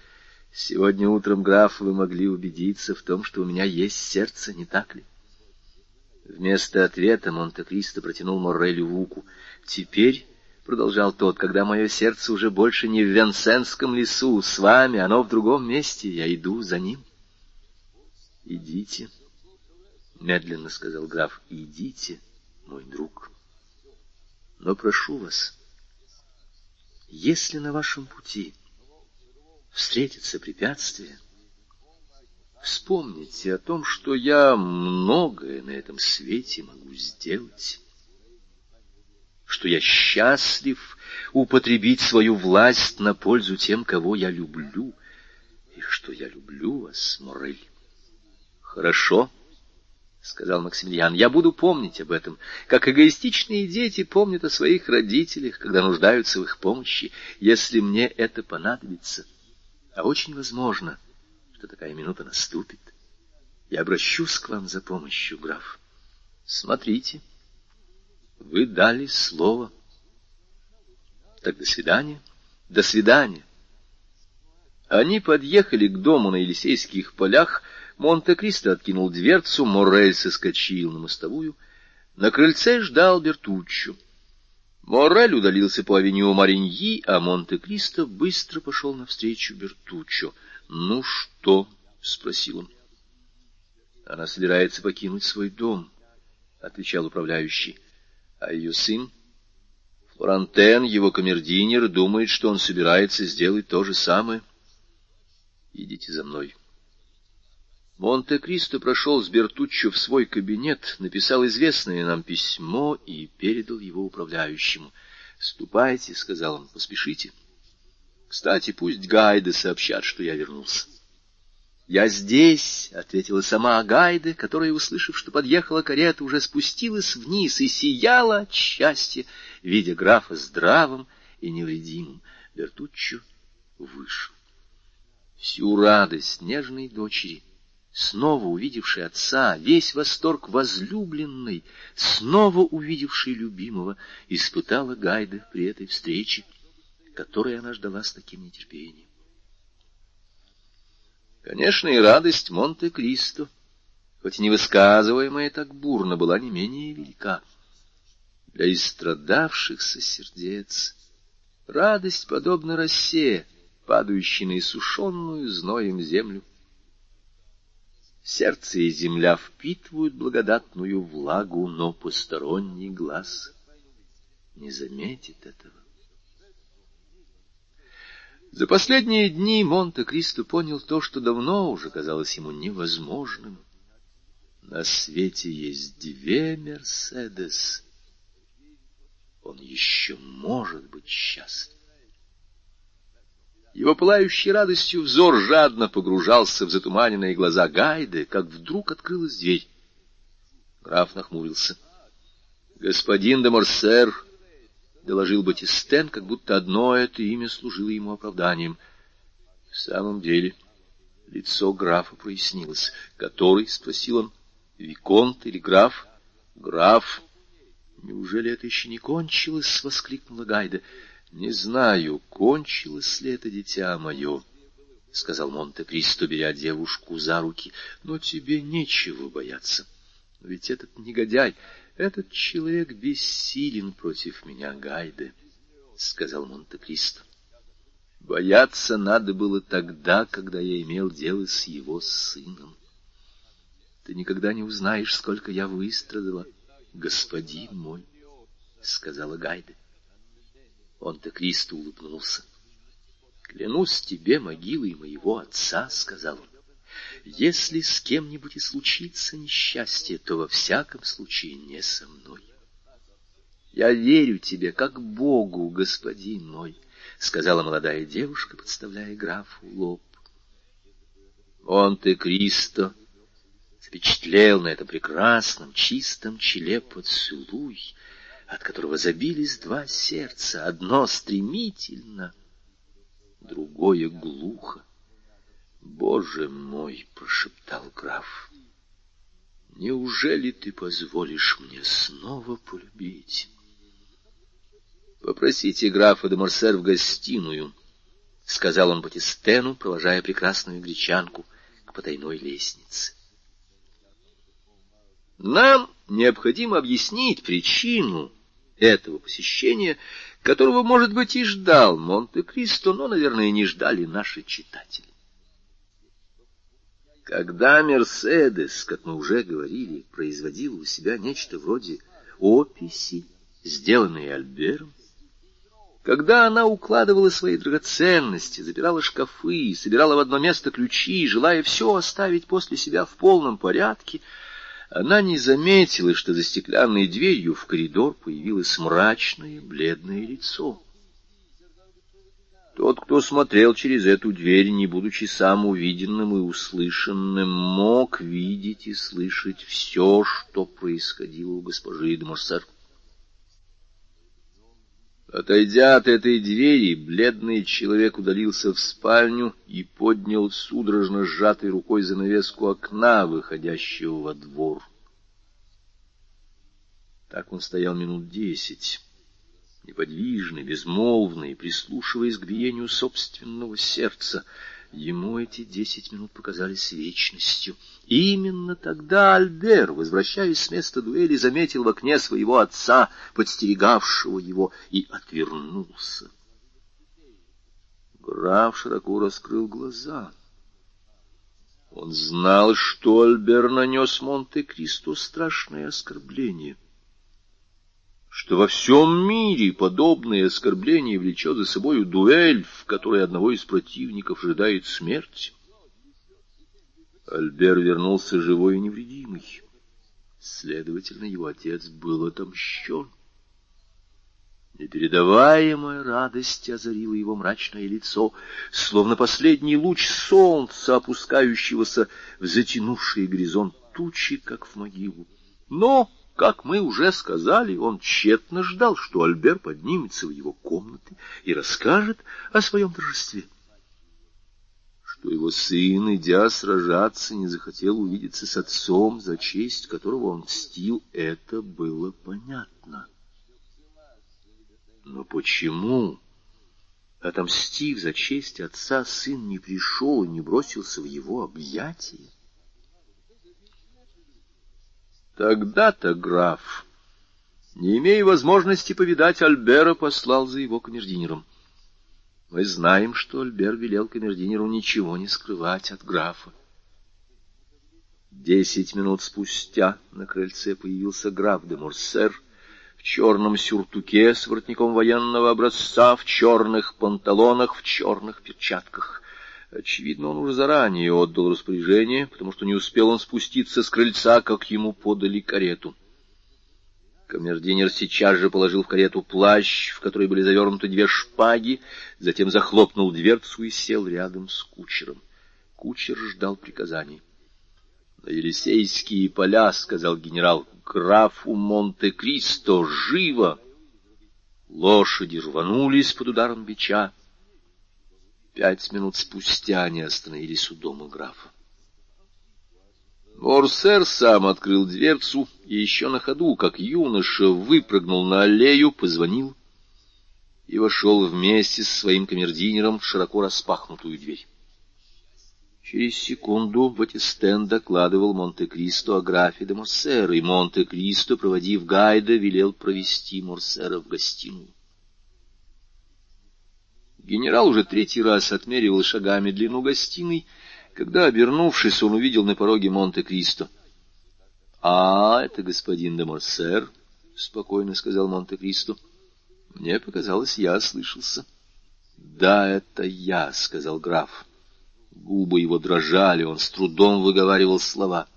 Сегодня утром, граф, вы могли убедиться в том, что у меня есть сердце, не так ли? Вместо ответа Монте-Кристо протянул Моррелю руку. «Теперь, — продолжал тот, — когда мое сердце уже больше не в Венсенском лесу, с вами, оно в другом месте, я иду за ним». «Идите, — медленно сказал граф, — идите, мой друг. Но прошу вас, если на вашем пути встретится препятствие, вспомните о том, что я многое на этом свете могу сделать, что я счастлив употребить свою власть на пользу тем, кого я люблю, и что я люблю вас, Моррель. Хорошо, — сказал Максимилиан, — я буду помнить об этом, как эгоистичные дети помнят о своих родителях, когда нуждаются в их помощи, если мне это понадобится. А очень возможно, что такая минута наступит. Я обращусь к вам за помощью, граф. Смотрите, вы дали слово. Так, до свидания. До свидания. Они подъехали к дому на Елисейских полях. Монте-Кристо откинул дверцу, Моррель соскочил на мостовую. На крыльце ждал Бертуччо. Моррель удалился по авеню Мариньи, а Монте-Кристо быстро пошел навстречу Бертуччо. — Ну что? — спросил он. — Она собирается покинуть свой дом, — отвечал управляющий. — А ее сын? — Флорантен, его камердинер, думает, что он собирается сделать то же самое. — Идите за мной. Монте-Кристо прошел с Бертуччо в свой кабинет, написал известное нам письмо и передал его управляющему. — Ступайте, — сказал он, — поспешите. — Кстати, пусть Гайде сообщат, что я вернулся. — Я здесь, — ответила сама Гайде, которая, услышав, что подъехала карета, уже спустилась вниз и сияла от счастья, видя графа здравым и невредимым. Бертуччо вышел. Всю радость нежной дочери, снова увидевший отца, весь восторг возлюбленной, снова увидевший любимого, испытала Гайде при этой встрече, которой она ждала с таким нетерпением. Конечно, и радость Монте-Кристо, хоть не высказываемая так бурно, была не менее велика. Для истрадавшихся сердец радость подобна росе, падающей на иссушенную зноем землю. Сердце и земля впитывают благодатную влагу, но посторонний глаз не заметит этого. За последние дни Монте-Кристо понял то, что давно уже казалось ему невозможным. На свете есть две Мерседес. Он еще может быть счастлив. Его пылающей радостью взор жадно погружался в затуманенные глаза Гайде, как вдруг открылась дверь. Граф нахмурился. — Господин де Морсер, — доложил Батистен, как будто одно это имя служило ему оправданием. В самом деле лицо графа прояснилось. — Который? — спросил он. — Виконт или граф? — Граф. — Неужели это еще не кончилось? — воскликнула Гайде. — Не знаю, кончилось ли это, дитя мое, — сказал Монте-Кристо, беря девушку за руки, — но тебе нечего бояться. Ведь этот негодяй, этот человек бессилен против меня, Гайде, — сказал Монте-Кристо. Бояться надо было тогда, когда я имел дело с его сыном. Ты никогда не узнаешь, сколько я выстрадала, господин мой, — сказала Гайде. Монте-Кристо улыбнулся. — Клянусь тебе могилой моего отца, — сказал он. — Если с кем-нибудь и случится несчастье, то во всяком случае не со мной. — Я верю тебе, как Богу, господин мой, — сказала молодая девушка, подставляя графу лоб. Монте-Кристо запечатлел на этом прекрасном, чистом челе поцелуй, от которого забились два сердца, одно стремительно, другое глухо. «Боже мой!» — прошептал граф. «Неужели ты позволишь мне снова полюбить?» «Попросите графа де Морсер в гостиную», — сказал он Батистену, провожая прекрасную гречанку к потайной лестнице. Нам необходимо объяснить причину этого посещения, которого, может быть, и ждал Монте-Кристо, но, наверное, не ждали наши читатели. Когда Мерседес, как мы уже говорили, производил у себя нечто вроде описи, сделанной Альбером, когда она укладывала свои драгоценности, запирала шкафы, собирала в одно место ключи, желая все оставить после себя в полном порядке, она не заметила, что за стеклянной дверью в коридор появилось мрачное бледное лицо. Тот, кто смотрел через эту дверь, не будучи сам увиденным и услышанным, мог видеть и слышать все, что происходило у госпожи де Морсер. Отойдя от этой двери, бледный человек удалился в спальню и поднял судорожно сжатой рукой занавеску окна, выходящего во двор. Так он стоял минут десять. Неподвижный, безмолвный, прислушиваясь к биению собственного сердца, ему эти десять минут показались вечностью. И именно тогда Альбер, возвращаясь с места дуэли, заметил в окне своего отца, подстерегавшего его, и отвернулся. Граф широко раскрыл глаза. Он знал, что Альбер нанес Монте-Кристо страшное оскорбление, что во всем мире подобное оскорбление влечет за собою дуэль, в которой одного из противников ожидает смерть. Альбер вернулся живой и невредимый. Следовательно, его отец был отомщен. Непередаваемая радость озарила его мрачное лицо, словно последний луч солнца, опускающегося в затянувший горизонт тучи, как в могилу. Но... Как мы уже сказали, он тщетно ждал, что Альбер поднимется в его комнаты и расскажет о своем торжестве. Что его сын, идя сражаться, не захотел увидеться с отцом, за честь которого он мстил, это было понятно. Но почему, отомстив за честь отца, сын не пришел и не бросился в его объятия? Тогда-то граф, не имея возможности повидать Альбера, послал за его камердинером. Мы знаем, что Альбер велел камердинеру ничего не скрывать от графа. Десять минут спустя на крыльце появился граф де Морсер в черном сюртуке с воротником военного образца, в черных панталонах, в черных перчатках. Очевидно, он уже заранее отдал распоряжение, потому что не успел он спуститься с крыльца, как ему подали карету. Камердинер сейчас же положил в карету плащ, в который были завернуты две шпаги, затем захлопнул дверцу и сел рядом с кучером. Кучер ждал приказаний. — На Елисейские поля, — сказал генерал, — графу Монте-Кристо, живо! Лошади рванулись под ударом бича. Пять минут спустя они остановились у дома графа. Морсер сам открыл дверцу и еще на ходу, как юноша, выпрыгнул на аллею, позвонил и вошел вместе со своим камердинером в широко распахнутую дверь. Через секунду Батистен докладывал Монте-Кристо о графе де Морсера, и Монте-Кристо, проводив Гайде, велел провести Морсера в гостиную. Генерал уже третий раз отмеривал шагами длину гостиной, когда, обернувшись, он увидел на пороге Монте-Кристо. — А, это господин де Морсер, — спокойно сказал Монте-Кристо. — Мне показалось, я ослышался. — Да, это я, — сказал граф. Губы его дрожали, он с трудом выговаривал слова.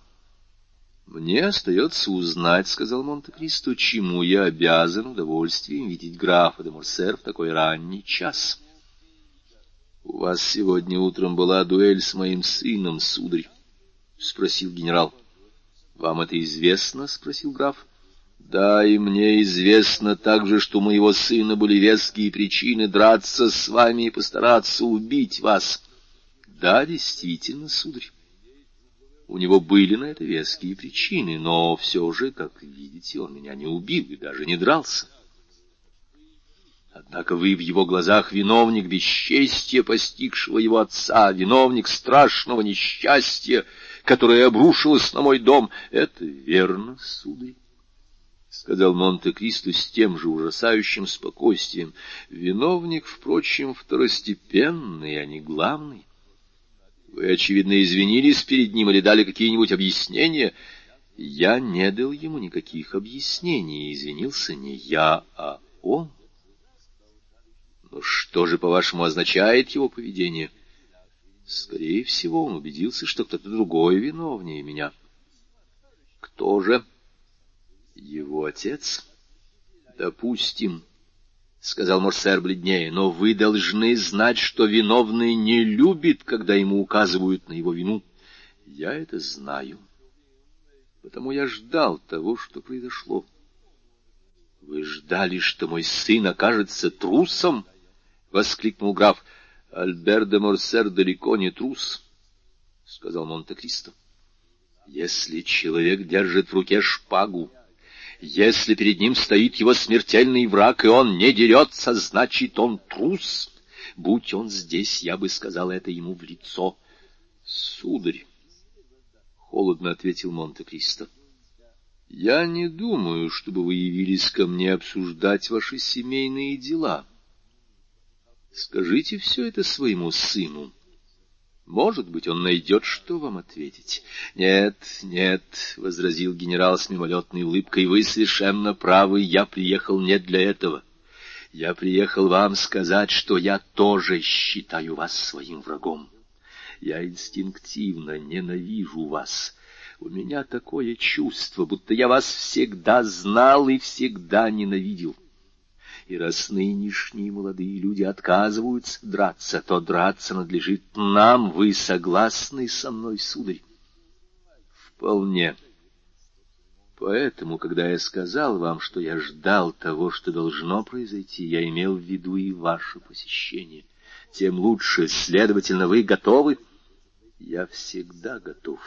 — Мне остается узнать, — сказал Монте-Кристо, — чему я обязан удовольствием видеть графа де Морсер в такой ранний час. — У вас сегодня утром была дуэль с моим сыном, сударь? — спросил генерал. Вам это известно? — спросил граф. — Да, и мне известно также, что у моего сына были веские причины драться с вами и постараться убить вас. — Да, действительно, сударь. У него были на это веские причины, но все же, как видите, он меня не убил и даже не дрался. Однако вы в его глазах виновник бесчестия, постигшего его отца, виновник страшного несчастья, которое обрушилось на мой дом. — Это верно, сударь, — сказал Монте-Кристо с тем же ужасающим спокойствием. — Виновник, впрочем, второстепенный, а не главный. Вы, очевидно, извинились перед ним или дали какие-нибудь объяснения? — Я не дал ему никаких объяснений, извинился не я, а он. Но что же, по-вашему, означает его поведение? Скорее всего, он убедился, что кто-то другой виновнее меня. Кто же? Его отец? Допустим, — сказал Морсер бледнее, — но вы должны знать, что виновный не любит, когда ему указывают на его вину. Я это знаю, потому я ждал того, что произошло. Вы ждали, что мой сын окажется трусом? — воскликнул граф. — Альберт де Морсер далеко не трус, — сказал Монте-Кристо. — Если человек держит в руке шпагу, если перед ним стоит его смертельный враг, и он не дерется, значит, он трус. Будь он здесь, я бы сказал это ему в лицо. — Сударь, — холодно ответил Монте-Кристо, — я не думаю, чтобы вы явились ко мне обсуждать ваши семейные дела. Скажите все это своему сыну. Может быть, он найдет, что вам ответить. — Нет, нет, — возразил генерал с мимолетной улыбкой, — вы совершенно правы, я приехал не для этого. Я приехал вам сказать, что я тоже считаю вас своим врагом. Я инстинктивно ненавижу вас. У меня такое чувство, будто я вас всегда знал и всегда ненавидел. И раз нынешние молодые люди отказываются драться, то драться надлежит нам. Вы согласны со мной, сударь? Вполне. Поэтому, когда я сказал вам, что я ждал того, что должно произойти, я имел в виду и ваше посещение. Тем лучше. Следовательно, вы готовы? Я всегда готов.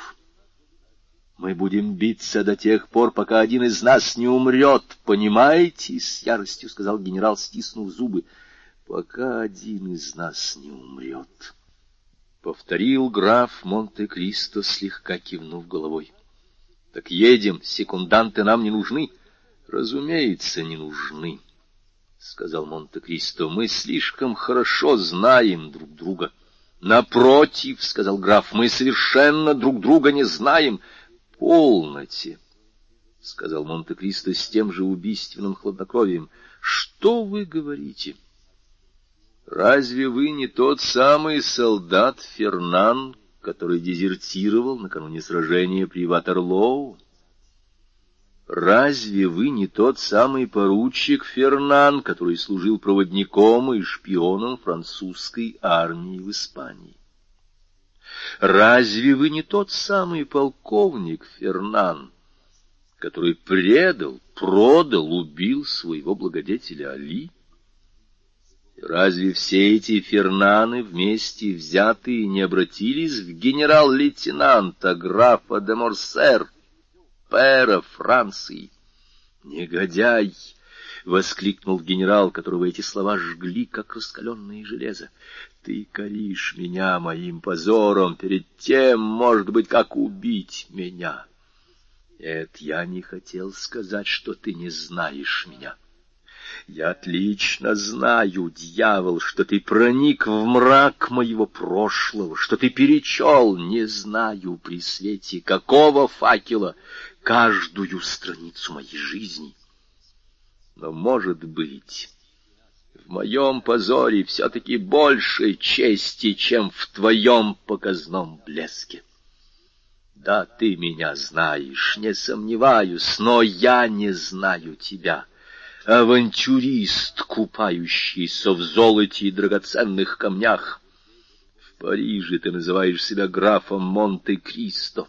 Мы будем биться до тех пор, пока один из нас не умрет, понимаете? — с яростью сказал генерал, стиснув зубы. — Пока один из нас не умрет, — повторил граф Монте-Кристо, слегка кивнув головой. — Так едем, секунданты нам не нужны. — Разумеется, не нужны, — сказал Монте-Кристо. — Мы слишком хорошо знаем друг друга. — Напротив, — сказал граф, — мы совершенно друг друга не знаем. — — Полноте, — сказал Монте-Кристо с тем же убийственным хладнокровием, — что вы говорите? Разве вы не тот самый солдат Фернан, который дезертировал накануне сражения при Ватерлоу? Разве вы не тот самый поручик Фернан, который служил проводником и шпионом французской армии в Испании? Разве вы не тот самый полковник Фернан, который предал, продал, убил своего благодетеля Али? Разве все эти Фернаны вместе взятые не обратились в генерал-лейтенанта графа де Морсер, пэра Франции? Негодяй! — воскликнул генерал, которого эти слова жгли, как раскаленное железо. — Ты коришь меня моим позором перед тем, может быть, как убить меня. Нет, я не хотел сказать, что ты не знаешь меня. Я отлично знаю, дьявол, что ты проник в мрак моего прошлого, что ты перечел, не знаю при свете какого факела, каждую страницу моей жизни. Но, может быть, в моем позоре все-таки больше чести, чем в твоем показном блеске. Да, ты меня знаешь, не сомневаюсь, но я не знаю тебя, авантюрист, купающийся в золоте и драгоценных камнях. В Париже ты называешь себя графом Монте-Кристо.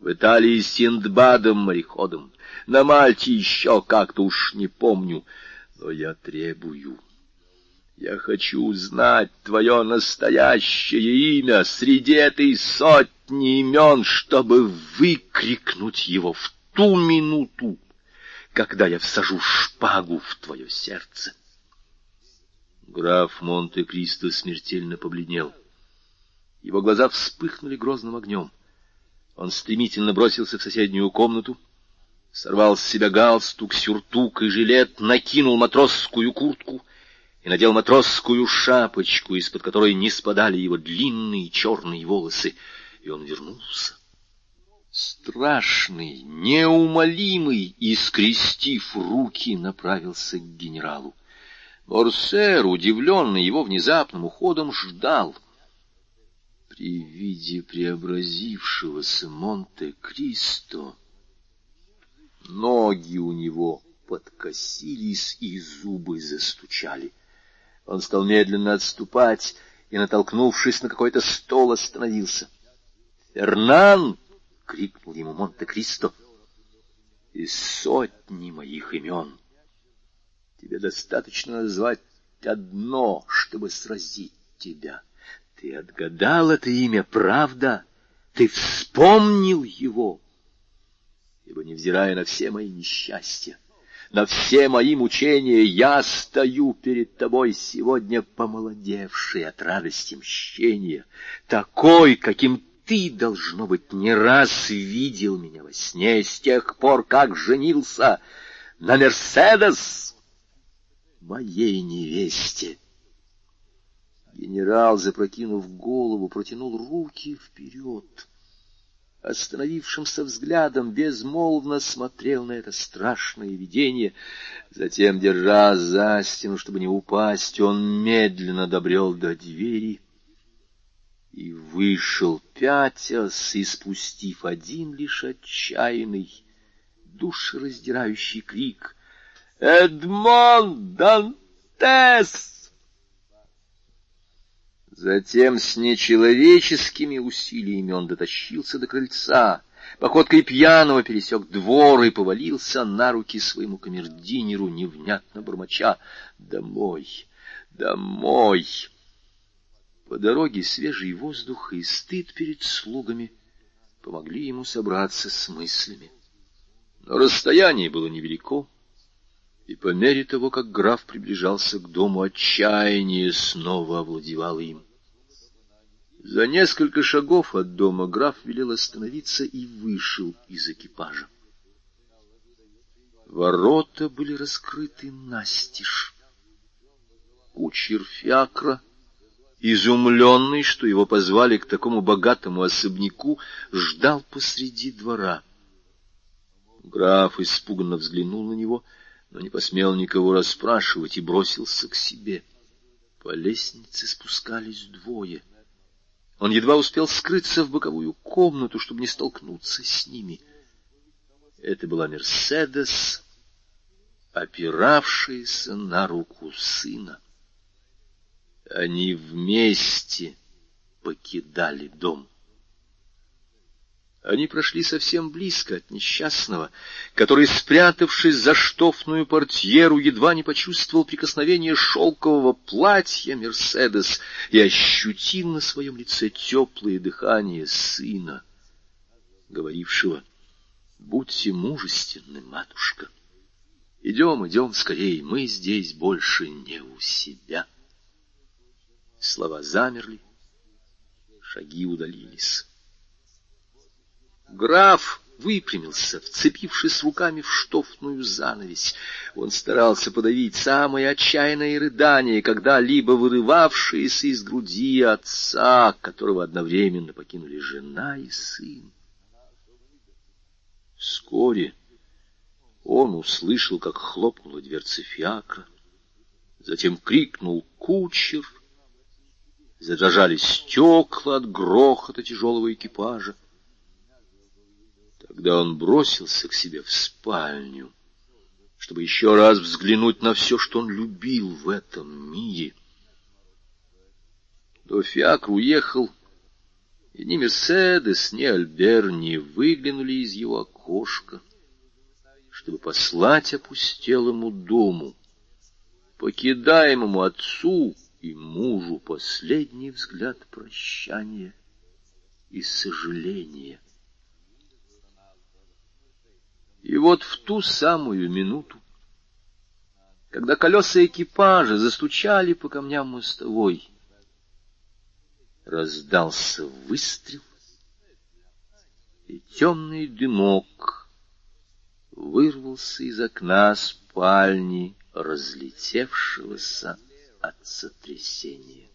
в Италии Синдбадом-мореходом, на Мальте еще как-то, уж не помню, но я требую. Я хочу узнать твое настоящее имя среди этой сотни имен, чтобы выкрикнуть его в ту минуту, когда я всажу шпагу в твое сердце. Граф Монте-Кристо смертельно побледнел. Его глаза вспыхнули грозным огнем. Он стремительно бросился в соседнюю комнату, сорвал с себя галстук, сюртук и жилет, накинул матросскую куртку и надел матросскую шапочку, из-под которой не спадали его длинные черные волосы, и он вернулся. Страшный, неумолимый, и, скрестив руки, направился к генералу. Морсер, удивленный его внезапным уходом, ждал. При виде преобразившегося Монте-Кристо ноги у него подкосились и зубы застучали. Он стал медленно отступать и, натолкнувшись на какой-то стол, остановился. «Фернан!» — крикнул ему Монте-Кристо. «Из сотни моих имен тебе достаточно назвать одно, чтобы сразить тебя. Ты отгадал это имя, правда? Ты вспомнил его? Ибо, невзирая на все мои несчастья, на все мои мучения, я стою перед тобой сегодня помолодевший от радости мщения, такой, каким ты, должно быть, не раз видел меня во сне с тех пор, как женился на Мерседес, моей невесте». Генерал, запрокинув голову, протянул руки вперед. Остановившимся взглядом безмолвно смотрел на это страшное видение. Затем, держа за стену, чтобы не упасть, он медленно добрел до двери и вышел, пятясь, и спустив один лишь отчаянный, душераздирающий крик: «Эдмон Дантес!» Затем с нечеловеческими усилиями он дотащился до крыльца, походкой пьяного пересек двор и повалился на руки своему камердинеру, невнятно бормоча: «Домой! Домой!» По дороге свежий воздух и стыд перед слугами помогли ему собраться с мыслями. Но расстояние было невелико. И по мере того, как граф приближался к дому, отчаяние снова овладевало им. За несколько шагов от дома граф велел остановиться и вышел из экипажа. Ворота были раскрыты настежь. Кучер фиакра, изумленный, что его позвали к такому богатому особняку, ждал посреди двора. Граф испуганно взглянул на него, но не посмел никого расспрашивать и бросился к себе. По лестнице спускались двое. Он едва успел скрыться в боковую комнату, чтобы не столкнуться с ними. Это была Мерседес, опиравшаяся на руку сына. Они вместе покидали дом. Они прошли совсем близко от несчастного, который, спрятавшись за штофную портьеру, едва не почувствовал прикосновение шелкового платья Мерседес и ощутил на своем лице теплое дыхание сына, говорившего: «Будьте мужественны, матушка. Идем, идем скорее, мы здесь больше не у себя». Слова замерли, шаги удалились. Граф выпрямился, вцепившись руками в штофную занавесь. Он старался подавить самые отчаянные рыдания, когда-либо вырывавшиеся из груди отца, которого одновременно покинули жена и сын. Вскоре он услышал, как хлопнула дверца фиакра, затем крикнул кучер, задрожали стекла от грохота тяжелого экипажа. Тогда он бросился к себе в спальню, чтобы еще раз взглянуть на все, что он любил в этом мире. Дофиакр уехал, И ни Мерседес, ни Альбер не выглянули из его окошка, чтобы послать опустелому дому, покидаемому отцу и мужу, последний взгляд прощания и сожаления. И вот в ту самую минуту, когда колеса экипажа застучали по камням мостовой, раздался выстрел, и темный дымок вырвался из окна спальни, разлетевшегося от сотрясения.